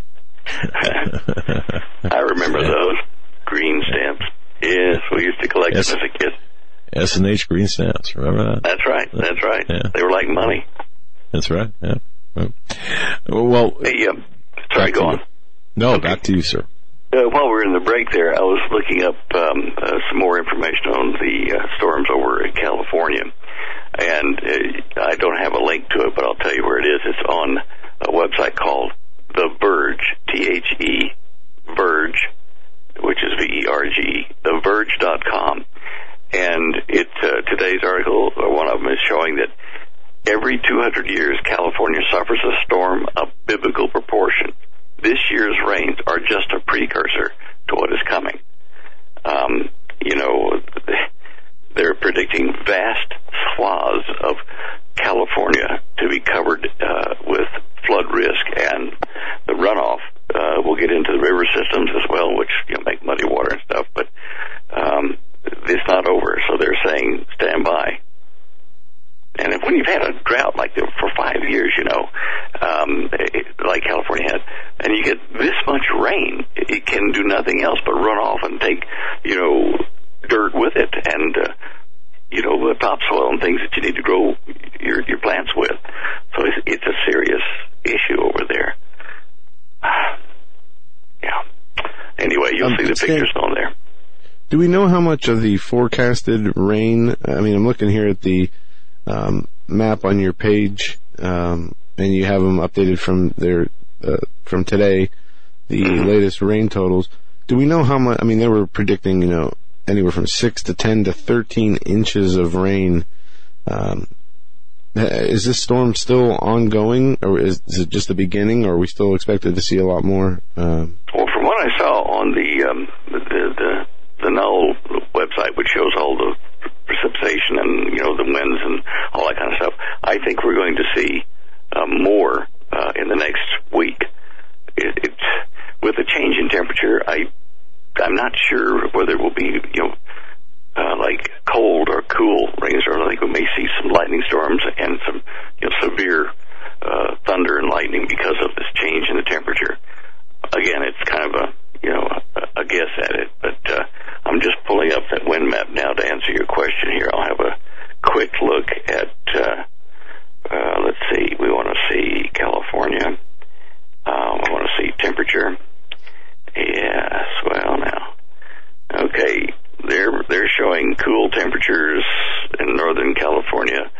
I remember those green stamps. Yes, we used to collect them as a kid. S&H green stamps, remember that? That's right, that's right. Yeah. They were like money. That's right, yeah. Well, hey, sorry, go on. No, okay. Back to you, sir. While we were in the break there, I was looking up some more information on the storms over in California. And I don't have a link to it, but I'll tell you where it is. It's on a website called The Verge, T-H-E, Verge, which is V-E-R-G, TheVerge.com. And today's article, one of them is showing that every 200 years, California suffers a storm of biblical proportion. This year's rains are just a precursor to what is coming. They're predicting vast swaths of California to be covered with flood risk, and the runoff will get into the river systems as well, which make muddy water and stuff, but it's not over, so they're saying stand by. And when you've had a drought like that for 5 years, like California had, and you get this much rain, it can do nothing else but run off and take, dirt with it and, the topsoil and things that you need to grow your plants with. So it's a serious issue over there. Yeah. Anyway, you'll see the pictures on there. Do we know how much of the forecasted rain? I mean, I'm looking here at the map on your page, and you have them updated from their from today, the latest rain totals. Do we know how much? I mean, they were predicting, anywhere from 6 to 10 to 13 inches of rain. Is this storm still ongoing, or is it just the beginning? Or are we still expected to see a lot more? Well, from what I saw on the NOAA website, which shows all the precipitation and the winds and all that kind of stuff, I think we're going to see more in the next week. It's with the change in temperature, I'm not sure whether it will be like cold or cool rainstorms. I think we may see some lightning storms and some severe thunder and lightning because of this change in the temperature. Again, it's kind of a guess at it, but I'm just pulling up that wind map now to answer your question here. I'll have a quick look at, let's see, we want to see California. We want to see temperature. Yes, well now. Okay, they're showing cool temperatures in Northern California,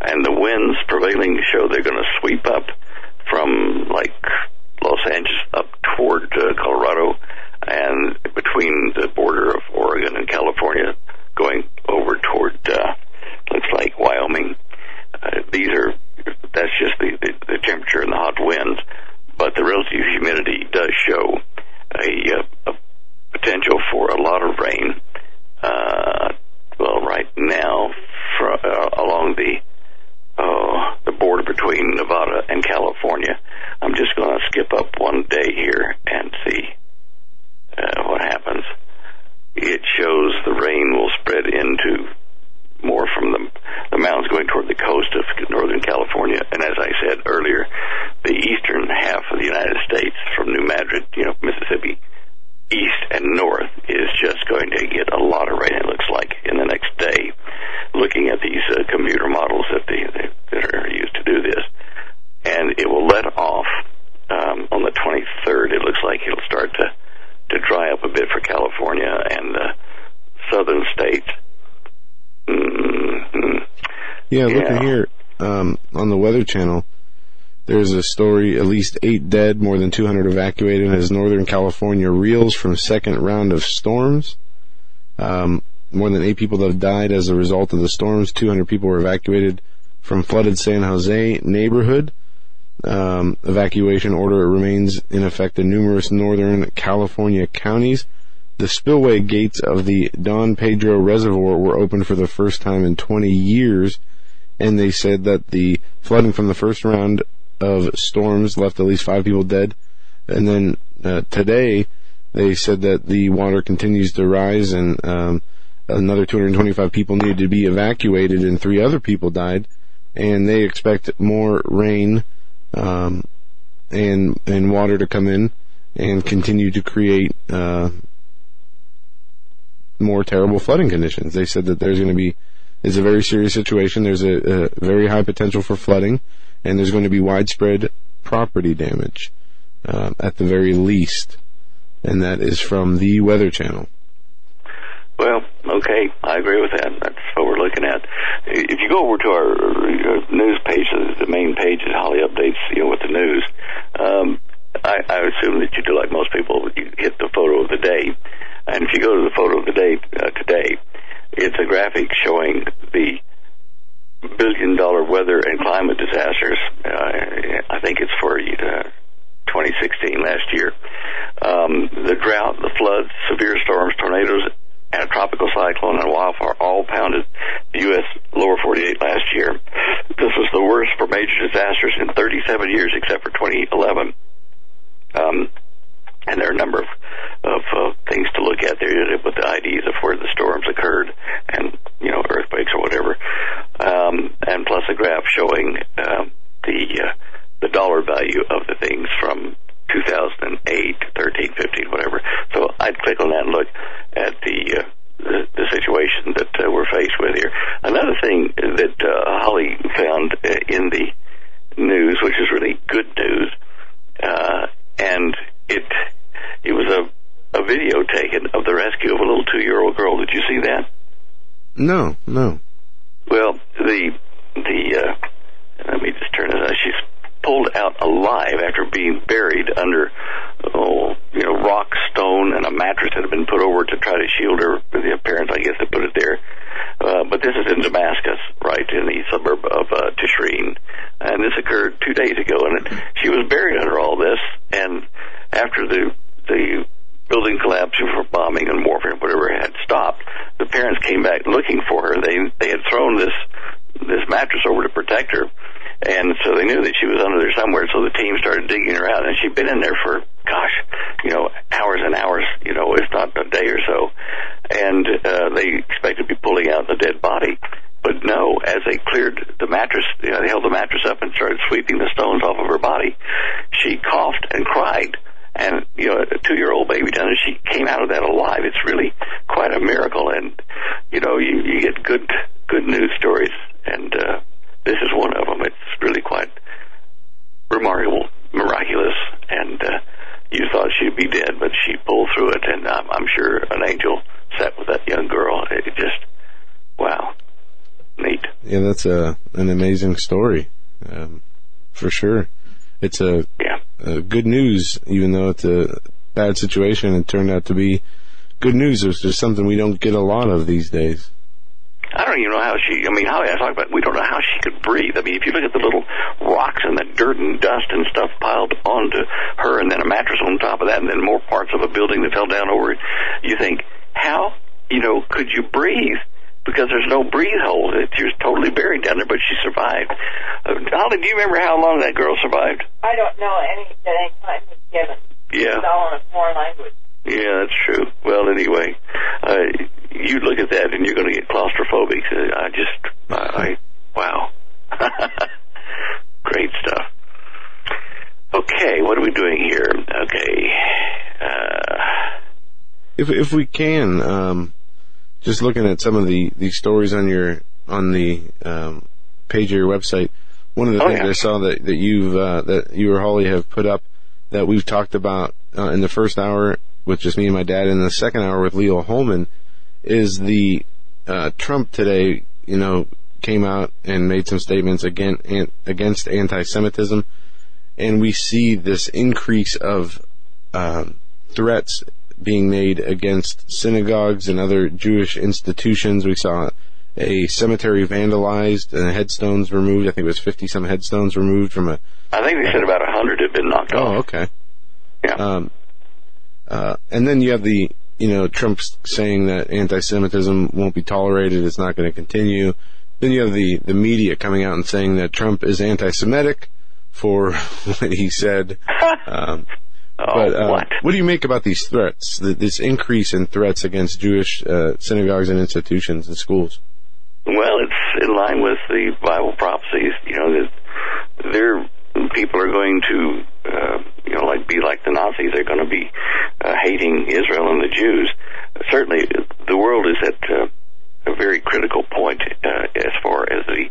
and the winds prevailing show they're going to sweep up from like Los Angeles up toward Colorado, and between the border of Oregon and California, going over toward looks like Wyoming. That's just the temperature and Yeah, looking here on the Weather Channel, there's a story, at least 8 dead, more than 200 evacuated as Northern California reels from second round of storms. More than 8 people that have died as a result of the storms. 200 people were evacuated from flooded San Jose neighborhood. Evacuation order remains in effect in numerous Northern California counties. The spillway gates of the Don Pedro Reservoir were opened for the first time in 20 years, and they said that the flooding from the first round of storms left at least 5 people dead. And then today they said that the water continues to rise, and another 225 people needed to be evacuated, and 3 other people died, and they expect more rain and water to come in and continue to create more terrible flooding conditions. They said that there's going to be, it's a very serious situation, there's a very high potential for flooding, and there's going to be widespread property damage at the very least, and that is from the Weather Channel. Well, okay, I agree with that. That's what we're looking at. If you go over to our news page, the main page that Holly updates, you know, with the news, I assume that you do like most people, you hit the photo of the day. And if you go to the photo of the day today, it's a graphic showing the billion-dollar weather and climate disasters. I think it's for 2016, last year. The drought, the floods, severe storms, tornadoes, and a tropical cyclone and wildfire all pounded the U.S. lower 48 last year. This was the worst for major disasters in 37 years, except for 2011. And there are a number of things to look at there with the IDs of where the storms occurred and, you know, earthquakes or whatever. And plus a graph showing the dollar value of the things from 2008, 13, 15, whatever. So I'd click on that and look at the situation that we're faced with here. Another thing that Holly found in the news, which is really good news, and it was a video taken of the rescue of a little 2-year-old girl. Did you see that? No. Well, let me just turn it on. She's pulled out alive after being buried under rock, stone, and a mattress that had been put over to try to shield her. The parents, I guess, had put it there. But this is in Damascus, right, in the suburb of Tishrin. And this occurred 2 days ago, and she was buried under all this. And after the building collapse for bombing and warfare, whatever, had stopped, the parents came back looking for her. They had thrown this mattress over to protect her. And so they knew that she was under there somewhere, so the team started digging her out, and she'd been in there for, hours and hours, if not a day or so. And they expected to be pulling out the dead body. But no, as they cleared the mattress, they held the mattress up and started sweeping the stones off of her body, she coughed and cried. And, a 2-year-old baby done it, she came out of that alive. It's really quite a miracle. And, you get good news stories, and this is one of them. It's really quite remarkable, miraculous, and you thought she'd be dead, but she pulled through it, and I'm sure an angel sat with that young girl. It just, wow, neat. Yeah, that's an amazing story, for sure. It's a good news, even though it's a bad situation. It turned out to be good news. It's just something we don't get a lot of these days. I don't even know how she, Holly, I talk about, we don't know how she could breathe. If you look at the little rocks and the dirt and dust and stuff piled onto her, and then a mattress on top of that, and then more parts of a building that fell down over it, you think, how, could you breathe? Because there's no breathe hole. She was totally buried down there, but she survived. Holly, do you remember how long that girl survived? I don't know any time was given. Yeah. It's all in a foreign language. Yeah, that's true. Well, anyway, you look at that and you're going to get claustrophobic. Wow. Great stuff. Okay, what are we doing here? Okay. If we can, just looking at some of the stories on the page of your website, one of the things I saw that you've, that you or Holly have put up that we've talked about in the first hour with just me and my dad, in the second hour with Leo Hohmann, is the Trump today, came out and made some statements against anti-Semitism, and we see this increase of threats being made against synagogues and other Jewish institutions. We saw a cemetery vandalized and headstones removed. I think it was 50-some headstones removed from a... I think they said about 100 had been knocked off. Oh, okay. Yeah. And then you have the, Trump's saying that anti-Semitism won't be tolerated, it's not going to continue. Then you have the media coming out and saying that Trump is anti-Semitic for what he said. What do you make about these threats, this increase in threats against Jewish synagogues and institutions and schools? Well, it's in line with the Bible prophecies. People are going to, be like the Nazis. They're going to be hating Israel and the Jews. Certainly, the world is at a very critical point as far as the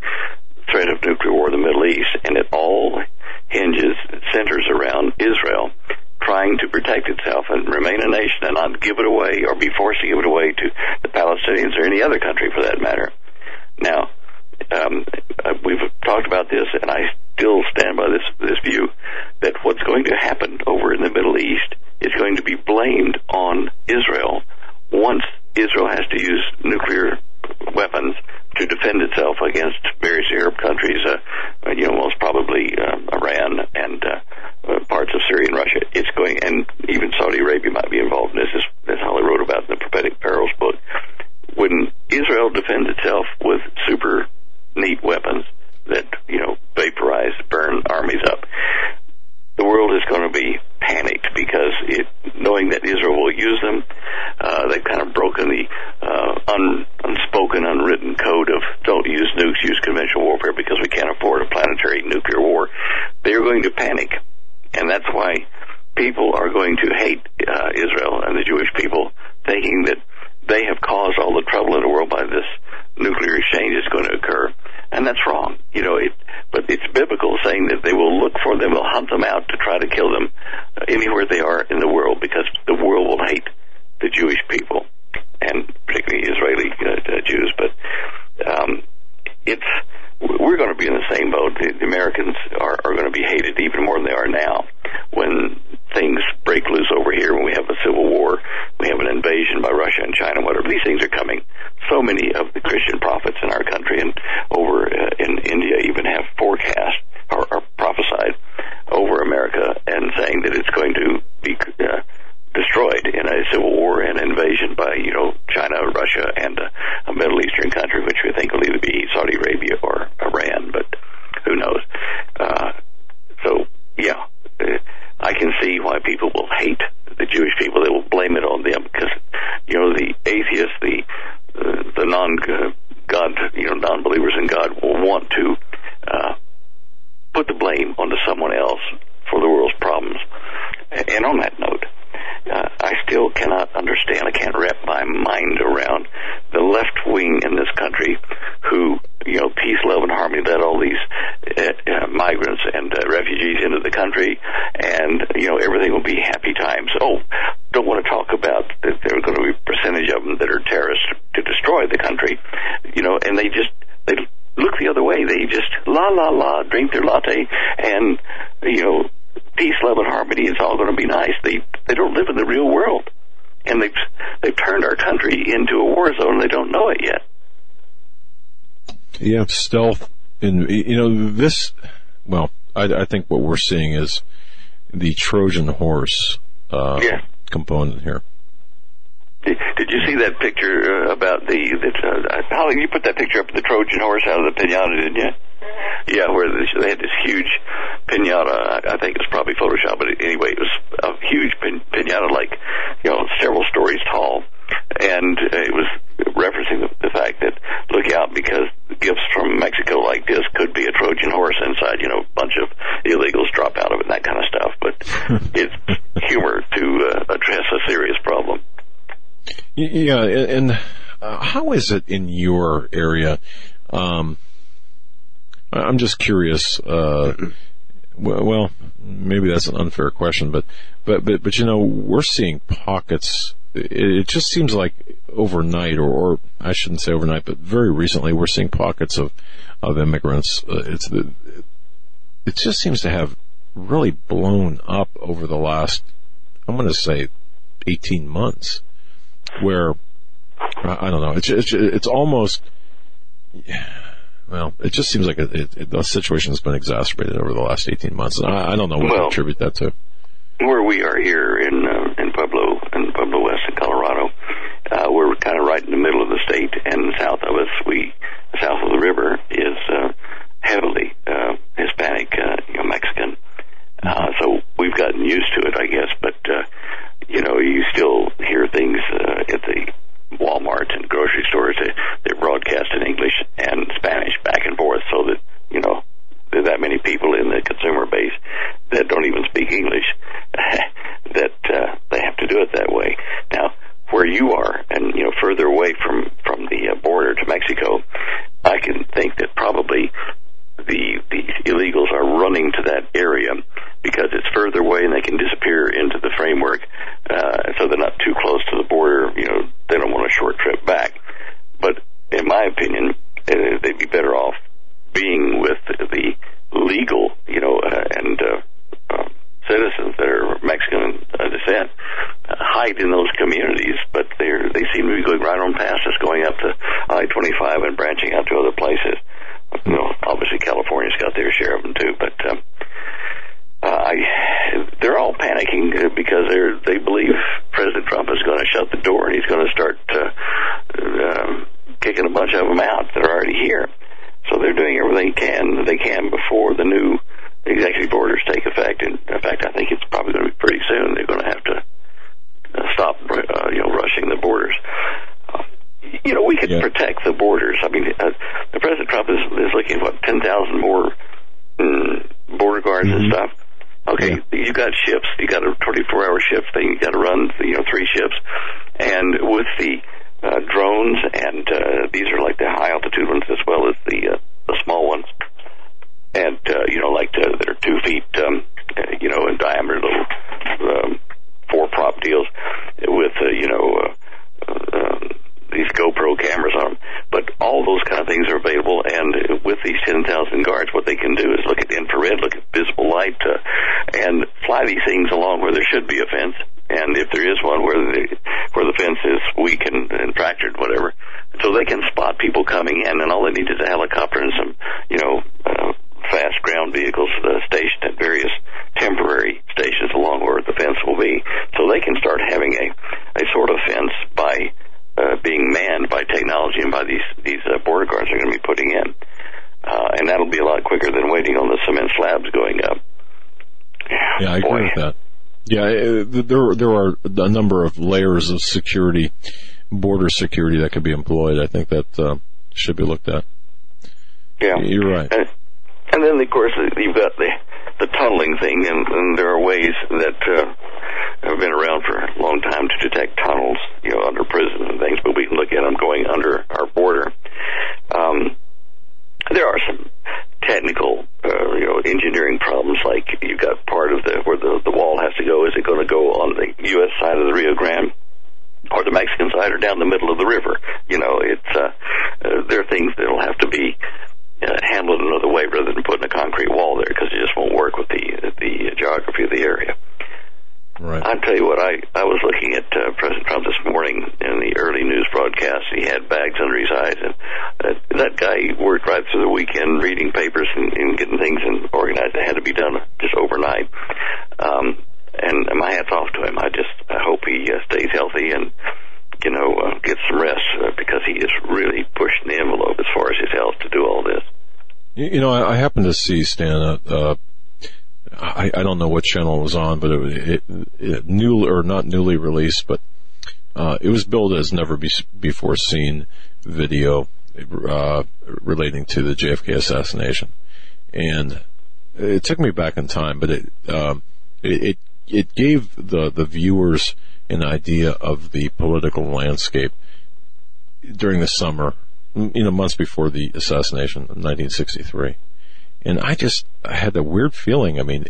threat of nuclear war in the Middle East, and it all centers around Israel trying to protect itself and remain a nation and not give it away or be forced to give it away to the Palestinians or any other country for that matter. Now, we've talked about this, and I still stand by this view that what's going to happen over in the Middle East is going to be blamed on Israel once Israel has to use nuclear weapons to defend itself against various Arab countries, most probably Iran and parts of Syria and Russia. And even Saudi Arabia might be involved in this. That's how they wrote about in the Prophetic Perils book. When Israel defends itself with super neat weapons that, vaporize, burn armies up, the world is going to be panicked because knowing that Israel will use them, they've kind of broken the unspoken, unwritten code of don't use nukes, use conventional warfare because we can't afford a planetary nuclear war. They're going to panic, and that's why people are going to hate Israel and the Jewish people, thinking that they have caused all the trouble in the world by this nuclear exchange that's going to occur. And that's wrong. But it's biblical, saying that they will look for them, will hunt them out to try to kill them anywhere they are in the world, because the world will hate the Jewish people, and particularly Israeli Jews. But we're going to be in the same boat. The Americans are going to be hated even more than they are now when things break loose over here, when we have a civil war, we have an invasion by Russia and China, whatever. These things are coming. So many of the Christian prophets in our country and over in India even have forecast or prophesied over America and saying that it's going to be destroyed in a civil war and invasion by, China, Russia, and a Middle Eastern country, which we think will either be Saudi Arabia or Iran, but who knows. I can see why people will hate the Jewish people. They will blame it on them because, the atheists, the non-God, non-believers in God will want to put the blame onto someone else for the world's problems. And on that note, I still cannot understand, I can't wrap my mind around the left wing in this country who, peace, love, and harmony led all these migrants and refugees into the country, and, everything will be happy times. Don't want to talk about that there are going to be a percentage of them that are terrorists to destroy the country, and they look the other way. They just drink their latte and, peace, love, and harmony, it's all going to be nice. They don't live in the real world. And they've turned our country into a war zone, and they don't know it yet. Yeah, stealth. And, I think what we're seeing is the Trojan horse component here. Did you see that picture about Holly, you put that picture up of the Trojan horse out of the pinata, didn't you? Yeah, where they had this huge pinata. I think it was probably Photoshop, but anyway, it was a huge pinata, like, several stories tall. And it was referencing the fact that look out because gifts from Mexico like this could be a Trojan horse inside, a bunch of illegals drop out of it and that kind of stuff. But it's humor to address a serious problem. Yeah, and how is it in your area? I'm just curious. Maybe that's an unfair question, but we're seeing pockets it just seems like overnight, or I shouldn't say overnight, but very recently, we're seeing pockets of immigrants. It just seems to have really blown up over the last, I'm going to say, 18 months, where, I don't know, it's almost, well, it just seems like the situation has been exacerbated over the last 18 months, and I don't know what to attribute that to. Where we are here in Pueblo West in Colorado, we're kind of right in the middle of the state, and south of us, south of the river, is heavily Hispanic, Mexican. So we've gotten used to it, I guess, but you still hear things at the Walmart and grocery stores. They broadcast in English and Spanish back and forth, so that there's that many people in the consumer base that don't even speak English that they have to do it that way. Now, where you are, and further away from the border to Mexico, I can think that probably the illegals are running to that area because it's further away and they can disappear into the framework, so they're not too close to the border. They don't want a short trip back. But in my opinion, they'd be better off being with the legal, citizens that are Mexican descent, hide in those communities, but they seem to be going right on past us, going up to I-25 and branching out to other places. Obviously California's got their share of them too, but they're all panicking because they believe President Trump is going to shut the door and he's going to start kicking a bunch of them out that are already here. So they're doing everything they can before the new executive orders take effect. And in fact, I think it's probably going to be pretty soon. They're going to have to stop, rushing the borders. We could protect the borders. I mean, the President Trump is looking at 10,000 more border guards and stuff. Okay, you got ships. You got a 24-hour ship thing. You got to run, 3 ships, and with the drones, and these are like the high-altitude ones as well as the small ones, and that are 2 feet, in diameter, little 4-prop deals with these GoPro cameras on them. But all those kind of things are available, and with these 10,000 guards, what they can do is look at infrared, look at visible light, and fly these things along where there should be a fence. And if there is one where the fence is weak and fractured, whatever, so they can spot people coming in, and all they need is a helicopter and some, fast ground vehicles stationed at various temporary stations along where the fence will be. So they can start having a sort of fence by being manned by technology and by these border guards they're going to be putting in. And that'll be a lot quicker than waiting on the cement slabs going up. Yeah, I agree with that. Yeah, there are a number of layers of security, border security, that could be employed. I think that should be looked at. Yeah. You're right. And then, of course, you've got the tunneling thing, and there are ways that have been around for a long time to detect tunnels, under prisons and things, but we can look at them going under our border. There are some technical, engineering problems, like you've got part of where the wall has to go. Is it going to go on the U.S. side of the Rio Grande or the Mexican side or down the middle of the river? There are things that will have to be handled another way rather than putting a concrete wall there, because it just won't work with the geography of the area. Right. I'll tell you what, I was looking at President Trump this morning in the early news broadcast. He had bags under his eyes, and that guy worked right through the weekend reading papers and getting things organized. It had to be done just overnight. And my hat's off to him. I hope he stays healthy and, gets some rest, because he is really pushing the envelope as far as his health to do all this. I happen to see, Stan, I don't know what channel it was on, but it newly, or not newly released, but it was billed as never before seen video relating to the JFK assassination, and it took me back in time, but it gave the viewers an idea of the political landscape during the summer, months before the assassination in 1963. And I had that weird feeling. I mean,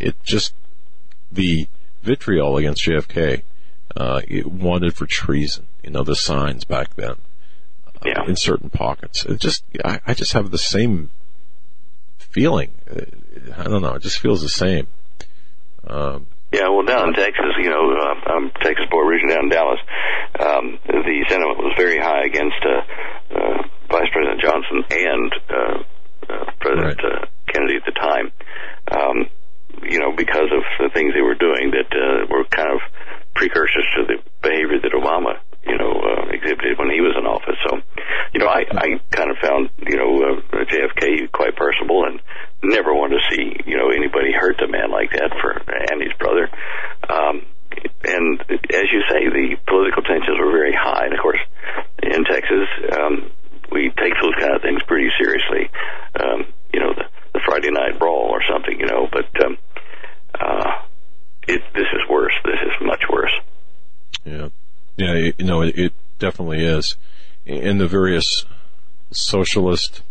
the vitriol against JFK wanted for treason. You know, the signs back then in certain pockets. It just, I just have the same feeling. I don't know. It just feels the same. Yeah, well, down in Texas, you know, I'm Texas boy originally, down in Dallas. The sentiment was very high against Vice President Johnson and President Kennedy at the time, you know, because of the things they were doing that were kind of precursors to the behavior that Obama, you know, exhibited when he was in office. So, you know, I kind of found, you know, JFK quite personable and never wanted to see, you know, anybody hurt a man like that for Andy's brother. And as you say, the political tensions were very high. And, of course, in Texas, we take those kind of things pretty seriously. You know, the Friday night brawl or something, you know, but this is worse. This is much worse. Yeah. Yeah, you know, it definitely is. And the various socialist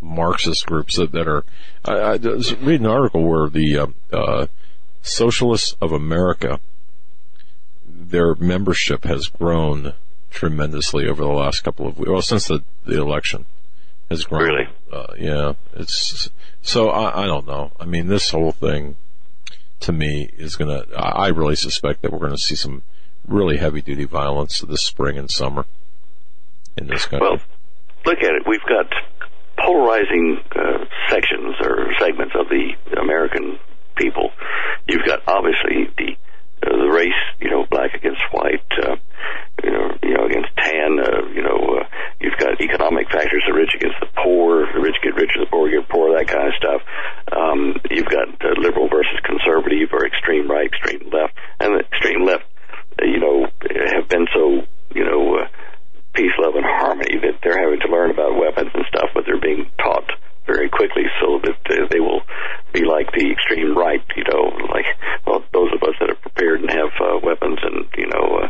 Marxist groups that are... I was reading an article where the Socialists of America, their membership has grown tremendously over the last couple of weeks. Well, since the election has grown. Really? Yeah. It's so I don't know. I mean, this whole thing, to me, is going to... I really suspect that we're going to see some really heavy-duty violence this spring and summer in this country. Well, look at it. We've got polarizing sections or segments of the American people. You've got, obviously, the race, you know, black against white, you know, against tan, you've got economic factors, the rich against the poor, the rich get richer, the poor get poorer, that kind of stuff. You've got liberal versus conservative or extreme right, extreme left, and the extreme left, you know, have been so, you know, peace, love, and harmony that they're having to learn about weapons and stuff, but they're being taught very quickly so that they will be like the extreme right, you know, like, well, those of us that are prepared and have weapons and, you know,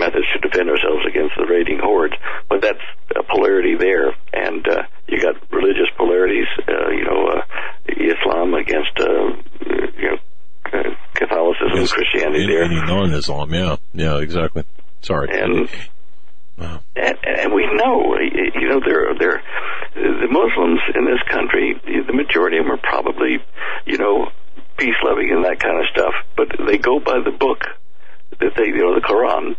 methods to defend ourselves against the raiding hordes. But that's a polarity there, and you got religious polarities, you know, Islam against, you know, Catholicism, yes, Christianity there. Any non-Islam, yeah. Yeah, exactly. Sorry. And, wow. And we know, you know, they're the Muslims in this country, the majority of them are probably, you know, peace-loving and that kind of stuff, but they go by the book, that they, you know, the Quran,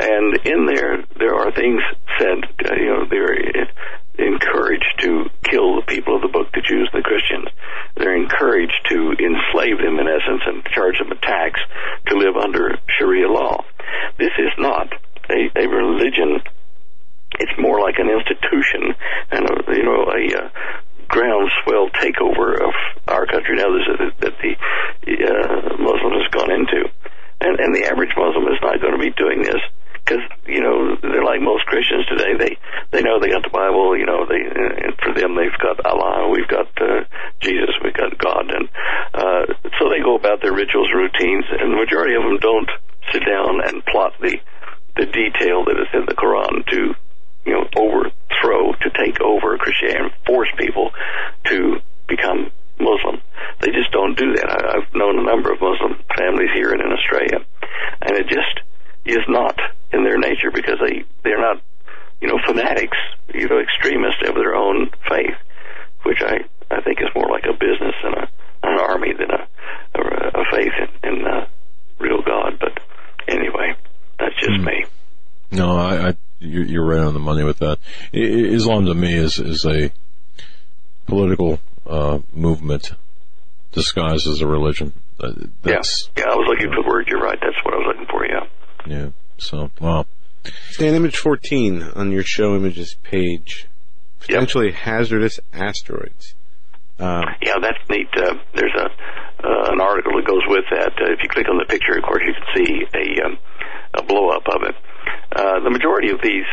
and in there are things said, you know, they're encouraged to kill the people of the book, the Jews and the Christians. They're encouraged to enslave them, in essence, and charge them with tax to live under Sharia law. This is not a religion. It's more like an institution and, you know, a groundswell takeover of our country and others that the Muslim has gone into. And the average Muslim is not going to be doing this because, you know, they're like most Christians today. They know they got the Bible, you know, and for them they've got Allah, we've got Jesus, we've got God. And so they go about their rituals and routines, and the majority of them don't sit down and plot the detail that is in the Quran to, you know, overthrow, to take over Christianity and force people to become Muslim. They just don't do that. I've known a number of Muslim families here and in Australia, and it just is not in their nature because they're not, you know, fanatics, you know, extremists of their own faith, which I think is more like a business and an army than a faith in a real God. But anyway, that's just me. No, you're right on the money with that. Islam to me is a political movement disguised as a religion. Yes. Yeah, I was looking for the word. You're right. That's what I was looking for, yeah. Yeah, so, wow. Stan, image 14 on your show images page. Potentially hazardous asteroids. Yeah, that's neat. There's an article that goes with that. If you click on the picture, of course, you can see a blow-up of it. The majority of these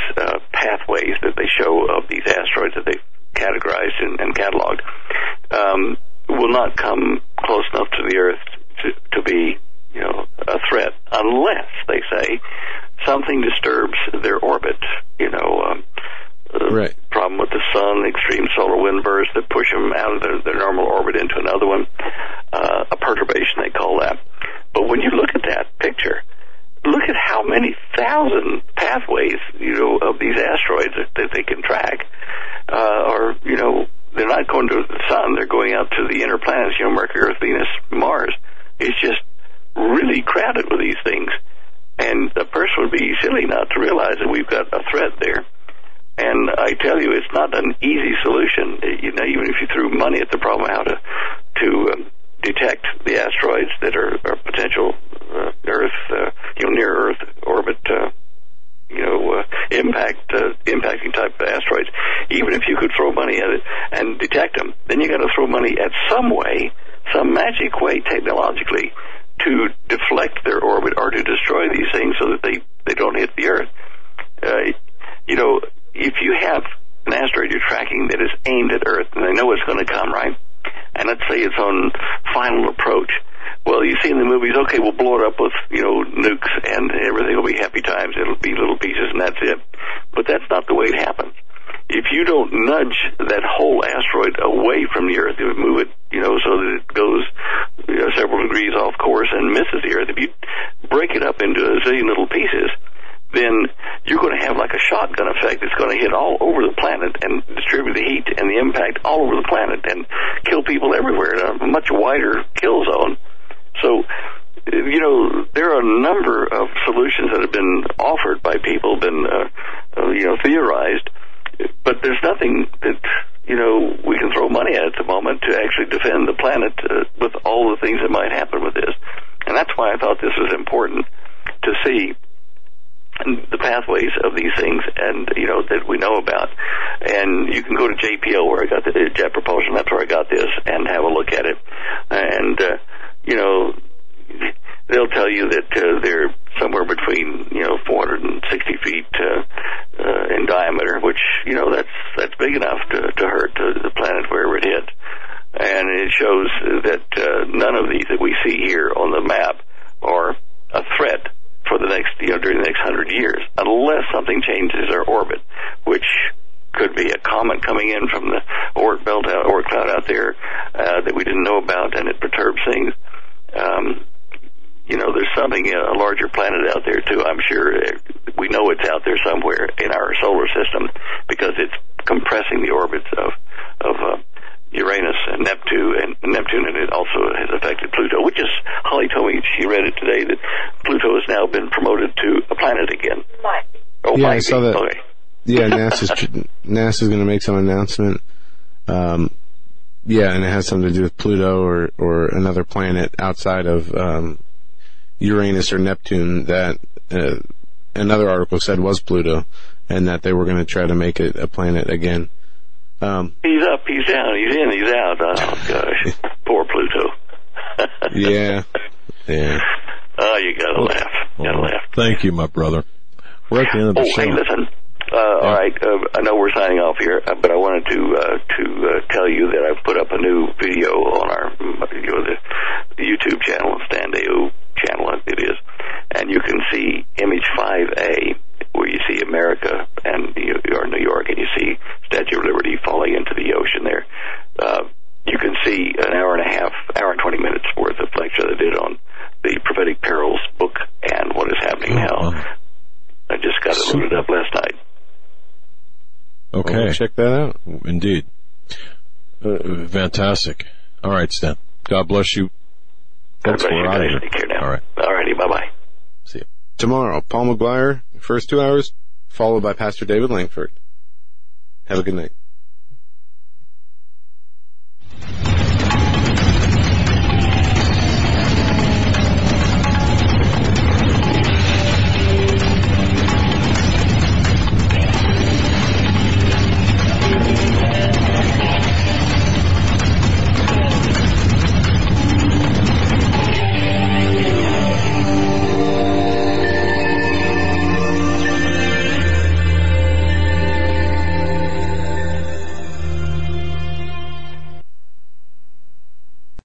pathways that they show of these asteroids that they've categorized and cataloged will not come close enough to the Earth to be, you know, a threat unless, they say, something disturbs their orbit, you know, right. Problem with the sun, extreme solar wind bursts that push them out of their normal orbit into another one, a perturbation, they call that. But when you look at that picture, look at how many they can track, or, you know, they're not going to the sun. They're going out to the inner planets, you know, Mercury, Earth, Venus, Mars. It's just really crowded with these things. And a person would be silly not to realize that we've got a threat there. And I tell you, it's not an easy solution. You know, even if you threw money at the problem, how to detect the asteroids that are potential Earth, you know, near Earth orbit, you know, impacting type of asteroids. Even if you could throw money at it and detect them, then you got to throw money at some way, some magic way, technologically, to deflect their orbit or to destroy these things so that they don't hit the Earth. You know, if you have an asteroid you're tracking that is aimed at Earth, and they know it's going to come, right? And let's say it's on final approach. Well, you see in the movies, okay, we'll blow it up with, you know, nukes, and everything will be happy times. It'll be little pieces, and that's it. But that's not the way it happens. If you don't nudge that whole asteroid away from the Earth, you move it, you know, so that it goes, you know, several degrees off course and misses the Earth, if you break it up into a zillion little pieces, then you're going to have like a shotgun effect that's going to hit all over the planet and distribute the heat and the impact all over the planet and kill people everywhere in a much wider kill zone. So, you know, there are a number of solutions that have been offered by people, been, you know, theorized, but there's nothing that, you know, we can throw money at the moment to actually defend the planet with all the things that might happen with this. And that's why I thought this was important to see the pathways of these things, and you know that we know about, and you can go to JPL where I got the Jet Propulsion. That's where I got this, and have a look at it, and you know they'll tell you that they're somewhere between 460 feet in diameter, which you know that's big enough to hurt the planet wherever it hits, and it shows that none of these that we see here on the map are a threat for the next, you know, during the next 100 years, unless something changes our orbit, which could be a comet coming in from the Oort belt, Oort cloud out there that we didn't know about, and it perturbs things. You know, there's something, a larger planet out there too. I'm sure we know it's out there somewhere in our solar system because it's compressing the orbits of Uranus and Neptune, and it also has affected Pluto, which is, Holly told me, she read it today, that Pluto has now been promoted to a planet again. Oh, yeah, I saw that. Okay. Yeah, NASA's going to make some announcement. Yeah, and it has something to do with Pluto or another planet outside of Uranus or Neptune that another article said was Pluto, and that they were going to try to make it a planet again. He's up, he's down, he's in, he's out. Oh, gosh. Poor Pluto. Yeah. Oh, you got to laugh. Thank you, my brother. We're at the end of the show. Hey, listen. All right, I know we're signing off here, but I wanted to tell you that I've put up a new video on our the YouTube channel, Stan Deo channel, it is, and you can see image 5A, where you see America and or New York, and you see Statue of Liberty falling into the ocean there. You can see an hour and 20 minutes worth of lecture that I did on the Prophetic Perils book and what is happening now. I just got it loaded up last night. Okay. Well, check that out. Indeed. Fantastic. All right, Stan. God bless you. Folks, we're out of here. Take care now. All right. All righty. Bye-bye. See you. Tomorrow, Paul McGuire, first 2 hours, followed by Pastor David Langford. Have a good night.